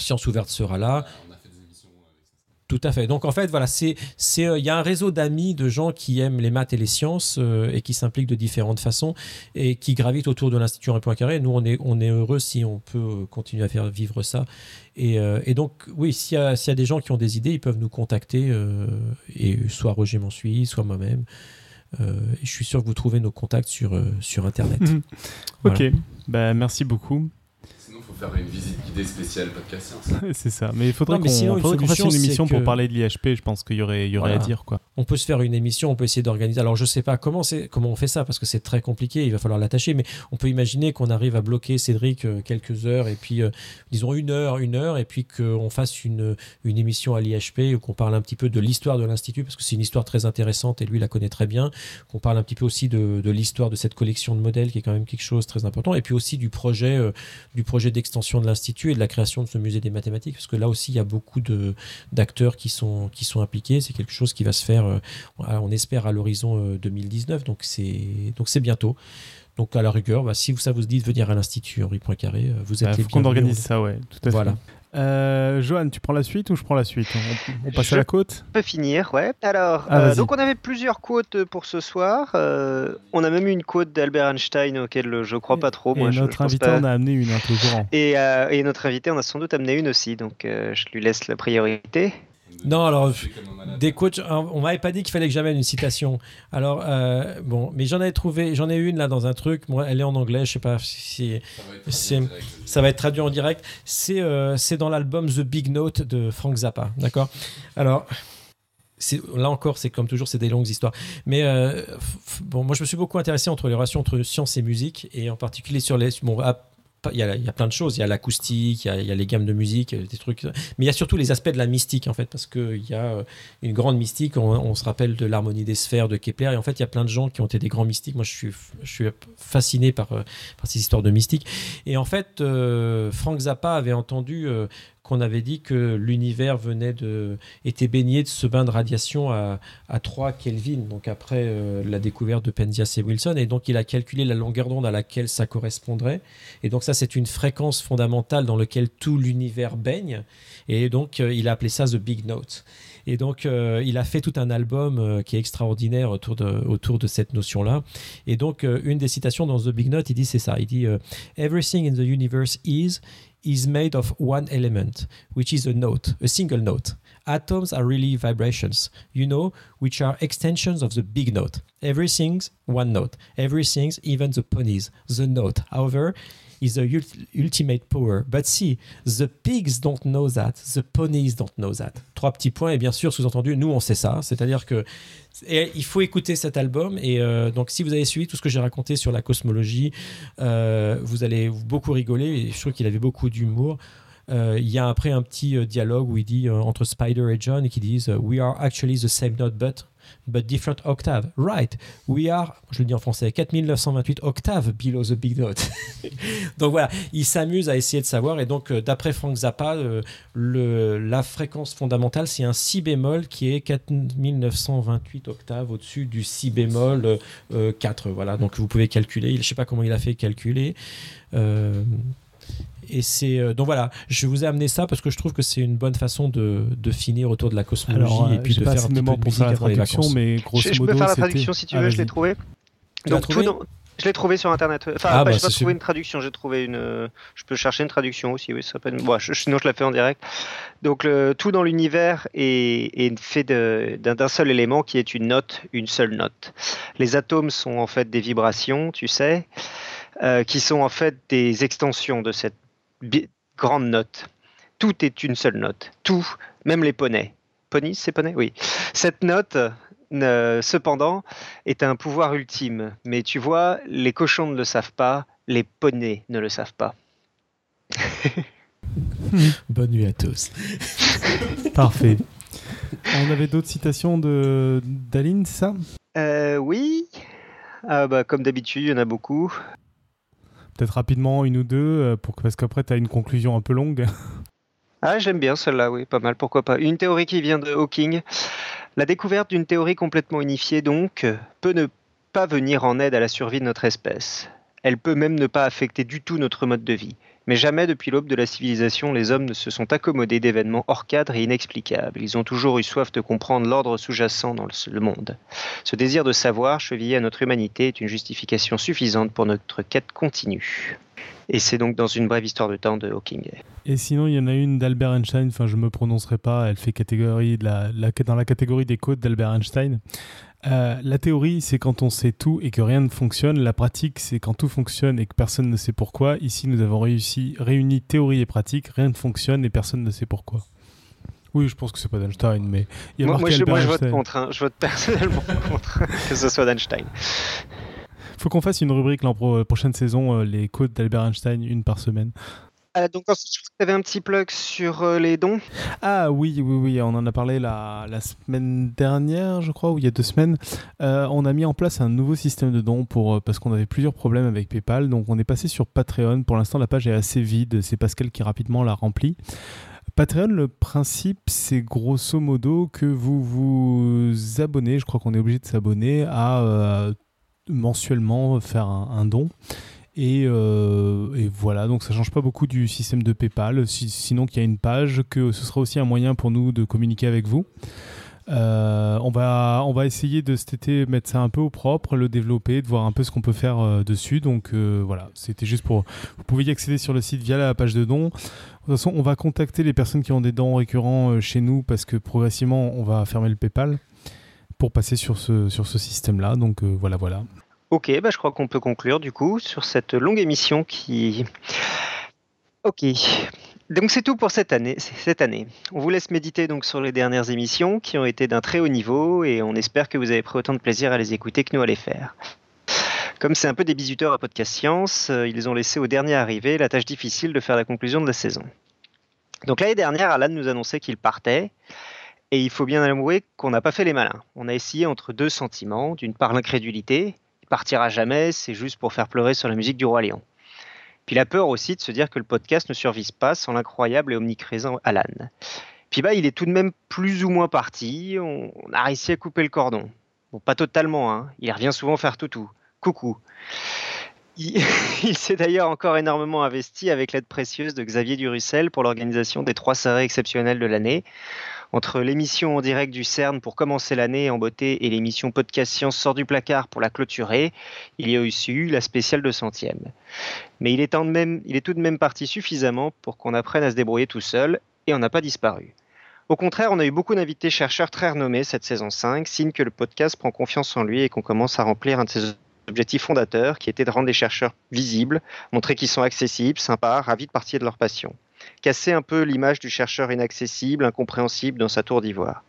Sciences ouvertes sera là. On a fait des émissions avec ça. Tout à fait. Donc, en fait, voilà, c'est y a un réseau d'amis, de gens qui aiment les maths et les sciences et qui s'impliquent de différentes façons et qui gravitent autour de l'Institut Henri Poincaré. Nous, on est heureux si on peut continuer à faire vivre ça. Et donc, oui, s'il y a des gens qui ont des idées, ils peuvent nous contacter, et soit Roger Mansuy, soit moi-même. Je suis sûr que vous trouvez nos contacts sur Internet. Voilà. Ok, merci beaucoup. Sinon, il faut faire une visite guidée spéciale Podcast Science. C'est ça, mais il faudrait qu'on fasse une émission pour parler de l'IHP. Je pense qu'il y aurait à dire. Quoi. On peut se faire une émission, on peut essayer d'organiser. Alors, je ne sais pas comment on fait ça, parce que c'est très compliqué, il va falloir l'attacher, mais on peut imaginer qu'on arrive à bloquer Cédric quelques heures, et puis, disons, une heure, et puis qu'on fasse une émission à l'IHP, qu'on parle un petit peu de l'histoire de l'Institut, parce que c'est une histoire très intéressante, et lui, il la connaît très bien, qu'on parle un petit peu aussi de l'histoire de cette collection de modèles, qui est quand même quelque chose de très important, et puis aussi du projet d'extension de l'Institut et de la création de ce musée des mathématiques, parce que là aussi il y a beaucoup d'acteurs qui sont impliqués. C'est quelque chose qui va se faire, on espère, à l'horizon 2019, donc c'est bientôt. Donc à la rigueur, si ça vous dit de venir à l'Institut Henri Poincaré, vous êtes les bienvenus. Qu'on organise ça, ouais, tout à fait. Johan, tu prends la suite ou je prends la suite ? On passe à la côte ? On peut finir, ouais. Alors, donc on avait plusieurs côtes pour ce soir. On a même eu une côte d'Albert Einstein auquel je crois pas trop. Moi, notre invité en a amené une, hein, toujours. Et notre invité en a sans doute amené une aussi, donc je lui laisse la priorité. Non, alors, des coachs, on m'avait pas dit qu'il fallait que j'amène une citation. Alors, mais j'en ai une là dans un truc. Moi, elle est en anglais, je sais pas si ça va être traduit en direct. C'est dans l'album The Big Note de Frank Zappa, d'accord ? Alors, là encore, c'est comme toujours, c'est des longues histoires. Mais moi, je me suis beaucoup intéressé entre les relations entre science et musique, et en particulier sur les... Il y a plein de choses, il y a l'acoustique, il y a les gammes de musique, des trucs, mais il y a surtout les aspects de la mystique, en fait, parce qu'il y a une grande mystique. On se rappelle de l'harmonie des sphères de Kepler, et en fait il y a plein de gens qui ont été des grands mystiques. Moi je suis fasciné par ces histoires de mystique, et en fait Frank Zappa avait entendu qu'on avait dit que l'univers était baigné de ce bain de radiation à 3 Kelvin, donc après la découverte de Penzias et Wilson, et donc il a calculé la longueur d'onde à laquelle ça correspondrait, et donc ça c'est une fréquence fondamentale dans laquelle tout l'univers baigne, et donc il a appelé ça The Big Note. Et donc, il a fait tout un album qui est extraordinaire autour de cette notion-là. Et donc, une des citations dans The Big Note, il dit, c'est ça. Il dit « Everything in the universe is made of one element, which is a note, a single note. Atoms are really vibrations, which are extensions of the big note. Everything's one note. Everything's, even the ponies, the note. However, is the ultimate power. But see, the pigs don't know that. The ponies don't know that. » 3 petits points, et bien sûr, sous-entendu, nous, on sait ça. C'est-à-dire que il faut écouter cet album. Et donc, si vous avez suivi tout ce que j'ai raconté sur la cosmologie, vous allez beaucoup rigoler. Et je trouve qu'il avait beaucoup d'humour. Il y a après un petit dialogue où il dit entre Spider et John, qui disent « We are actually the same note, but different octave. Right. We are, je le dis en français, 4928 octaves below the big note. » Donc voilà, il s'amuse à essayer de savoir. Et donc, d'après Frank Zappa, la fréquence fondamentale, c'est un si bémol qui est 4928 octaves au-dessus du si bémol 4. Voilà, donc vous pouvez calculer. Je ne sais pas comment il a fait calculer. Et c'est donc voilà, je vous ai amené ça parce que je trouve que c'est une bonne façon de finir autour de la cosmologie. Alors, et puis de faire un petit peu de musique avant les vacances. Mais grosso modo, je peux faire la traduction si tu veux, je l'ai trouvé. Je l'ai trouvé sur internet. Enfin, je n'ai pas trouvé une traduction, j'ai trouvé une. Je peux chercher une traduction aussi, oui, ça peut être... bon, sinon je la fais en direct. Donc tout dans l'univers est fait d'un seul élément qui est une note, une seule note. Les atomes sont en fait des vibrations, tu sais, qui sont en fait des extensions de cette grande note. Tout est une seule note. Tout, même les poneys. Ponies, c'est poney ? Oui. Cette note, cependant, est un pouvoir ultime. Mais tu vois, les cochons ne le savent pas, les poneys ne le savent pas. Bonne nuit à tous. Parfait. On avait d'autres citations d'Aline, c'est ça ? Oui. Comme d'habitude, il y en a beaucoup. Peut-être rapidement une ou deux, parce qu'après tu as une conclusion un peu longue. Ah, j'aime bien celle-là, oui, pas mal, pourquoi pas. Une théorie qui vient de Hawking. La découverte d'une théorie complètement unifiée, donc, peut ne pas venir en aide à la survie de notre espèce. Elle peut même ne pas affecter du tout notre mode de vie. Mais jamais depuis l'aube de la civilisation, les hommes ne se sont accommodés d'événements hors cadre et inexplicables. Ils ont toujours eu soif de comprendre l'ordre sous-jacent dans le monde. Ce désir de savoir, chevillé à notre humanité, est une justification suffisante pour notre quête continue. Et c'est donc dans une brève histoire de temps de Hawking. Et sinon, il y en a une d'Albert Einstein, je ne me prononcerai pas, elle fait catégorie dans la catégorie des codes d'Albert Einstein. La théorie, c'est quand on sait tout et que rien ne fonctionne. La pratique, c'est quand tout fonctionne et que personne ne sait pourquoi. Ici, nous avons réuni théorie et pratique, rien ne fonctionne et personne ne sait pourquoi. Oui, je pense que c'est pas d'Einstein, mais il y a marqué Albert Einstein. Moi, je vote contre, je vote personnellement contre que ce soit d'Einstein. Faut qu'on fasse une rubrique prochaine saison, les codes d'Albert Einstein, une par semaine. Donc ensuite, je vous avais un petit plug sur les dons. Ah oui, on en a parlé la semaine dernière, je crois, ou il y a 2 semaines. On a mis en place un nouveau système de dons parce qu'on avait plusieurs problèmes avec PayPal. Donc on est passé sur Patreon. Pour l'instant, la page est assez vide. C'est Pascal qui rapidement l'a remplie. Patreon, le principe, c'est grosso modo que vous vous abonnez. Je crois qu'on est obligé de s'abonner à mensuellement faire un don. Et voilà, donc ça change pas beaucoup du système de PayPal, sinon qu'il y a une page, que ce sera aussi un moyen pour nous de communiquer avec vous. On va essayer de cet été mettre ça un peu au propre, le développer, de voir un peu ce qu'on peut faire dessus. Donc voilà, c'était juste pour... Vous pouvez y accéder sur le site via la page de dons. De toute façon, on va contacter les personnes qui ont des dons récurrents chez nous parce que progressivement, on va fermer le PayPal pour passer sur ce système-là. Donc voilà. Ok, je crois qu'on peut conclure du coup sur cette longue émission qui... Ok, donc c'est tout pour cette année. On vous laisse méditer donc sur les dernières émissions qui ont été d'un très haut niveau et on espère que vous avez pris autant de plaisir à les écouter que nous à les faire. Comme c'est un peu des bisuteurs à Podcast Science, ils ont laissé au dernier arrivé la tâche difficile de faire la conclusion de la saison. Donc l'année dernière, Alan nous annonçait qu'il partait. Et il faut bien avouer qu'on n'a pas fait les malins. On a essayé entre 2 sentiments, d'une part l'incrédulité, il partira jamais, c'est juste pour faire pleurer sur la musique du Roi Lion. Puis la peur aussi de se dire que le podcast ne survive pas sans l'incroyable et omniprésent Alan. Puis il est tout de même plus ou moins parti, on a réussi à couper le cordon. Bon, pas totalement, hein. Il revient souvent faire toutou. Coucou. Il s'est d'ailleurs encore énormément investi avec l'aide précieuse de Xavier Durussel pour l'organisation des 3 soirées exceptionnelles de l'année. Entre l'émission en direct du CERN pour commencer l'année en beauté et l'émission Podcast Science sort du placard pour la clôturer, il y a aussi eu la spéciale 200e. Mais il est tout de même parti suffisamment pour qu'on apprenne à se débrouiller tout seul et on n'a pas disparu. Au contraire, on a eu beaucoup d'invités chercheurs très renommés cette saison 5, signe que le podcast prend confiance en lui et qu'on commence à remplir un de ses objectif fondateur qui était de rendre les chercheurs visibles, montrer qu'ils sont accessibles, sympas, ravis de partir de leur passion. Casser un peu l'image du chercheur inaccessible, incompréhensible dans sa tour d'ivoire.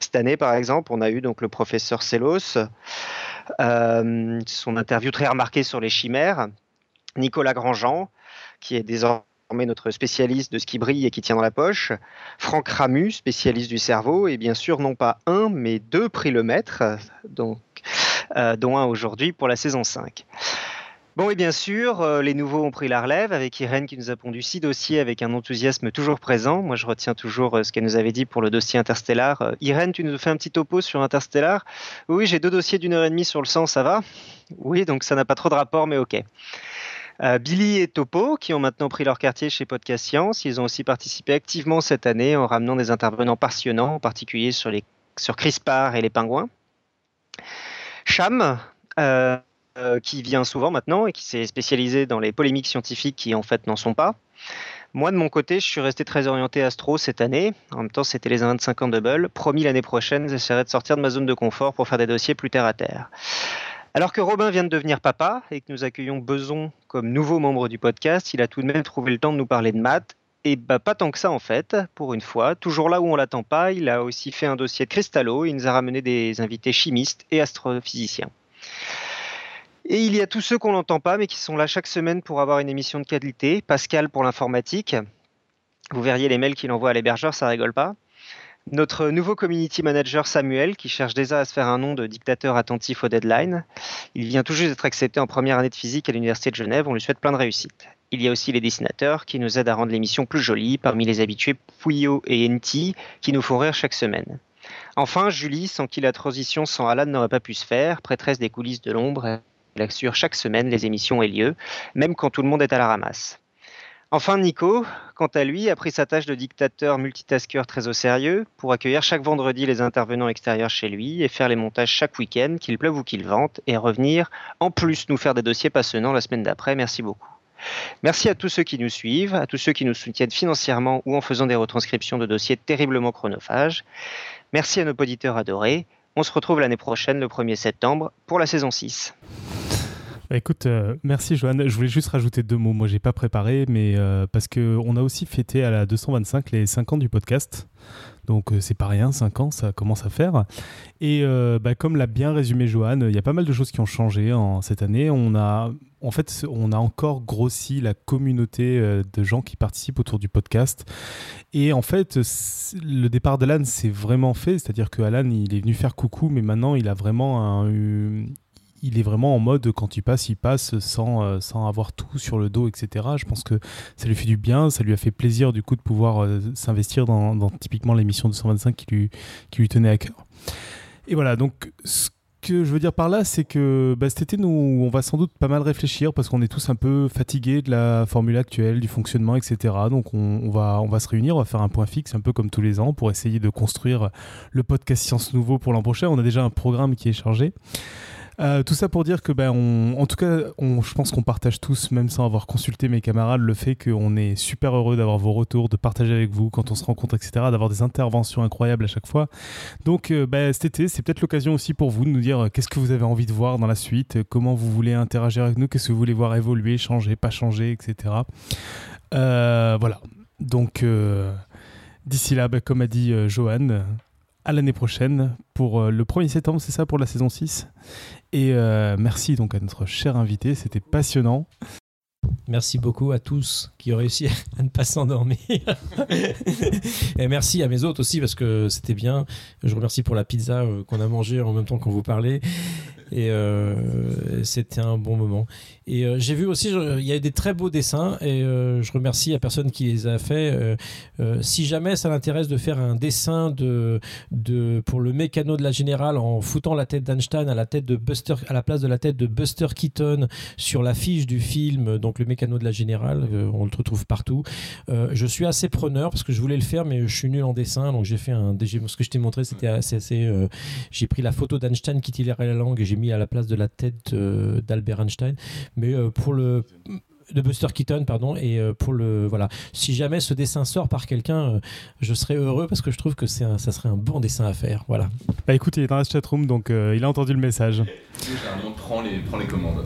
Cette année, par exemple, on a eu donc le professeur Sellos, son interview très remarquée sur les chimères, Nicolas Grandjean, qui est désormais notre spécialiste de ce qui brille et qui tient dans la poche, Franck Ramu, spécialiste du cerveau, et bien sûr, non pas 1, mais 2 prix le maître, donc dont un aujourd'hui pour la saison 5. Bon, et bien sûr, les nouveaux ont pris la relève avec Irène qui nous a pondu 6 dossiers avec un enthousiasme toujours présent. Moi, je retiens toujours ce qu'elle nous avait dit pour le dossier Interstellar. Irène, tu nous fais un petit topo sur Interstellar ? Oui, j'ai 2 dossiers d'1h30 sur le sang, ça va ? Oui, donc ça n'a pas trop de rapport, mais ok. Billy et Topo, qui ont maintenant pris leur quartier chez Podcast Science, ils ont aussi participé activement cette année en ramenant des intervenants passionnants, en particulier sur CRISPR et les pingouins. Cham, qui vient souvent maintenant et qui s'est spécialisé dans les polémiques scientifiques qui en fait n'en sont pas. Moi, de mon côté, je suis resté très orienté astro cette année. En même temps, c'était les 25 ans de Hubble. Promis, l'année prochaine, j'essaierai de sortir de ma zone de confort pour faire des dossiers plus terre à terre. Alors que Robin vient de devenir papa et que nous accueillons Beson comme nouveau membre du podcast, il a tout de même trouvé le temps de nous parler de maths. Et pas tant que ça en fait, pour une fois, toujours là où on l'attend pas, il a aussi fait un dossier de cristallo, il nous a ramené des invités chimistes et astrophysiciens. Et il y a tous ceux qu'on n'entend pas mais qui sont là chaque semaine pour avoir une émission de qualité, Pascal pour l'informatique, vous verriez les mails qu'il envoie à l'hébergeur, ça rigole pas. Notre nouveau community manager Samuel, qui cherche déjà à se faire un nom de dictateur attentif aux deadlines. Il vient tout juste d'être accepté en première année de physique à l'Université de Genève, on lui souhaite plein de réussite. Il y a aussi les dessinateurs qui nous aident à rendre l'émission plus jolie, parmi les habitués Puyo et Enti qui nous font rire chaque semaine. Enfin, Julie, sans qui la transition sans Alan n'aurait pas pu se faire, prêtresse des coulisses de l'ombre, elle assure chaque semaine les émissions et lieu, même quand tout le monde est à la ramasse. Enfin, Nico, quant à lui, a pris sa tâche de dictateur multitasker très au sérieux pour accueillir chaque vendredi les intervenants extérieurs chez lui et faire les montages chaque week-end, qu'il pleuve ou qu'il vente, et revenir en plus nous faire des dossiers passionnants la semaine d'après. Merci beaucoup. Merci à tous ceux qui nous suivent, à tous ceux qui nous soutiennent financièrement ou en faisant des retranscriptions de dossiers terriblement chronophages. Merci à nos auditeurs adorés. On se retrouve l'année prochaine, le 1er septembre, pour la saison 6. Écoute, merci Joanne. Je voulais juste rajouter 2 mots. Moi, j'ai pas préparé, mais parce qu'on a aussi fêté à la 225 les 5 ans du podcast. Donc, c'est pas rien, 5 ans, ça commence à faire. Et comme l'a bien résumé Joanne, il y a pas mal de choses qui ont changé cette année. On a encore grossi la communauté de gens qui participent autour du podcast. Et en fait, le départ d'Alan s'est vraiment fait. C'est-à-dire que Alan, il est venu faire coucou, mais maintenant, il a vraiment il est vraiment en mode quand il passe sans avoir tout sur le dos, etc. Je pense que ça lui fait du bien, ça lui a fait plaisir du coup de pouvoir s'investir dans typiquement l'émission 225 qui lui tenait à cœur. Et voilà, donc ce que je veux dire par là, c'est que cet été, nous, on va sans doute pas mal réfléchir parce qu'on est tous un peu fatigués de la formule actuelle, du fonctionnement, etc. Donc on va se réunir, on va faire un point fixe un peu comme tous les ans pour essayer de construire le podcast Science Nouveau pour l'an prochain. On a déjà un programme qui est chargé. Tout ça pour dire que, en tout cas, je pense qu'on partage tous, même sans avoir consulté mes camarades, le fait qu'on est super heureux d'avoir vos retours, de partager avec vous quand on se rencontre, etc., d'avoir des interventions incroyables à chaque fois. Donc, cet été, c'est peut-être l'occasion aussi pour vous de nous dire qu'est-ce que vous avez envie de voir dans la suite, comment vous voulez interagir avec nous, qu'est-ce que vous voulez voir évoluer, changer, pas changer, etc. Voilà. Donc, d'ici là, comme a dit Johan, à l'année prochaine pour le 1er septembre, c'est ça, pour la saison 6. Et merci donc à notre cher invité, c'était passionnant. Merci beaucoup à tous qui ont réussi à ne pas s'endormir. Et merci à mes hôtes aussi parce que c'était bien. Je vous remercie pour la pizza qu'on a mangée en même temps qu'on vous parlait. Et c'était un bon moment. Et j'ai vu aussi, il y a eu des très beaux dessins et je remercie la personne qui les a fait. Si jamais ça l'intéresse de faire un dessin pour le mécano de la Générale en foutant la tête d'Einstein à la place de la tête de Buster Keaton sur l'affiche du film, donc le mécano de la Générale, on le retrouve partout. Je suis assez preneur parce que je voulais le faire mais je suis nul en dessin, donc j'ai fait ce que je t'ai montré, c'était assez j'ai pris la photo d'Einstein qui tirait la langue et j'ai mis à la place de la tête d'Albert Einstein, mais de Buster Keaton, pardon, et voilà. Si jamais ce dessin sort par quelqu'un, je serais heureux parce que je trouve que ça serait un bon dessin à faire, voilà. Écoute, il est dans la chatroom, donc il a entendu le message. Généralement, prends les commandes.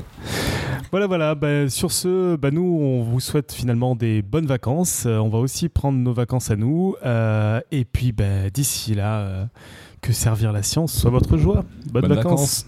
Voilà. Sur ce, nous, on vous souhaite finalement des bonnes vacances. On va aussi prendre nos vacances à nous. Et puis, d'ici là, que servir la science soit votre joie. Bonnes vacances.